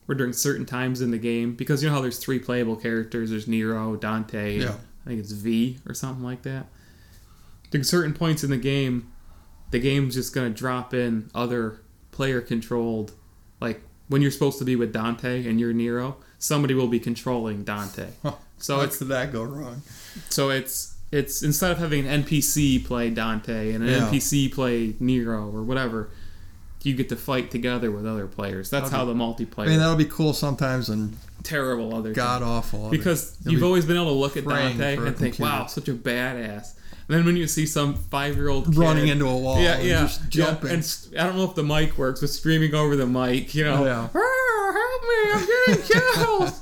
where during certain times in the game, because you know how there's three playable characters, there's Nero, Dante, yeah. I think it's V or something like that. During certain points in the game, the game's just going to drop in other player-controlled, like when you're supposed to be with Dante and you're Nero, somebody will be controlling Dante. Huh. So how it's, could that go wrong? So it's it's instead of having an N P C play Dante and an yeah. N P C play Nero or whatever, you get to fight together with other players. That's that'll how be, the multiplayer... I mean, that'll be cool sometimes and... Terrible other God-awful. Because you've be always been able to look at Dante and think, computer. wow, such a badass. And then when you see some five-year-old kid... Running into a wall yeah, yeah, and just jumping. Yeah, and I don't know if the mic works, but screaming over the mic, you know, yeah. oh, help me, I'm getting killed!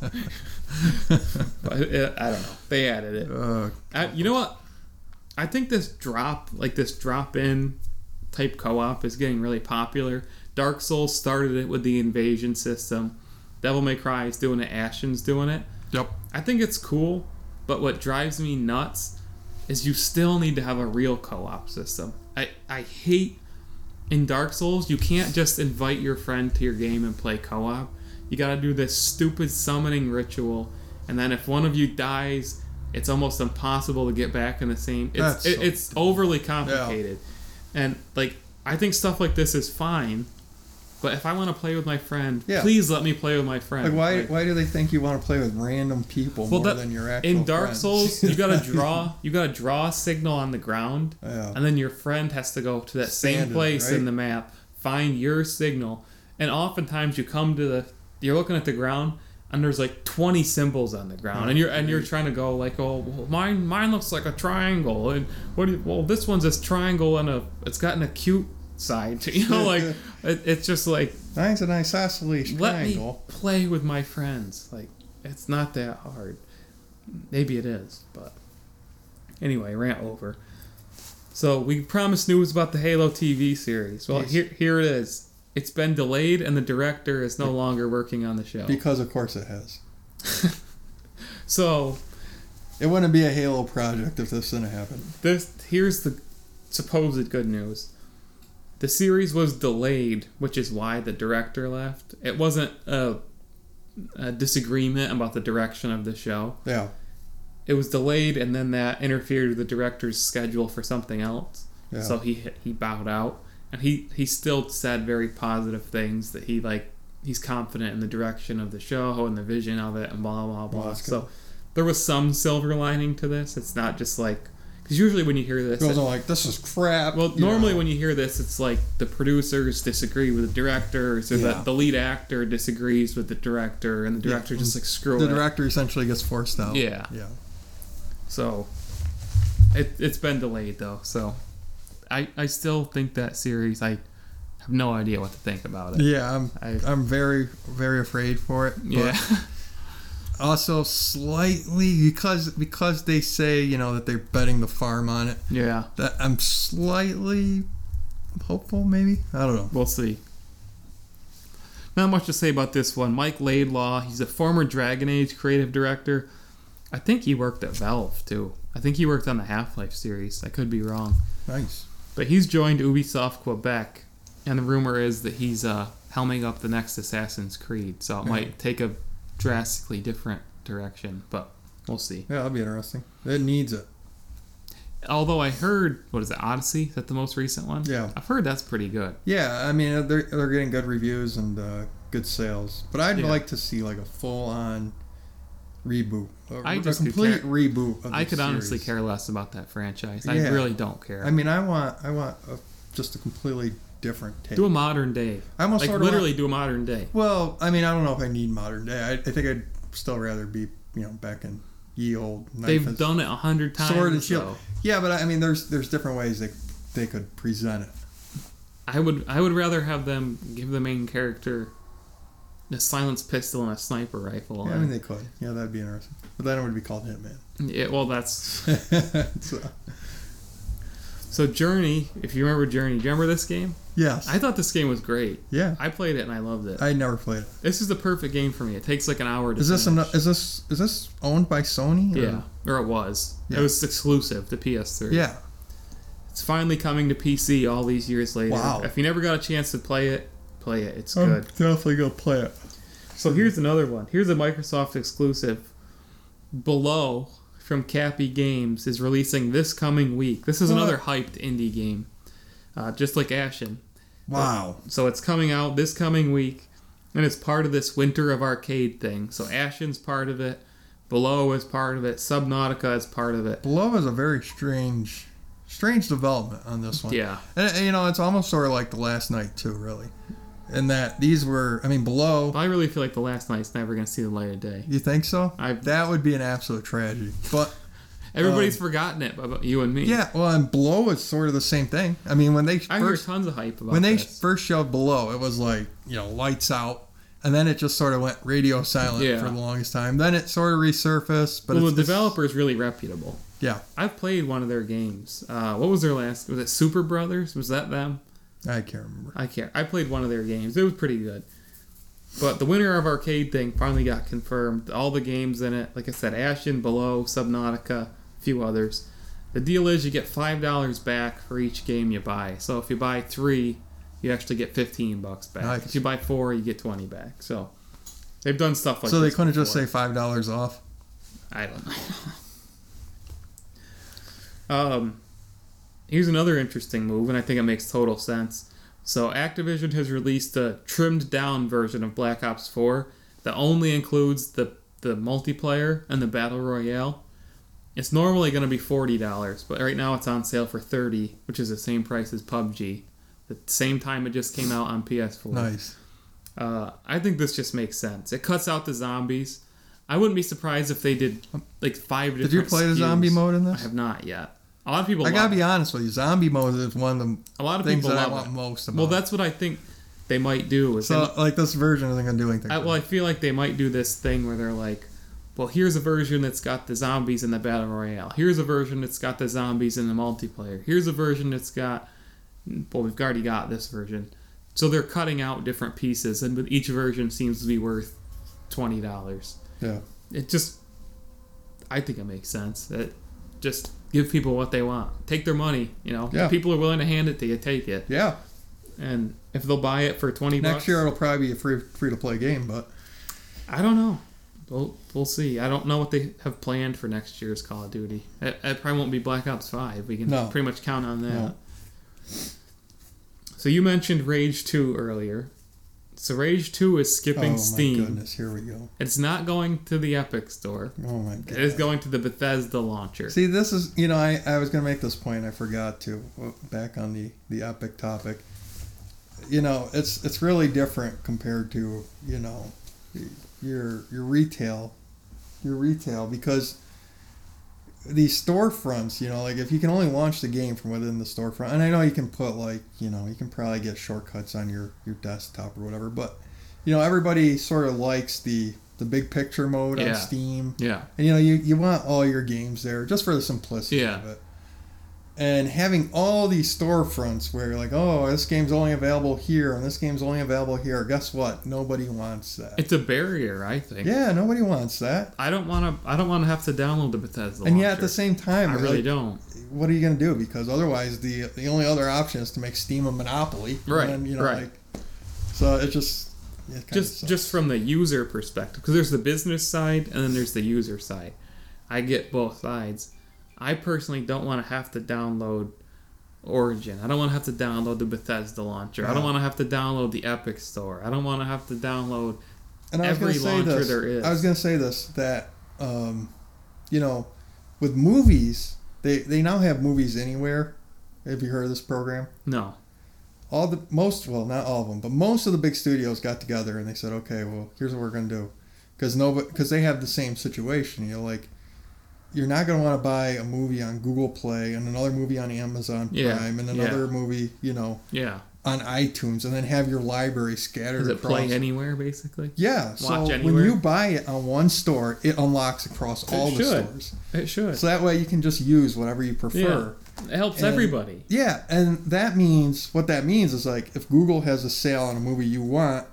But it, I don't know. They added it. Uh, I, you know what? I think this drop, like this drop-in... type co-op is getting really popular. Dark Souls started it with the invasion system. Devil May Cry is doing it. Ashen's doing it. Yep. I think it's cool, but what drives me nuts is you still need to have a real co-op system. I, I hate in Dark Souls, you can't just invite your friend to your game and play co-op. You gotta do this stupid summoning ritual, and then if one of you dies, it's almost impossible to get back in the same... It's, That's it, so it's overly complicated. Yeah. And, like, I think stuff like this is fine, but if I want to play with my friend, yeah. please let me play with my friend. Like, why like, why do they think you want to play with random people well, more that, than your actual friends? In Dark friends? Souls, you got to draw you got to draw a signal on the ground, yeah. and then your friend has to go to that Standard, same place right? in the map, find your signal, and oftentimes you come to the... You're looking at the ground, and there's, like, twenty symbols on the ground, oh, and you're and you're trying to go, like, oh, well, mine mine looks like a triangle, and what? Do you, well, this one's this triangle, and a it's got an acute side to, you know, like it, it's just like mine's an isosceles triangle. Let me play with my friends, like it's not that hard. Maybe it is, but anyway, rant over. So we promised news about the Halo T V series. Well, yes. here here it is. It's been delayed, and the director is no longer working on the show. Because, of course, it has. So... It wouldn't be a Halo project if this didn't happen. This, here's the supposed good news. The series was delayed, which is why the director left. It wasn't a, a disagreement about the direction of the show. Yeah. It was delayed, and then that interfered with the director's schedule for something else. Yeah. So he he bowed out. And he, he still said very positive things that he like he's confident in the direction of the show and the vision of it and blah blah blah. Oh, so there was some silver lining to this. It's not just like because usually when you hear this, it, like this is crap. Well, normally know. when you hear this, it's like the producers disagree with the director, so yeah. the, the lead actor disagrees with the director, and the director yeah. just like screw. The it. director essentially gets forced out. Yeah, yeah. So it it's been delayed though, so. I, I still think that series, I have no idea what to think about it. Yeah, I'm I, I'm very, very afraid for it. Yeah. Also, slightly, because because they say, you know, that they're betting the farm on it. Yeah. That I'm slightly hopeful, maybe? I don't know. We'll see. Not much to say about this one. Mike Laidlaw, he's a former Dragon Age creative director. I think he worked at Valve, too. I think he worked on the Half-Life series. I could be wrong. Nice. But he's joined Ubisoft Quebec, and the rumor is that he's uh, helming up the next Assassin's Creed, so it yeah. might take a drastically different direction, but we'll see. Yeah, that'll be interesting. It needs it. Although I heard, what is it, Odyssey? Is that the most recent one? Yeah. I've heard that's pretty good. Yeah, I mean, they're, they're getting good reviews and uh, good sales, but I'd yeah. like to see like a full-on... Reboot. A, I just a complete care. reboot. Of I could series. honestly care less about that franchise. Yeah. I really don't care. I mean, I want, I want a, just a completely different take. Do a modern day. I almost like sort of literally want, do a modern day. Well, I mean, I don't know if I need modern day. I, I think I'd still rather be, you know, back in ye old. They've done it a hundred times. Sword and shield. So. Yeah, but I mean, there's there's different ways they they could present it. I would I would rather have them give the main character a silenced pistol and a sniper rifle. Yeah, I mean, they could. Yeah, that'd be interesting. But then it would be called Hitman. Yeah, well, that's. so. so Journey, if you remember Journey, do you remember this game? Yes. I thought this game was great. Yeah. I played it and I loved it. I never played it. This is the perfect game for me. It takes like an hour to. Is this an, is this is this owned by Sony? Or? Yeah, or it was. Yeah. It was exclusive to P S three. Yeah. It's finally coming to P C all these years later. Wow. If you never got a chance to play it. Play it. It's I'm good. Definitely go play it. So here's another one. Here's a Microsoft exclusive. Below from Cappy Games is releasing this coming week. This is what? Another hyped indie game, uh, just like Ashen. Wow! But, so it's coming out this coming week, and it's part of this Winter of Arcade thing. So Ashen's part of it. Below is part of it. Subnautica is part of it. Below is a very strange. Strange development on this one. Yeah. And, you know, it's almost sort of like The Last Night, too, really. In that these were, I mean, Below... I really feel like The Last Night's never going to see the light of day. You think so? I've, that would be an absolute tragedy. But everybody's um, forgotten it, but you and me. Yeah, well, and Below is sort of the same thing. I mean, when they I first... I heard tons of hype about When they this. first showed Below, it was like, you know, lights out. And then it just sort of went radio silent yeah. for the longest time. Then it sort of resurfaced. But well, the developer is really reputable. Yeah. I've played one of their games. Uh, what was their last? Was it Super Brothers? Was that them? I can't remember. I can't. I played one of their games. It was pretty good. But the Winter of Arcade thing finally got confirmed. All the games in it. Like I said, Ashen, Below, Subnautica, a few others. The deal is you get five dollars back for each game you buy. So if you buy three, you actually get fifteen bucks back. Nice. If you buy four, you get twenty back. So they've done stuff like that. So they couldn't before. just say five dollars off? I don't know. Um, here's another interesting move, and I think it makes total sense. So Activision has released a trimmed-down version of Black Ops four that only includes the, the multiplayer and the Battle Royale. It's normally going to be forty dollars, but right now it's on sale for thirty dollars, which is the same price as P U B G. The same time it just came out on P S four. Nice. Uh, I think this just makes sense. It cuts out the zombies. I wouldn't be surprised if they did like five different Did you play skins. The zombie mode in this? I have not yet. A lot of people I gotta it. be honest with you, zombie mode is one of the a lot of things people that I want it. most about. Well, that's what I think they might do. Is so, they, like, this version isn't going to do anything. I, well, I feel like they might do this thing where they're like, well, here's a version that's got the zombies in the Battle Royale. Here's a version that's got the zombies in the multiplayer. Here's a version that's got... Well, we've already got this version. So they're cutting out different pieces, and each version seems to be worth twenty dollars. Yeah. It just... I think it makes sense. It just... Give people what they want. Take their money. You know, yeah. If people are willing to hand it to you, take it. Yeah. And if they'll buy it for twenty bucks, next year it'll probably be a free free to play game. But I don't know. We'll we'll see. I don't know what they have planned for next year's Call of Duty. It, it probably won't be Black Ops Five. We can no. pretty much count on that. No. So you mentioned Rage two earlier. So Rage two is skipping oh, Steam. Oh my goodness, here we go. It's not going to the Epic Store. Oh my goodness. It is going to the Bethesda launcher. See, this is, you know, I, I was going to make this point. I forgot to. Back on the, the Epic topic. You know, it's it's really different compared to, you know, your your retail. Your retail, because these storefronts, you know, like if you can only launch the game from within the storefront, and I know you can put like, you know, you can probably get shortcuts on your, your desktop or whatever, but, you know, everybody sort of likes the, the big picture mode yeah. on Steam. Yeah. And, you know, you, you want all your games there just for the simplicity yeah. of it. And having all these storefronts where you're like, oh, this game's only available here and this game's only available here. Guess what? Nobody wants that. It's a barrier, I think. Yeah, nobody wants that. I don't want to. I don't want to have to download the Bethesda launcher. And yet, at the same time, I really like, don't. What are you going to do? Because otherwise, the the only other option is to make Steam a monopoly. Right. And then, you know, right. Like, so it just it just just from the user perspective, because there's the business side and then there's the user side. I get both sides. I personally don't want to have to download Origin. I don't want to have to download the Bethesda launcher. Yeah. I don't want to have to download the Epic Store. I don't want to have to download and I was every launcher this, there is. I was going to say this, that, um, you know, with movies, they, they now have Movies Anywhere. Have you heard of this program? No. all the most well not all of them but most of the big studios got together and they said, okay, well, here's what we're gonna do, because nobody because they have the same situation. You're like, you're not gonna want to buy a movie on Google Play and another movie on Amazon Prime yeah. and another yeah. movie, you know, yeah. on iTunes, and then have your library scattered. Does it across. Play anywhere, basically? Yeah. So Watch anywhere. When you buy it on one store, it unlocks across it all should. the stores. It should. So that way you can just use whatever you prefer. Yeah. It helps and, everybody. Yeah, and that means what that means is like if Google has a sale on a movie you want,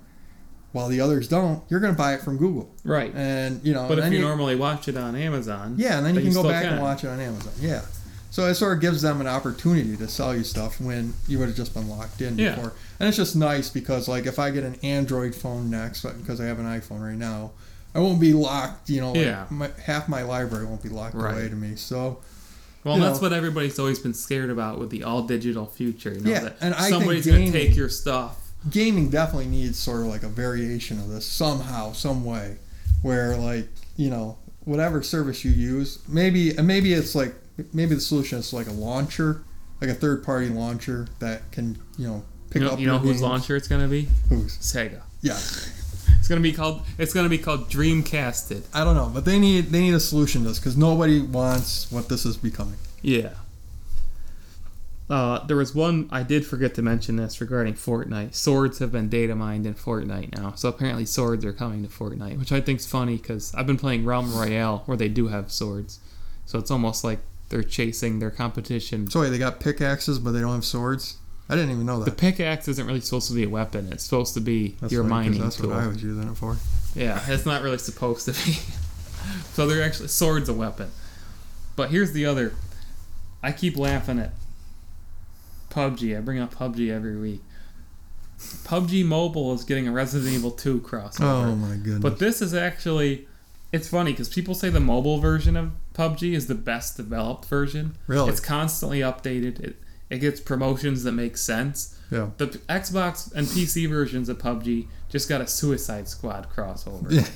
while the others don't, you're going to buy it from Google. Right. And you know. But if you, you normally watch it on Amazon, yeah, and then you can you go back can. and watch it on Amazon. Yeah. So it sort of gives them an opportunity to sell you stuff when you would have just been locked in yeah. before. And it's just nice because, like, if I get an Android phone next, because I have an iPhone right now, I won't be locked, you know, like yeah. my, half my library won't be locked right. away to me. So, Well, that's know. what everybody's always been scared about with the all-digital future. You know, yeah, that and I somebody's going to take your stuff. Gaming definitely needs sort of like a variation of this somehow, some way, where, like, you know, whatever service you use, maybe maybe it's like, Maybe the solution is like a launcher, like a third-party launcher that can, you know, pick you know, up. You know whose launcher it's gonna be? Whose? Sega. Yeah. It's gonna be called. It's gonna be called Dreamcasted. I don't know, but they need they need a solution to this because nobody wants what this is becoming. Yeah. Uh, there was one I did forget to mention this regarding Fortnite. Swords have been data mined in Fortnite now, so apparently swords are coming to Fortnite, which I think's funny because I've been playing Realm Royale where they do have swords, so it's almost like they're chasing their competition. Sorry, they got pickaxes, but they don't have swords? I didn't even know that. The pickaxe isn't really supposed to be a weapon. It's supposed to be that's your mining tool. That's what I was using it for. Yeah, it's not really supposed to be. So they're actually... Sword's a weapon. But here's the other... I keep laughing at P U B G. I bring up P U B G every week. P U B G Mobile is getting a Resident Evil two crossover. Oh, my goodness. But this is actually... It's funny, because people say the mobile version of P U B G is the best developed version. Really? It's constantly updated. It it gets promotions that make sense. Yeah. The Xbox and P C versions of P U B G just got a Suicide Squad crossover.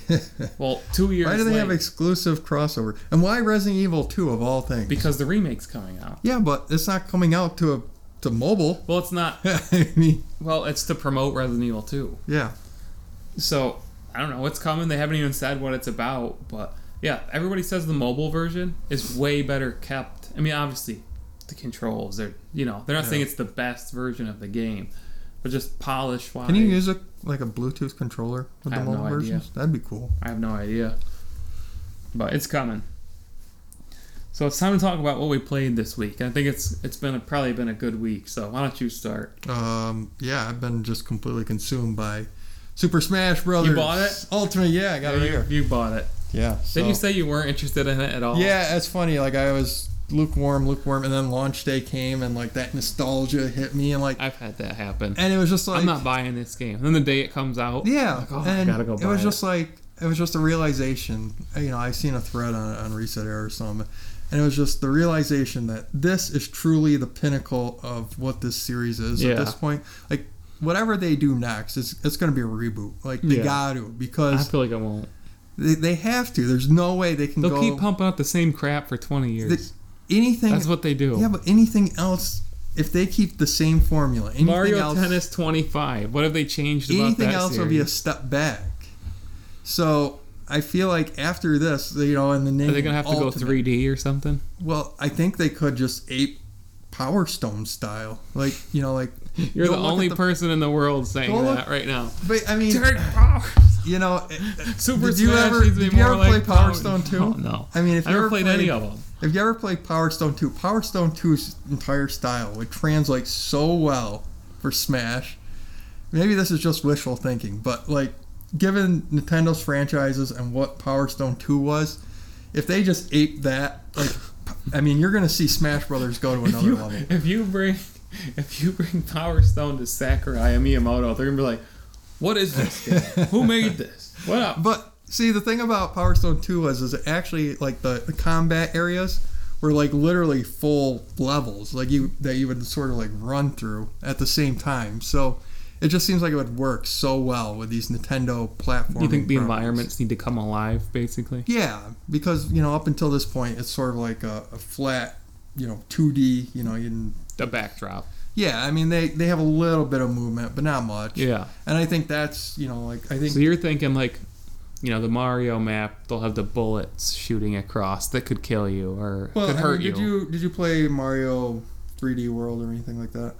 Well, two years Why do they late, have exclusive crossover? And why Resident Evil two, of all things? Because the remake's coming out. Yeah, but it's not coming out to a to mobile. Well, it's not. I mean, well, it's to promote Resident Evil two. Yeah. So... I don't know what's coming. They haven't even said what it's about, but yeah, everybody says the mobile version is way better kept. I mean, obviously, the controls are you know they're not yeah. saying it's the best version of the game, but just polish wise. Can you use a like a Bluetooth controller with I the mobile no versions? Idea. That'd be cool. I have no idea, but it's coming. So it's time to talk about what we played this week. I think it's it's been a, probably been a good week. So why don't you start? Um, yeah, I've been just completely consumed by Super Smash Brothers. You bought it? Ultimate, yeah, I got yeah, it here. You, you bought it. Yeah. So. Didn't you say you weren't interested in it at all? Yeah, that's funny. Like, I was lukewarm, lukewarm, and then launch day came, and, like, that nostalgia hit me, and, like... I've had that happen. And it was just like... I'm not buying this game. And then the day it comes out... Yeah. Like, oh, I gotta go buy it. Was it was just, like... It was just a realization. You know, I seen a thread on, on Reset Era or something, and it was just the realization that this is truly the pinnacle of what this series is yeah. at this point. Like... Whatever they do next, it's it's going to be a reboot. Like, they yeah. got to, because... I feel like I won't. They, they have to. There's no way they can They'll go... They'll keep pumping out the same crap for twenty years. The, anything... That's what they do. Yeah, but anything else, if they keep the same formula, anything Mario else... Mario Tennis twenty-five. What have they changed about that series? Anything else would be a step back. So, I feel like after this, you know, in the name... Are they going to have Ultimate, to go three D or something? Well, I think they could just ape Power Stone style. Like, you know, like... You're the only the, person in the world saying look, that right now. But I mean, Dirt Power. You know, Super did you Smash ever, did you ever play like Power Stone two? No, no. I mean, if I you ever played, played any of them. If you ever played Power Stone two, Power Stone two's entire style would translate so well for Smash. Maybe this is just wishful thinking, but like, given Nintendo's franchises and what Power Stone two was, if they just aped that, like, I mean, you're gonna see Smash Brothers go to another if you, level. If you bring. If you bring Power Stone to Sakurai and Miyamoto, they're going to be like, what is this game? Who made this? What up? But, see, the thing about Power Stone two was, is it actually, like, the, the combat areas were, like, literally full levels, like, you that you would sort of, like, run through at the same time. So, it just seems like it would work so well with these Nintendo platforming. You think the problems. environments need to come alive, basically? Yeah, because, you know, up until this point, it's sort of like a, a flat, you know, two D, you know, you didn't... The backdrop. Yeah, I mean, they, they have a little bit of movement, but not much. Yeah. And I think that's, you know, like, I think... So you're thinking, like, you know, the Mario map, they'll have the bullets shooting across that could kill you or well, could I hurt mean, you. Did you. Did you play Mario three D World or anything like that?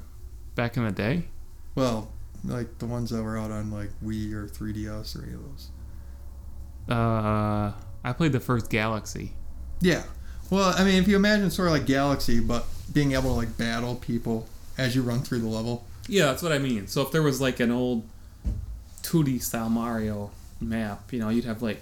Back in the day? Well, like, the ones that were out on, like, Wii or three D S or any of those. Uh, I played the first Galaxy. Yeah. Well, I mean, if you imagine sort of like Galaxy, but being able to, like, battle people as you run through the level. Yeah, that's what I mean. So if there was, like, an old two D style Mario map, you know, you'd have, like,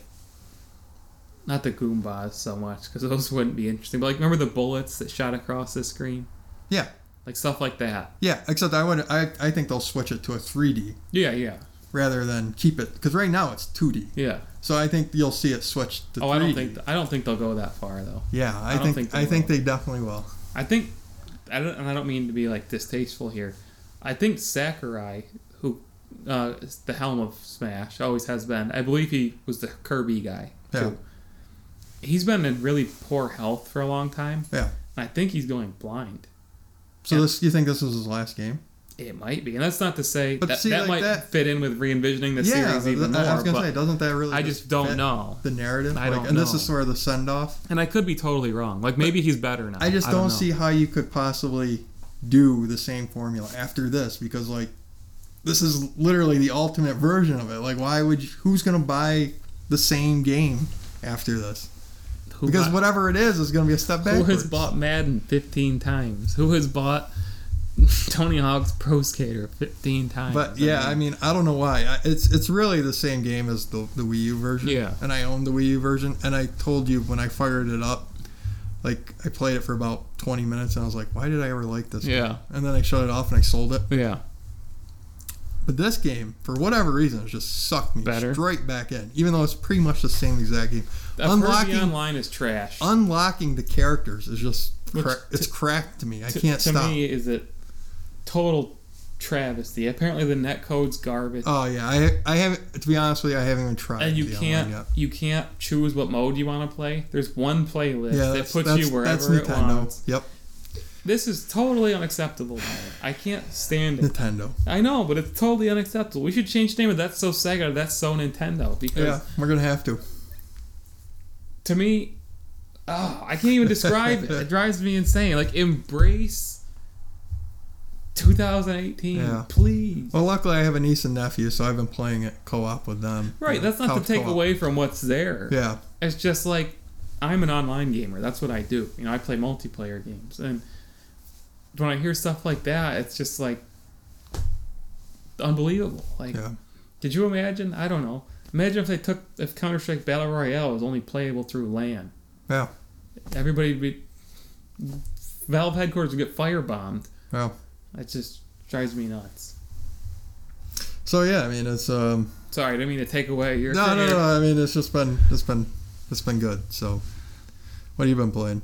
not the Goombas so much, because those wouldn't be interesting, but, like, remember the bullets that shot across the screen? Yeah. Like, stuff like that. Yeah, except I would, I, I think they'll switch it to a three D. Yeah, yeah. Rather than keep it, because right now it's two D. Yeah. So I think you'll see it switch to oh, three D. Oh, I don't think I don't think they'll go that far though. Yeah, I, I think, think they I will. think they definitely will. I think, I don't, and I don't mean to be like distasteful here. I think Sakurai, who uh, is the helm of Smash, always has been. I believe he was the Kirby guy too. Yeah. He's been in really poor health for a long time. Yeah. And I think he's going blind. So and this, you think this was his last game? It might be, and that's not to say but that, see, that like might that, fit in with re-envisioning the yeah, series even more. I was going to say, doesn't that really? I just, just don't know the narrative. I like, don't and know. This is sort of the send-off. And I could be totally wrong. Like maybe but he's better now. I just I don't, don't see how you could possibly do the same formula after this because like this is literally the ultimate version of it. Like why would you, who's going to buy the same game after this? Who because bought, whatever it is is going to be a step backwards. Who has bought Madden fifteen times? Who has bought Tony Hawk's Pro Skater fifteen times? But yeah, I mean, I mean, I don't know why. It's it's really the same game as the the Wii U version. Yeah. And I own the Wii U version. And I told you when I fired it up, like I played it for about twenty minutes, and I was like, why did I ever like this? Yeah. Game? And then I shut it off and I sold it. Yeah. But this game, for whatever reason, it just sucked me Better. straight back in. Even though it's pretty much the same exact game. That unlocking online is trash. Unlocking the characters is just cra- Which, it's to, cracked to me. I to, can't to stop. To me, is it? Total travesty. Apparently the netcode's garbage. Oh yeah, I I haven't. To be honest with you, I haven't even tried. And you can't you can't choose what mode you want to play. There's one playlist yeah, that puts that's, you wherever that's it wants. Yep. This is totally unacceptable. Man. I can't stand it. Nintendo. I know, but it's totally unacceptable. We should change the name of That's So Sega. That's So Nintendo. Because yeah, we're gonna have to. To me, oh, I can't even describe it. It drives me insane. Like embrace. twenty eighteen, yeah. Please. Well, luckily I have a niece and nephew, so I've been playing it co-op with them. Right, you know, that's not to take co-op. away from what's there. Yeah. It's just like, I'm an online gamer. That's what I do. You know, I play multiplayer games. And when I hear stuff like that, it's just like, unbelievable. Like, yeah. Did you imagine? I don't know. Imagine if they took, if Counter-Strike Battle Royale was only playable through LAN. Yeah. Everybody would be, Valve headquarters would get firebombed. Yeah. It just drives me nuts. So yeah, I mean it's. Um, Sorry, I didn't mean to take away your. No, career. no, no. I mean it's just been it's been it's been good. So, what have you been playing?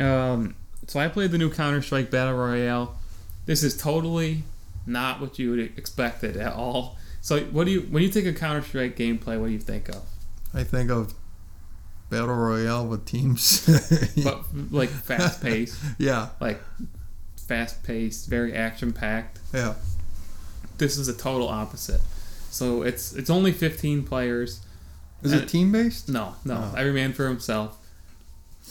Um, so I played the new Counter-Strike Battle Royale. This is totally not what you would expect it at all. So, what do you when you think of Counter-Strike gameplay? What do you think of? I think of Battle Royale with teams, but like fast paced. yeah, like. Fast paced, very action packed. Yeah. This is a total opposite. So it's it's only fifteen players. Is it team based? No, no, no. Every man for himself.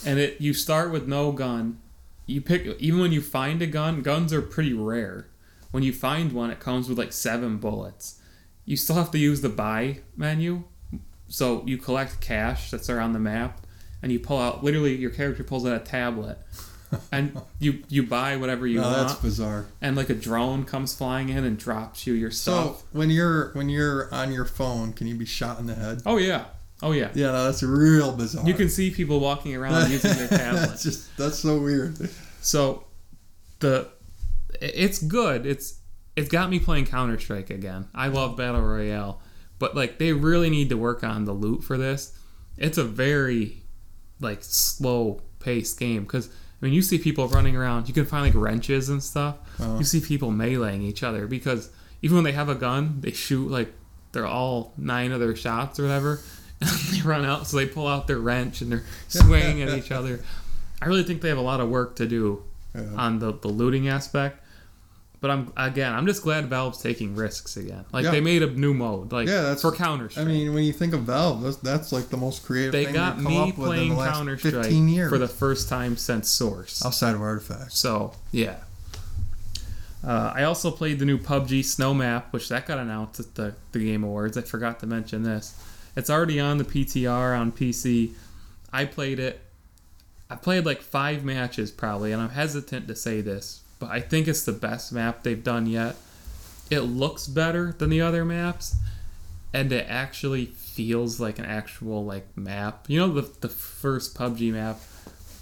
And it you start with no gun. You pick even when you find a gun, guns are pretty rare. When you find one, it comes with like seven bullets. You still have to use the buy menu. So you collect cash that's around the map and you pull out literally your character pulls out a tablet. And you, you buy whatever you no, want. That's bizarre. And like a drone comes flying in and drops you your stuff. So when you're when you're on your phone, can you be shot in the head? Oh yeah, oh yeah. Yeah, no, that's real bizarre. You can see people walking around using their tablets. That's just that's so weird. So the it's good. It's it's got me playing Counter-Strike again. I love Battle Royale, but like they really need to work on the loot for this. It's a very like slow paced game because. I mean, you see people running around. You can find, like, wrenches and stuff. Oh. You see people meleeing each other because even when they have a gun, they shoot, like, they're all nine of their shots or whatever. And they run out, so they pull out their wrench and they're swinging at each other. I really think they have a lot of work to do yeah. on the, the looting aspect. But I'm again, I'm just glad Valve's taking risks again. Like yeah. they made a new mode, like yeah, that's, for Counter-Strike. I mean, when you think of Valve, that's, that's like the most creative they thing got they've come me up with in the last Counter-Strike fifteen years for the first time since Source, outside of Artifact. So yeah. Uh, I also played the new P U B G Snow Map, which that got announced at the, the Game Awards. I forgot to mention this. It's already on the P T R on P C. I played it. I played like five matches probably, and I'm hesitant to say this, but I think it's the best map they've done yet. It looks better than the other maps, and it actually feels like an actual like map. You know the the first P U B G map?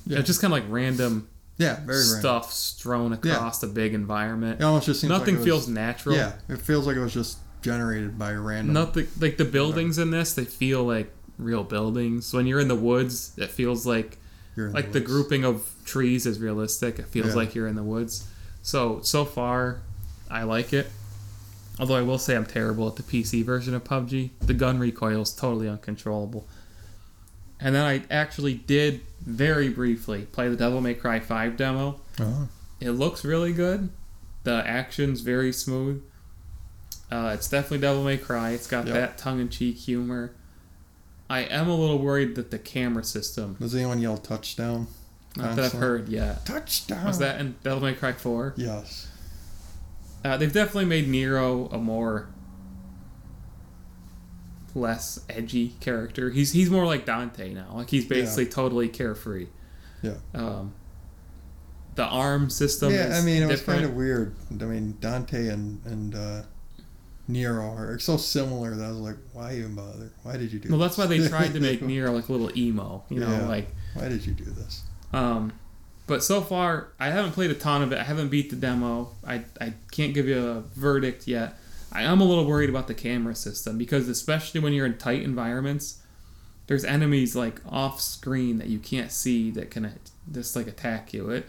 Yeah. It's just kind of like random... Yeah, very stuff random. Strewn across yeah. a big environment. It almost just seems nothing like it feels was, natural. Yeah, it feels like it was just generated by random. Nothing like the buildings in this, they feel like real buildings. When you're in the woods, it feels like like the, the grouping of trees is realistic. It feels yeah. like you're in the woods. So so far, I like it. Although I will say I'm terrible at the P C version of P U B G. The gun recoil is totally uncontrollable. And then I actually did, very briefly, play the Devil May Cry five demo. Oh. It looks really good. The action's very smooth. Uh, it's definitely Devil May Cry. It's got yep. that tongue-in-cheek humor. I am a little worried that the camera system... Does anyone yell touchdown? Not that I've heard yet. Touchdown! Was that in Devil May Cry four? Yes. Uh, they've definitely made Nero a more... less edgy character. He's he's more like Dante now. Like he's basically yeah. totally carefree. Yeah. Um, the arm system. Yeah, is I mean it different. Was kind of weird. I mean Dante and and uh, Nero are so similar that I was like, why even bother? Why did you do? Well, this? That's why they tried to make Nero like a little emo. You know, yeah. like why did you do this? Um, but so far I haven't played a ton of it. I haven't beat the demo. I I can't give you a verdict yet. I am a little worried about the camera system because especially when you're in tight environments, there's enemies like off screen that you can't see that can just like attack you. It,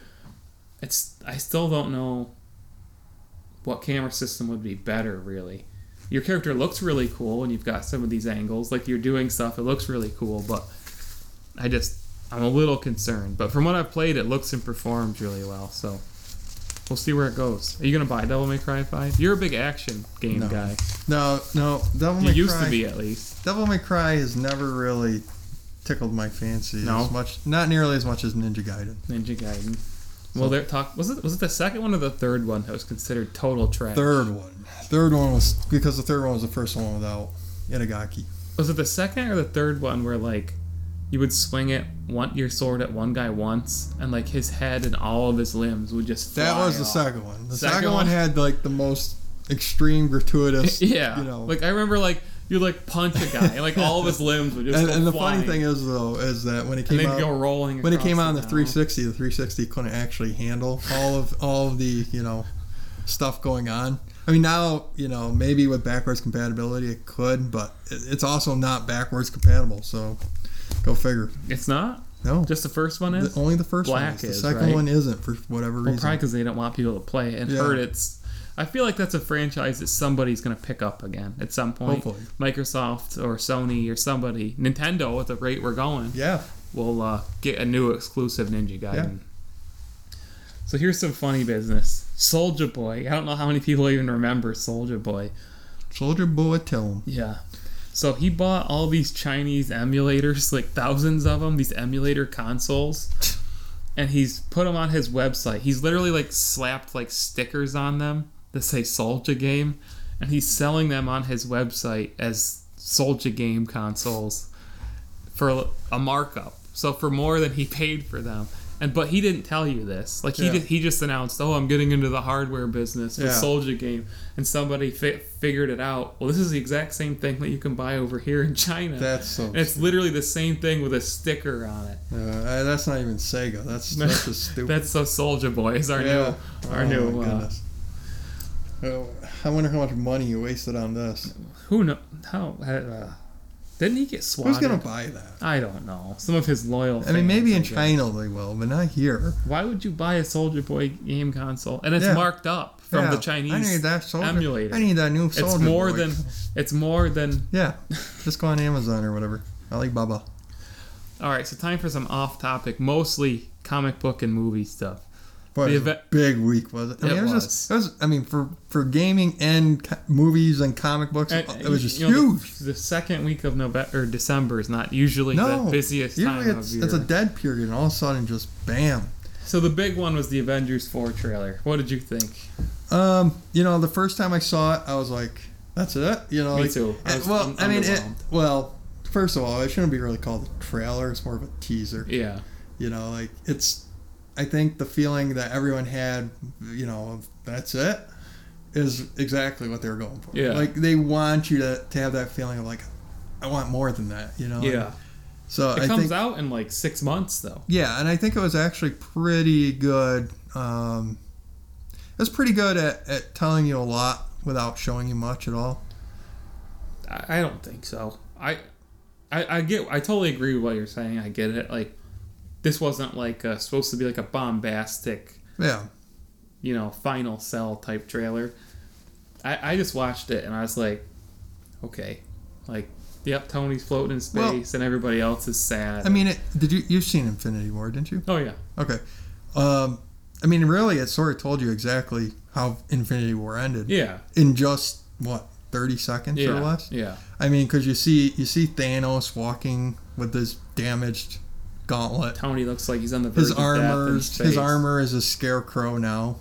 it's I still don't know what camera system would be better really. Your character looks really cool when you've got some of these angles, like you're doing stuff. It looks really cool, but I just I'm a little concerned. But from what I've played, it looks and performs really well. So. We'll see where it goes. Are you going to buy Devil May Cry five? You're a big action game no. guy. No, no. Devil May Cry... You used to be, at least. Devil May Cry has never really tickled my fancy no. as much. Not nearly as much as Ninja Gaiden. Ninja Gaiden. So. Well, they're talk. Was it was it the second one or the third one that was considered total trash? Third one. Third one was... Because the third one was the first one without Itagaki. Was it the second or the third one where, like... You would swing it, one, your sword at one guy once, and like his head and all of his limbs would just fly That was the off. second one. The second, second one had like the most extreme, gratuitous. Yeah. You know. Like I remember, like you'd like punch a guy, and like all of his limbs would just. And, go and the flying. funny thing is though, is that when it came and they'd out, go rolling when it came out on the three sixty, the three sixty couldn't actually handle all of all of the you know stuff going on. I mean, now, you know, maybe with backwards compatibility it could, but it's also not backwards compatible, so. Go figure. It's not? No. Just the first one is? The, only the first Black one is. The is, second right? one isn't for whatever well, reason. Well, probably because they don't want people to play it and yeah. hurt it. I feel like that's a franchise that somebody's going to pick up again at some point. Hopefully. Microsoft or Sony or somebody. Nintendo, at the rate we're going, yeah. will uh, get a new exclusive Ninja Gaiden. Yeah. So here's some funny business. Soulja Boy. I don't know how many people even remember Soulja Boy. Soulja Boy, tell him. Yeah. So he bought all these Chinese emulators, like thousands of them, these emulator consoles, and he's put them on his website. He's literally like slapped like stickers on them that say Soulja Game, and he's selling them on his website as Soulja Game consoles for a markup. So for more than he paid for them. And but he didn't tell you this. Like he yeah. did, he just announced, "Oh, I'm getting into the hardware business with yeah. Soulja Game," and somebody fi- figured it out. Well, this is the exact same thing that you can buy over here in China. That's so. And it's literally the same thing with a sticker on it. Uh, that's not even Sega. That's that's just stupid. That's so Soulja Boy is our yeah. new our oh, new. My goodness. Uh, I wonder how much money you wasted on this. Who knows? How. Uh, Didn't he get swatted? Who's going to buy that? I don't know. Some of his loyal fans. I mean, maybe in China they will, but not here. Why would you buy a Soulja Boy game console? And it's yeah. marked up from yeah. the Chinese I need that Soulja, emulator. I need that new Soulja Boy. It's more Boy. than... It's more than... Yeah. Just go on Amazon or whatever. Alibaba. All right, so time for some off-topic, mostly comic book and movie stuff. Boy, it was a big week, was it? I mean, it was. It was just, it was, I mean, for, for gaming and co- movies and comic books, and, it was just huge. Know, the, the second week of November or December is not usually no, the busiest usually time it's, of year. It's a dead period, and all of a sudden, just bam. So the big one was the Avengers four trailer. What did you think? Um, you know, the first time I saw it, I was like, "That's it." You know, me like, too. I was, well, I'm, I mean, it, well, first of all, it shouldn't be really called a trailer. It's more of a teaser. Yeah. You know, like it's. I think the feeling that everyone had, you know, of that's it, is exactly what they were going for. Yeah. Like, they want you to, to have that feeling of, like, I want more than that, you know? Yeah. And so It I comes think, out in, like, six months, though. Yeah, and I think it was actually pretty good. Um, it was pretty good at, at telling you a lot without showing you much at all. I don't think so. I, I, I get... I totally agree with what you're saying. I get it. Like, this wasn't like a, supposed to be like a bombastic, yeah, you know, Final Cell type trailer. I, I just watched it and I was like, okay, like, yep, Tony's floating in space, well, and everybody else is sad. I mean, it, did you you've seen Infinity War, didn't you? Oh yeah. Okay. Um, I mean, really, it sort of told you exactly how Infinity War ended. Yeah. In just what thirty seconds yeah. or less. Yeah. I mean, because you see you see Thanos walking with this damaged gauntlet. Tony looks like he's on the verge his of armor, death his armor is a scarecrow now.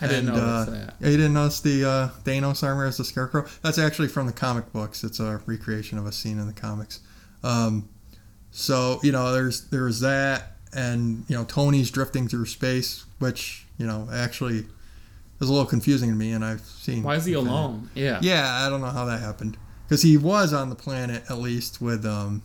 I didn't and, notice uh, that. You didn't notice the uh, Thanos armor is a scarecrow? That's actually from the comic books. It's a recreation of a scene in the comics. Um, so, you know, there's there's that, and, you know, Tony's drifting through space, which, you know, actually is a little confusing to me, and I've seen... Why is he Infinity. alone? Yeah. Yeah, I don't know how that happened. Because he was on the planet, at least, with... Um,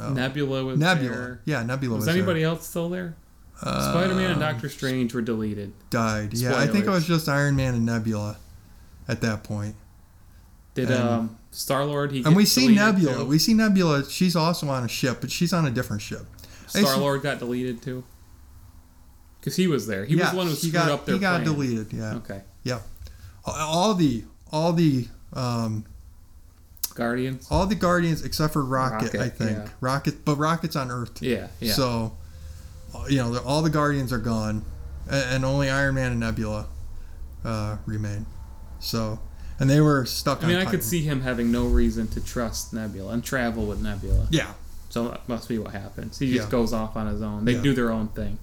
Oh. Nebula was Nebula. there. Yeah, Nebula was, was anybody there. else still there? Uh, Spider-Man and Doctor Strange were deleted. Died. Spoilers. Yeah, I think it was just Iron Man and Nebula at that point. Did and, um, Star-Lord... He and we see Nebula. Too? We see Nebula. She's also on a ship, but she's on a different ship. Star-Lord got deleted too? Because he was there. He yeah, was the one who screwed got, up their He got plan. deleted, yeah. Okay. Yeah. All the... All the... Um, Guardians? All the Guardians except for Rocket, Rocket I think. Yeah. Rocket, but Rocket's on Earth. Yeah, yeah. So, you know, all the Guardians are gone, and only Iron Man and Nebula uh, remain. So, and they were stuck on I mean, on I Titan. Could see him having no reason to trust Nebula and travel with Nebula. Yeah. So that must be what happens. He just yeah. goes off on his own. They yeah. do their own thing.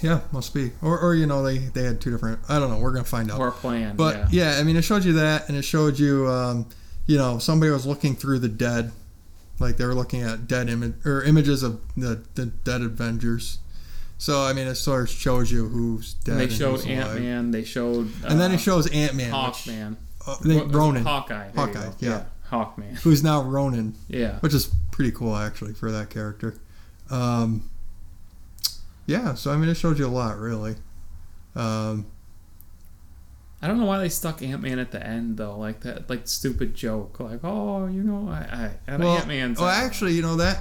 Yeah, must be. Or, or you know, they, they had two different... I don't know. We're going to find out. Or a plan, But, yeah. yeah, I mean, it showed you that, and it showed you... Um, You know, somebody was looking through the dead, like they were looking at dead image or images of the, the dead Avengers. So I mean, it sort of shows you who's dead. And they and showed Ant-Man. They showed. Uh, and then it shows Ant-Man. Hawkman. Uh, they, Ronan. Hawkeye. Hawkeye. Yeah. yeah. Hawkman. Who's now Ronan. Yeah. Which is pretty cool, actually, for that character. Um, yeah. So I mean, it showed you a lot, really. Um, I don't know why they stuck Ant-Man at the end, though. Like, that like stupid joke. Like, oh, you know, I... I well, Ant-Man's... Well, actually, you know, that...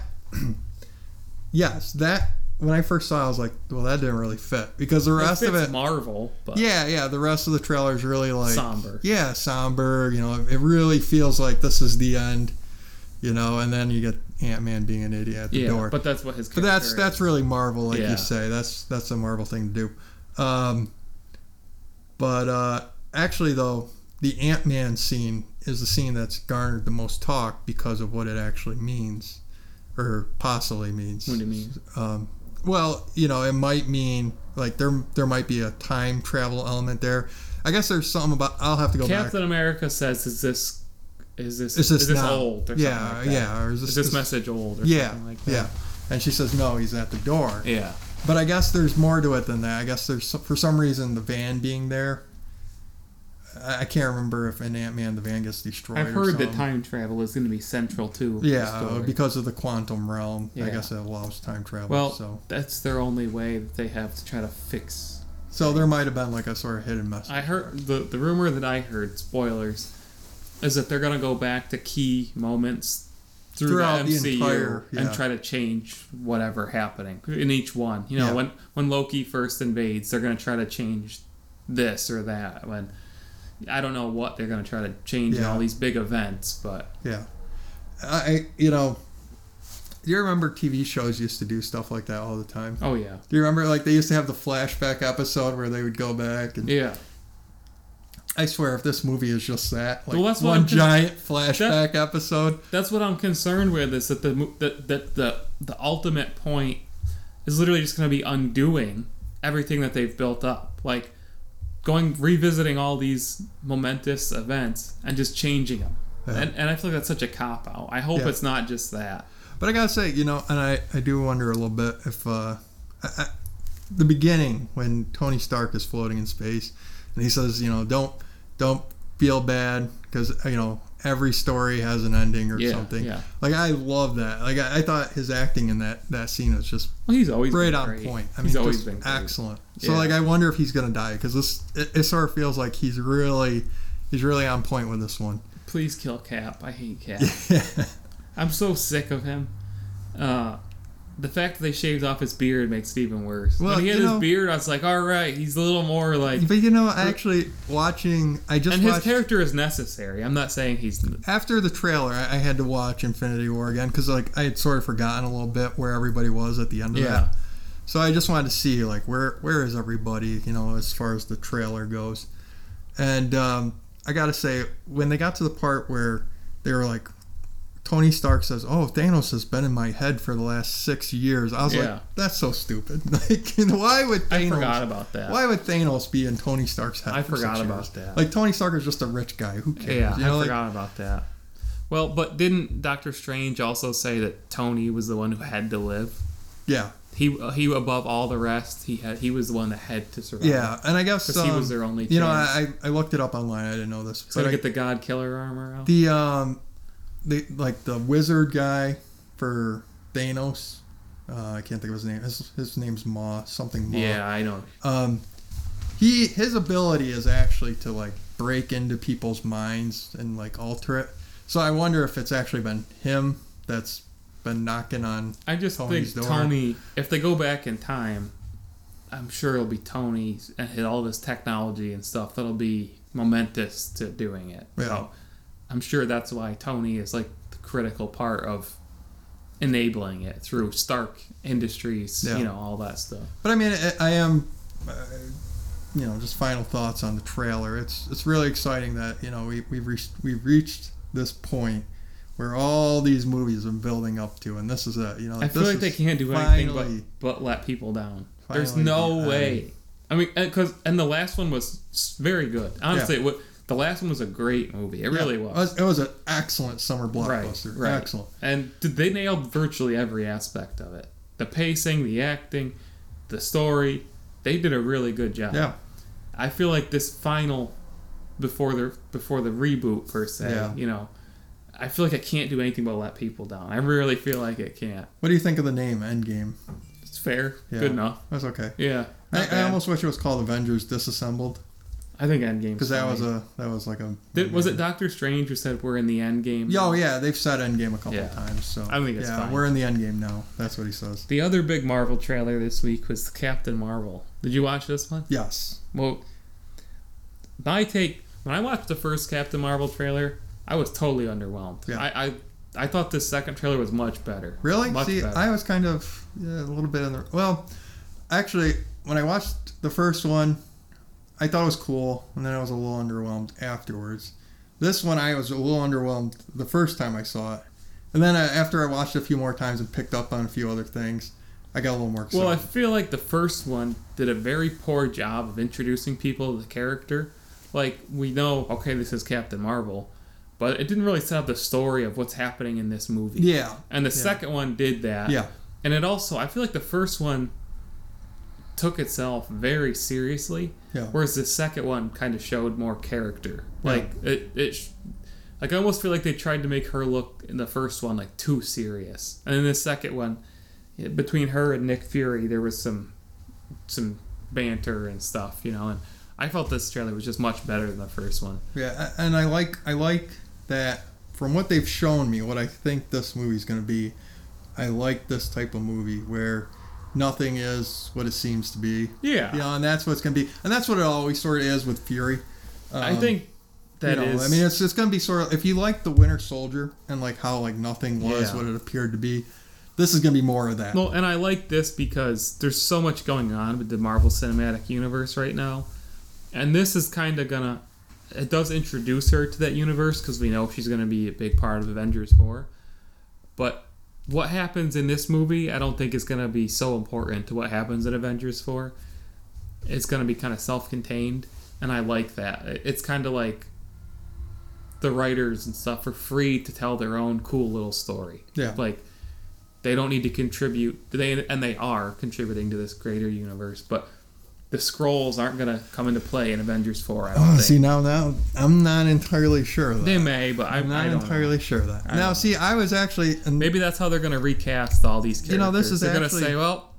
yes, that... When I first saw it, I was like, well, that didn't really fit. Because the rest it fits of it... Marvel, but... Yeah, yeah, the rest of the trailer's really, like... Somber. Yeah, somber. You know, it really feels like this is the end. You know, and then you get Ant-Man being an idiot at the yeah, door. Yeah, but that's what his character But that's, is. that's really Marvel, like yeah. you say. That's, that's a Marvel thing to do. Um... But uh, actually, though, the Ant-Man scene is the scene that's garnered the most talk because of what it actually means, or possibly means. What do you mean? Um, well, you know, it might mean, like, there there might be a time travel element there. I guess there's something about, I'll have to go Captain back. Captain America says, is this is this, is this, is this old or yeah, something like that? Yeah, or is this, is this, this message old or yeah, something like that? Yeah, and she says, no, he's at the door. Yeah. But I guess there's more to it than that. I guess there's, for some reason, the van being there. I can't remember if in Ant-Man the van gets destroyed. I've heard or that time travel is going to be central too. Yeah, because of the quantum realm. Yeah. I guess it allows time travel. Well, so. that's their only way that they have to try to fix. So there might have been like a sort of hidden message. I heard the the rumor that I heard, spoilers, is that they're going to go back to key moments Through Throughout the M C U the entire, yeah. and try to change whatever happening in each one. You know, yeah. when when Loki first invades, they're going to try to change this or that. When I don't know what they're going to try to change yeah. in all these big events, but yeah, I you know, Do you remember T V shows used to do stuff like that all the time? Oh, yeah. Do you remember, like, they used to have the flashback episode where they would go back? And yeah. I swear, if this movie is just that, like, well, that's one giant con- flashback that, episode. That's what I'm concerned with, is that the that, that the the ultimate point is literally just going to be undoing everything that they've built up. Like, going, revisiting all these momentous events and just changing them. Yeah. And, and I feel like that's such a cop-out. I hope yeah. it's not just that. But I gotta say, you know, and I, I do wonder a little bit if uh, I, I, the beginning when Tony Stark is floating in space and he says, you know, don't don't feel bad because, you know, every story has an ending or yeah, something. Yeah. Like, I love that. Like, I, I thought his acting in that, that scene was just well, he's always right on great. point. I mean, he's always been excellent. Yeah. So, like, I wonder if he's gonna die because this it, it sort of feels like he's really he's really on point with this one. Please kill Cap. I hate Cap. Yeah. I'm so sick of him. Uh, the fact that they shaved off his beard makes it even worse. Well, when he had his know, beard, I was like, all right, he's a little more like... But, you know, actually, watching... I just And watched, his character is necessary. I'm not saying he's... After the trailer, I, I had to watch Infinity War again, because, like, I had sort of forgotten a little bit where everybody was at the end of yeah. that. So I just wanted to see, like, where where is everybody, you know, as far as the trailer goes. And um, I got to say, when they got to the part where they were like, Tony Stark says, oh, Thanos has been in my head for the last six years. I was yeah. like, that's so stupid. Like, you know, why would Thanos... I forgot about that. Why would Thanos be in Tony Stark's head I for forgot six about years? that. Like, Tony Stark is just a rich guy. Who cares? Yeah, you know, I like, forgot about that. Well, but didn't Doctor Strange also say that Tony was the one who had to live? Yeah. He, he above all the rest, he had he was the one that had to survive. Yeah, and I guess... Because um, he was their only You chance. know, I, I looked it up online. I didn't know this. So but I get the God Killer armor out? The, um... The, like the wizard guy for Thanos, uh, I can't think of his name. His, his name's Maw, something Maw. Yeah, I know. Um, he his ability is actually to like break into people's minds and like alter it. So I wonder if it's actually been him that's been knocking on. I just Tony's think door. Tony. If they go back in time, I'm sure it'll be Tony and all this technology and stuff that'll be momentous to doing it. Yeah. So, I'm sure that's why Tony is like the critical part of enabling it through Stark Industries, yeah. you know, all that stuff. But I mean, I am, uh, you know, just final thoughts on the trailer. It's it's really exciting that, you know, we, we've, reached, we've reached this point where all these movies have been building up to, and this is it. You know, like I feel this like they can't do anything finally, but, but let people down. There's no I, way. I mean, because, and the last one was very good. Honestly, yeah. it would. The last one was a great movie. It yeah, really was. It was an excellent summer blockbuster. Right, right. Excellent. And they nailed virtually every aspect of it. The pacing, the acting, the story. They did a really good job. Yeah. I feel like this final, before the before the reboot per se, yeah. you know, I feel like I can't do anything but let people down. I really feel like it can't. What do you think of the name, Endgame? It's fair. Yeah. Good enough. That's okay. Yeah. I, I almost wish it was called Avengers Disassembled. I think Endgame. Because that was a that was like a. Did, was it Doctor Strange who said we're in the Endgame? Oh yeah, they've said Endgame a couple yeah. of times. So I think it's yeah, fine. We're in the Endgame now. That's what he says. The other big Marvel trailer this week was Captain Marvel. Did you watch this one? Yes. Well, my take when I watched the first Captain Marvel trailer, I was totally underwhelmed. Yeah. I I, I thought this second trailer was much better. Really? Much See, better. I was kind of yeah, a little bit in the well. Actually, when I watched the first one, I thought it was cool, and then I was a little underwhelmed afterwards. This one, I was a little underwhelmed the first time I saw it. And then I, after I watched it a few more times and picked up on a few other things, I got a little more excited. Well, I feel like the first one did a very poor job of introducing people to the character. Like, we know, okay, this is Captain Marvel, but it didn't really set up the story of what's happening in this movie. Yeah. And the yeah. second one did that. Yeah. And it also, I feel like the first one took itself very seriously, yeah. whereas the second one kind of showed more character. Like yeah. it, it, like I almost feel like they tried to make her look in the first one like too serious, and in the second one, between her and Nick Fury, there was some, some banter and stuff, you know. And I felt this trailer was just much better than the first one. Yeah, and I like I like that from what they've shown me, what I think this movie's going to be. I like this type of movie where nothing is what it seems to be. Yeah. You know, and that's what it's going to be. And that's what it always sort of is with Fury. Um, I think that you know, is... I mean, it's it's going to be sort of... If you like The Winter Soldier and like how like nothing was yeah. what it appeared to be, This is going to be more of that. Well, and I like this because there's so much going on with the Marvel Cinematic Universe right now. And this is kind of going to... It does introduce her to that universe because we know she's going to be a big part of Avengers four. But what happens in this movie, I don't think is going to be so important to what happens in Avengers four. It's going to be kind of self-contained, and I like that. It's kind of like the writers and stuff are free to tell their own cool little story. Yeah. Like, they don't need to contribute, they and they are contributing to this greater universe, but... The Skrulls aren't going to come into play in Avengers four, I don't oh, think. See, now, now, I'm not entirely sure of that. They may, but I'm, I'm not I don't entirely know. sure of that. I now, see, I was actually... Maybe that's how they're going to recast all these characters. You know, this is they're actually... They're going to say, well,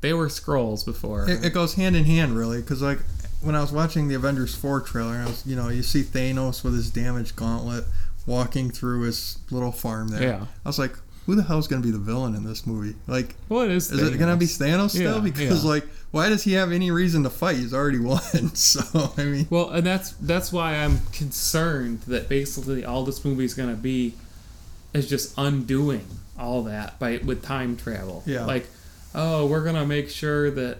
they were Skrulls before. It, it goes hand in hand, really, because, like, when I was watching the Avengers four trailer, I was, you know, you see Thanos with his damaged gauntlet walking through his little farm there. Yeah. I was like, who the hell is going to be the villain in this movie? Like, what is Is Thanos? It going to be Thanos still? Yeah, because, yeah. like... Why does he have any reason to fight? He's already won, so, I mean... Well, and that's that's why I'm concerned that basically all this movie's going to be is just undoing all that by with time travel. Yeah. Like, oh, we're going to make sure that,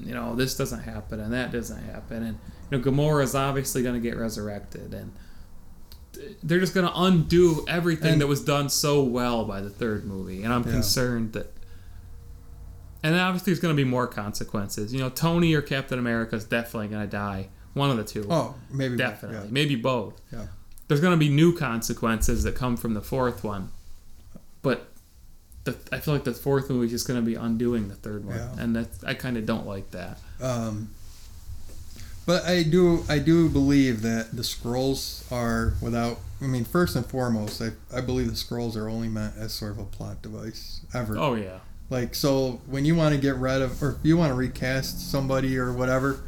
you know, this doesn't happen and that doesn't happen. And, you know, Gamora's obviously going to get resurrected. And they're just going to undo everything and, that was done so well by the third movie. And I'm yeah. concerned that... And obviously there's going to be more consequences. You know, Tony or Captain America is definitely going to die. One of the two. Oh, maybe Definitely. Both, yeah. Maybe both. Yeah. There's going to be new consequences that come from the fourth one. But the, I feel like the fourth movie is just going to be undoing the third one. Yeah. And that I kind of don't like that. Um, but I do I do believe that the Skrulls are without... I mean, first and foremost, I, I believe the Skrulls are only meant as sort of a plot device ever. Oh, yeah. Like, so when you want to get rid of, or if you want to recast somebody or whatever,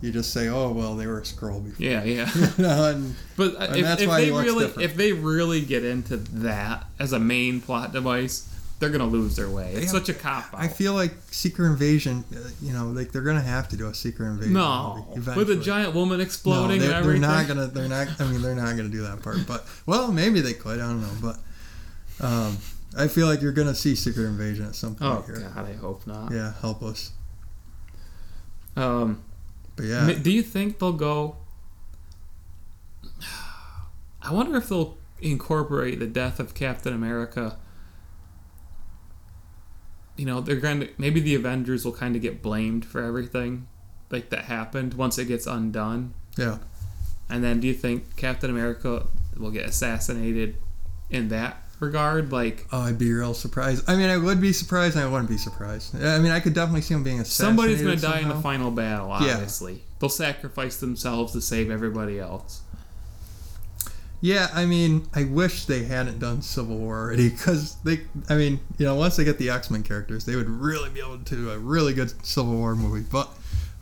you just say, oh, well, they were a Skrull before. Yeah, yeah. you know, and, but and if, that's if, why they really, if they really get into that as a main plot device, they're going to lose their way. It's yeah, such a cop-out. I feel like Secret Invasion, you know, like they're going to have to do a Secret Invasion No. movie eventually. With a giant woman exploding no, they, and everything. They're not going to, they're not, I mean, they're not going to do that part. But, well, maybe they could, I don't know. But, um... I feel like you're going to see Secret Invasion at some point oh, here. Oh, God, I hope not. Yeah, help us. Um, but yeah. Do you think they'll go... I wonder if they'll incorporate the death of Captain America. You know, they're going to... Maybe the Avengers will kind of get blamed for everything like that happened once it gets undone. Yeah. And then do you think Captain America will get assassinated in that regard? Like, oh, I'd be real surprised. I mean, I would be surprised and I wouldn't be surprised. I mean, I could definitely see him being assassinated. Somebody's going to die in the final battle, obviously. Yeah. They'll sacrifice themselves to save everybody else. Yeah, I mean, I wish they hadn't done Civil War already because they, I mean, you know, once they get the X-Men characters, they would really be able to do a really good Civil War movie. But,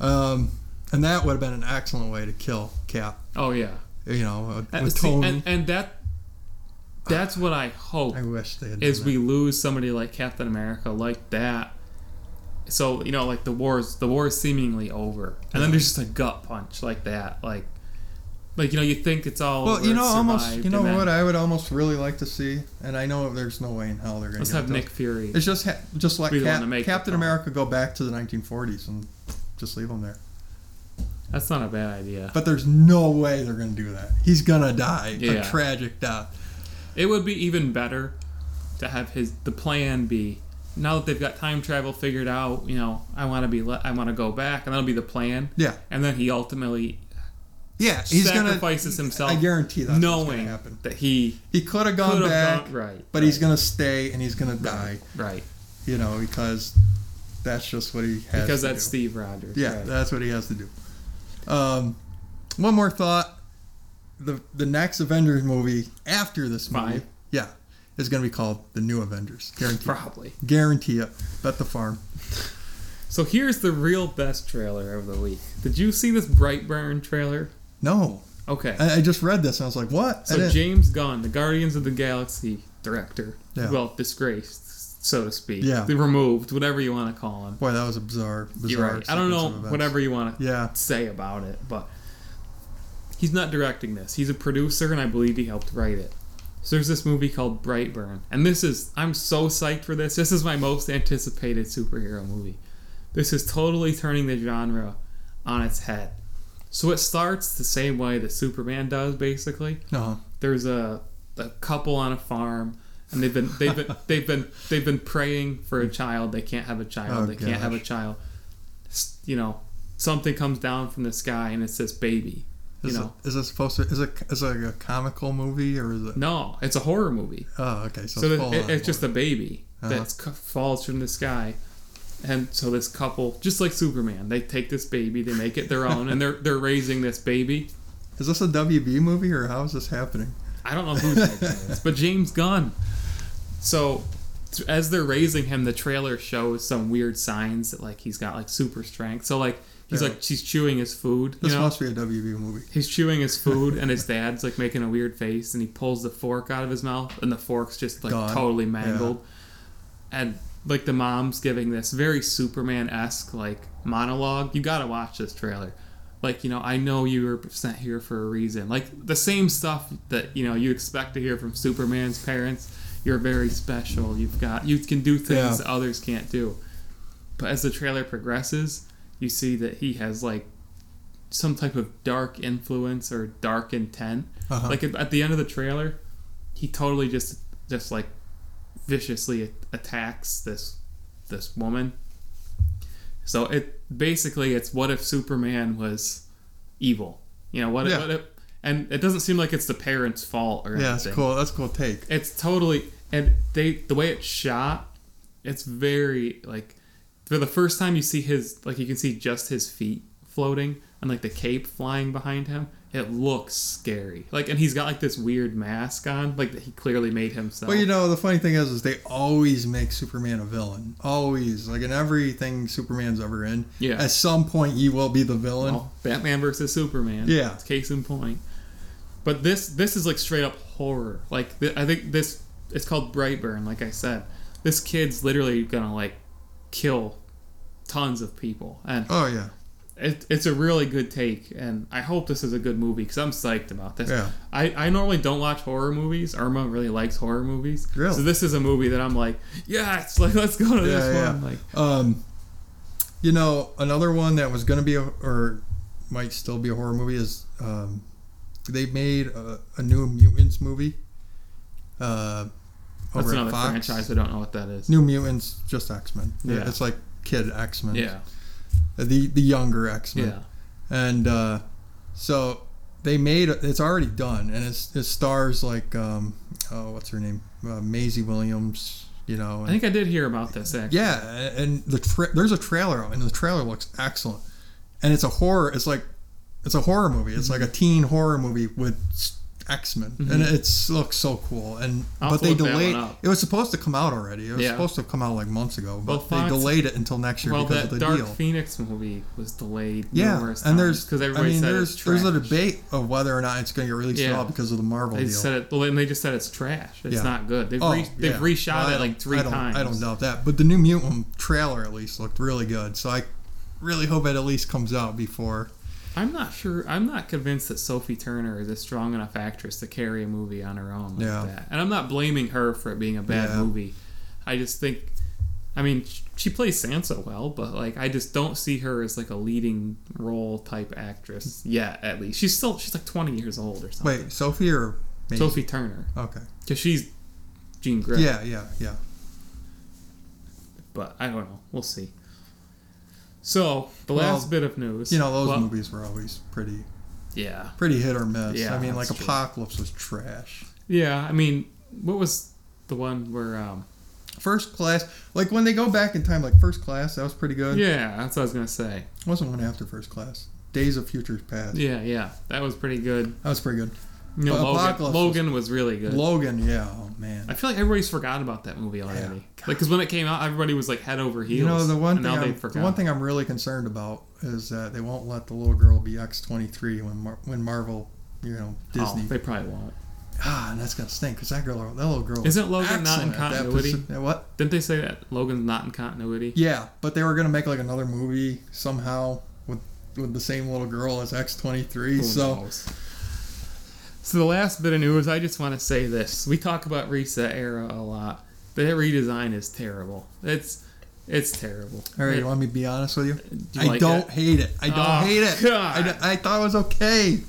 um, and that would have been an excellent way to kill Cap. Oh, yeah. You know, with and, Tony. See, and, and that. That's what I hope. I wish they had is we lose somebody like Captain America like that. So, you know, like the war's the war is seemingly over. And yeah. then there's just a gut punch like that. Like like you know, you think it's all well, over. Well, you know, almost you know what I would almost really like to see, and I know there's no way in hell they're going to Let's have those. Nick Fury. It's just ha- just like Cap- Captain America go back to the nineteen forties and just leave him there. That's not a bad idea. But there's no way they're going to do that. He's going to die. Yeah. A tragic death. It would be even better to have his the plan be, now that they've got time travel figured out, you know, I want to be le- I want to go back, and that'll be the plan. Yeah. And then he ultimately yeah, he's sacrifices gonna, himself. I guarantee that's knowing what's gonna happen. That he he could have gone back, gone, right, but right. he's going to stay and he's going to die. Right. You know, because that's just what he has because to that's do. Because that's Steve Rogers. Yeah, right. That's what he has to do. Um, one more thought. The the next Avengers movie after this movie, Five. yeah, is going to be called The New Avengers. Guarantee Probably. Guarantee it. Bet the farm. So here's the real best trailer of the week. Did you see this Brightburn trailer? No. Okay. I, I just read this and I was like, what? So James Gunn, the Guardians of the Galaxy director, yeah. well, disgraced, so to speak. Yeah. Removed, whatever you want to call him. Boy, that was a bizarre, bizarre right. I don't know, whatever you want to yeah. say about it, but... He's not directing this. He's a producer, and I believe he helped write it. So there's this movie called Brightburn, and this is, I'm so psyched for this. This is my most anticipated superhero movie. This is totally turning the genre on its head. So it starts the same way that Superman does, basically. Uh-huh. There's a, a couple on a farm, and they've been they've been they've been they've been praying for a child. They can't have a child. Oh, they gosh. can't have a child. You know, something comes down from the sky, and it's this baby. You is know, it, is it supposed to? Is it is it a comical movie or is it? No, it's a horror movie. Oh, okay. So, so it's, it, it's just a baby uh-huh. that falls from the sky. And so this couple, just like Superman, they take this baby, they make it their own, and they're they're raising this baby. Is this a W B movie, or how is this happening? I don't know who's making this, but James Gunn. So as they're raising him, the trailer shows some weird signs that, like, he's got, like, super strength. So, like, he's, yeah. like, she's chewing his food. This you know? must be a W B movie. He's chewing his food, and his dad's, like, making a weird face, and he pulls the fork out of his mouth, and the fork's just, like, Gone. totally mangled. Yeah. And... like, the mom's giving this very Superman-esque, like, monologue. You gotta watch this trailer. Like, you know, I know you were sent here for a reason. Like, the same stuff that, you know, you expect to hear from Superman's parents. You're very special. You've got... You can do things yeah. that others can't do. But as the trailer progresses, you see that he has, like, some type of dark influence or dark intent. Uh-huh. Like, at the end of the trailer, he totally just, just like, viciously attacks this this woman. So it basically it's what if Superman was evil, you know? What, yeah. what if? And it doesn't seem like it's the parents' fault or yeah, anything. Yeah, that's cool. That's a cool take. It's totally and they the way it's shot, it's very like for the first time you see his like you can see just his feet floating and like the cape flying behind him. It looks scary. Like, and he's got, like, this weird mask on, like, that he clearly made himself. Well, you know, the funny thing is, is they always make Superman a villain. Always. Like, in everything Superman's ever in, yeah. at some point he will be the villain. Well, Batman versus Superman. Yeah. It's case in point. But this, this is, like, straight-up horror. Like, th- I think this, it's called Brightburn, like I said. This kid's literally gonna, like, kill tons of people. And oh, yeah. It, it's a really good take, and I hope this is a good movie because I'm psyched about this. Yeah. I, I normally don't watch horror movies. Irma really likes horror movies. Really? So this is a movie that I'm like, yeah, it's like let's go to yeah, this yeah. one. Like, um, you know, another one that was going to be a, or might still be a horror movie is um, they made a, a new Mutants movie. Uh, over that's another Fox. franchise. I don't know what that is. New Mutants, just X-Men. Yeah, it's like kid X-Men. Yeah. The the younger X-Men, yeah. and uh, so they made a, it's already done, and it's, it stars like um, oh what's her name uh, Maisie Williams, you know. And, I think I did hear about this. Actually. Yeah, and the tra- there's a trailer, and the trailer looks excellent, and it's a horror. It's like it's a horror movie. It's mm-hmm. like a teen horror movie with X-Men, mm-hmm. and it's looks so cool. And I'll but they delayed. It was supposed to come out already. It was yeah. supposed to come out like months ago, but well, Fox, they delayed it until next year well, because of the Dark deal. Dark Phoenix movie was delayed. Yeah, numerous and times there's because I mean said there's it's trash. There's a debate of whether or not it's going to get released yeah. at all because of the Marvel they deal. Said it, well, and they just said it's trash. It's yeah. not good. They've, oh, re, they've yeah. reshot well, it like three I times. I don't doubt that. But the new Mutant trailer at least looked really good. So I really hope it at least comes out before. I'm not sure. I'm not convinced that Sophie Turner is a strong enough actress to carry a movie on her own like yeah. that. And I'm not blaming her for it being a bad yeah. movie. I just think, I mean, she plays Sansa well, but like, I just don't see her as like a leading role type actress yet. At least she's still she's like twenty years old or something. Wait, Sophie or Maisie? Sophie Turner? Okay, because she's Jean Grey. Yeah, yeah, yeah. But I don't know. We'll see. So, the well, last bit of news. You know, those well, movies were always pretty yeah, pretty hit or miss. Yeah, I mean, like, true. Apocalypse was trash. Yeah, I mean, what was the one where... Um, First Class. Like, when they go back in time, like, First Class, that was pretty good. Yeah, that's what I was going to say. It wasn't one after First Class. Days of Future Past. Yeah, yeah. That was pretty good. That was pretty good. You know, Logan, Logan was, was really good. Logan, yeah. Oh, man. I feel like everybody's forgotten about that movie already. Yeah. Like, because when it came out, everybody was, like, head over heels. You know, the one, thing I'm, the one thing I'm really concerned about is that they won't let the little girl be X twenty-three when Mar- when Marvel, you know, Disney. Oh, they probably won't. Ah, and that's going to stink, because that, girl, that little girl Isn't Logan not in continuity? What? Didn't they say that Logan's not in continuity? Yeah, but they were going to make, like, another movie somehow with, with the same little girl as X twenty-three, Who so... knows? So the last bit of news, I just want to say this. We talk about Reset Era a lot. The redesign is terrible. It's it's terrible. All right, it, you want me to be honest with you? Do you I like don't it? hate it. I don't oh, hate it. God. I, I thought it was okay.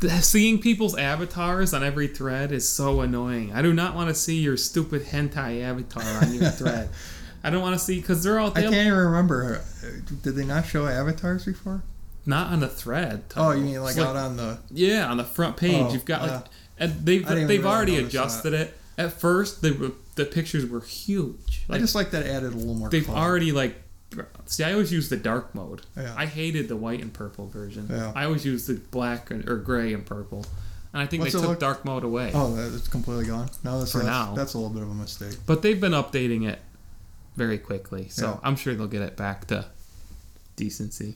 The, seeing people's avatars on every thread is so annoying. I do not want to see your stupid hentai avatar on your thread. I don't want to see, because they're all... They I can't have, even remember. Did they not show avatars before? Not on the thread. Totally. Oh, you mean like, like out on the... Yeah, on the front page. Oh, You've got like... Uh, and they've they've really already adjusted that. it. At first, they were, the pictures were huge. Like, I just like that added a little more They've color. already like... See, I always use the dark mode. Yeah. I hated the white and purple version. Yeah. I always used the black or, or gray and purple. And I think What's they took look? dark mode away. Oh, it's completely gone? No, that's, For that's, now. That's a little bit of a mistake. But they've been updating it very quickly. So yeah. I'm sure they'll get it back to decency.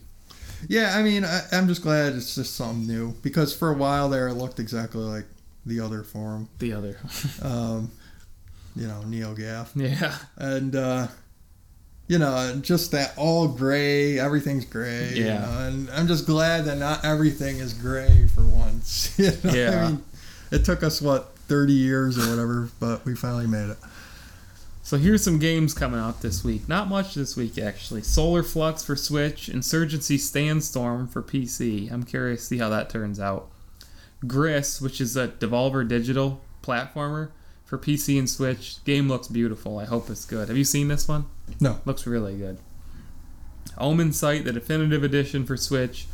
Yeah, I mean, I, I'm just glad it's just something new. Because for a while there, it looked exactly like the other forum. The other. um, you know, NeoGAF. Yeah. And, uh, you know, just that all gray, everything's gray. Yeah. You know, and I'm just glad that not everything is gray for once. You know? Yeah. I mean, it took us, what, thirty years or whatever, but we finally made it. So here's some games coming out this week. Not much this week, actually. Solar Flux for Switch, Insurgency Sandstorm for P C. I'm curious to see how that turns out. Gris, which is a Devolver Digital platformer for P C and Switch. Game looks beautiful. I hope it's good. Have you seen this one? No. Looks really good. Omen Sight, the definitive edition for Switch.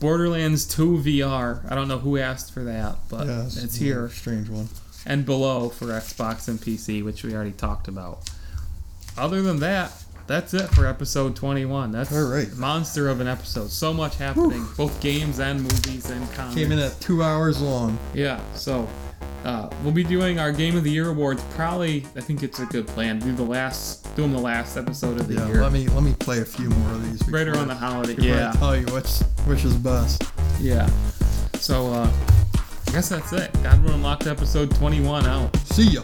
Borderlands two V R. I don't know who asked for that, but yeah, it's, it's here. Strange one. And Below for Xbox and P C, which we already talked about. Other than that, that's it for episode twenty-one. That's All right. a monster of an episode. So much happening, Whew. both games and movies and comics. Came in at two hours long. Yeah, so uh, we'll be doing our Game of the Year awards. Probably, I think it's a good plan. Do the last, do them the last episode of the yeah, year. Yeah, let me let me play a few more of these. Right around the holiday. Yeah. I tell you which which is best. Yeah. So. uh I guess that's it. God Run Unlocked episode twenty-one out. See ya.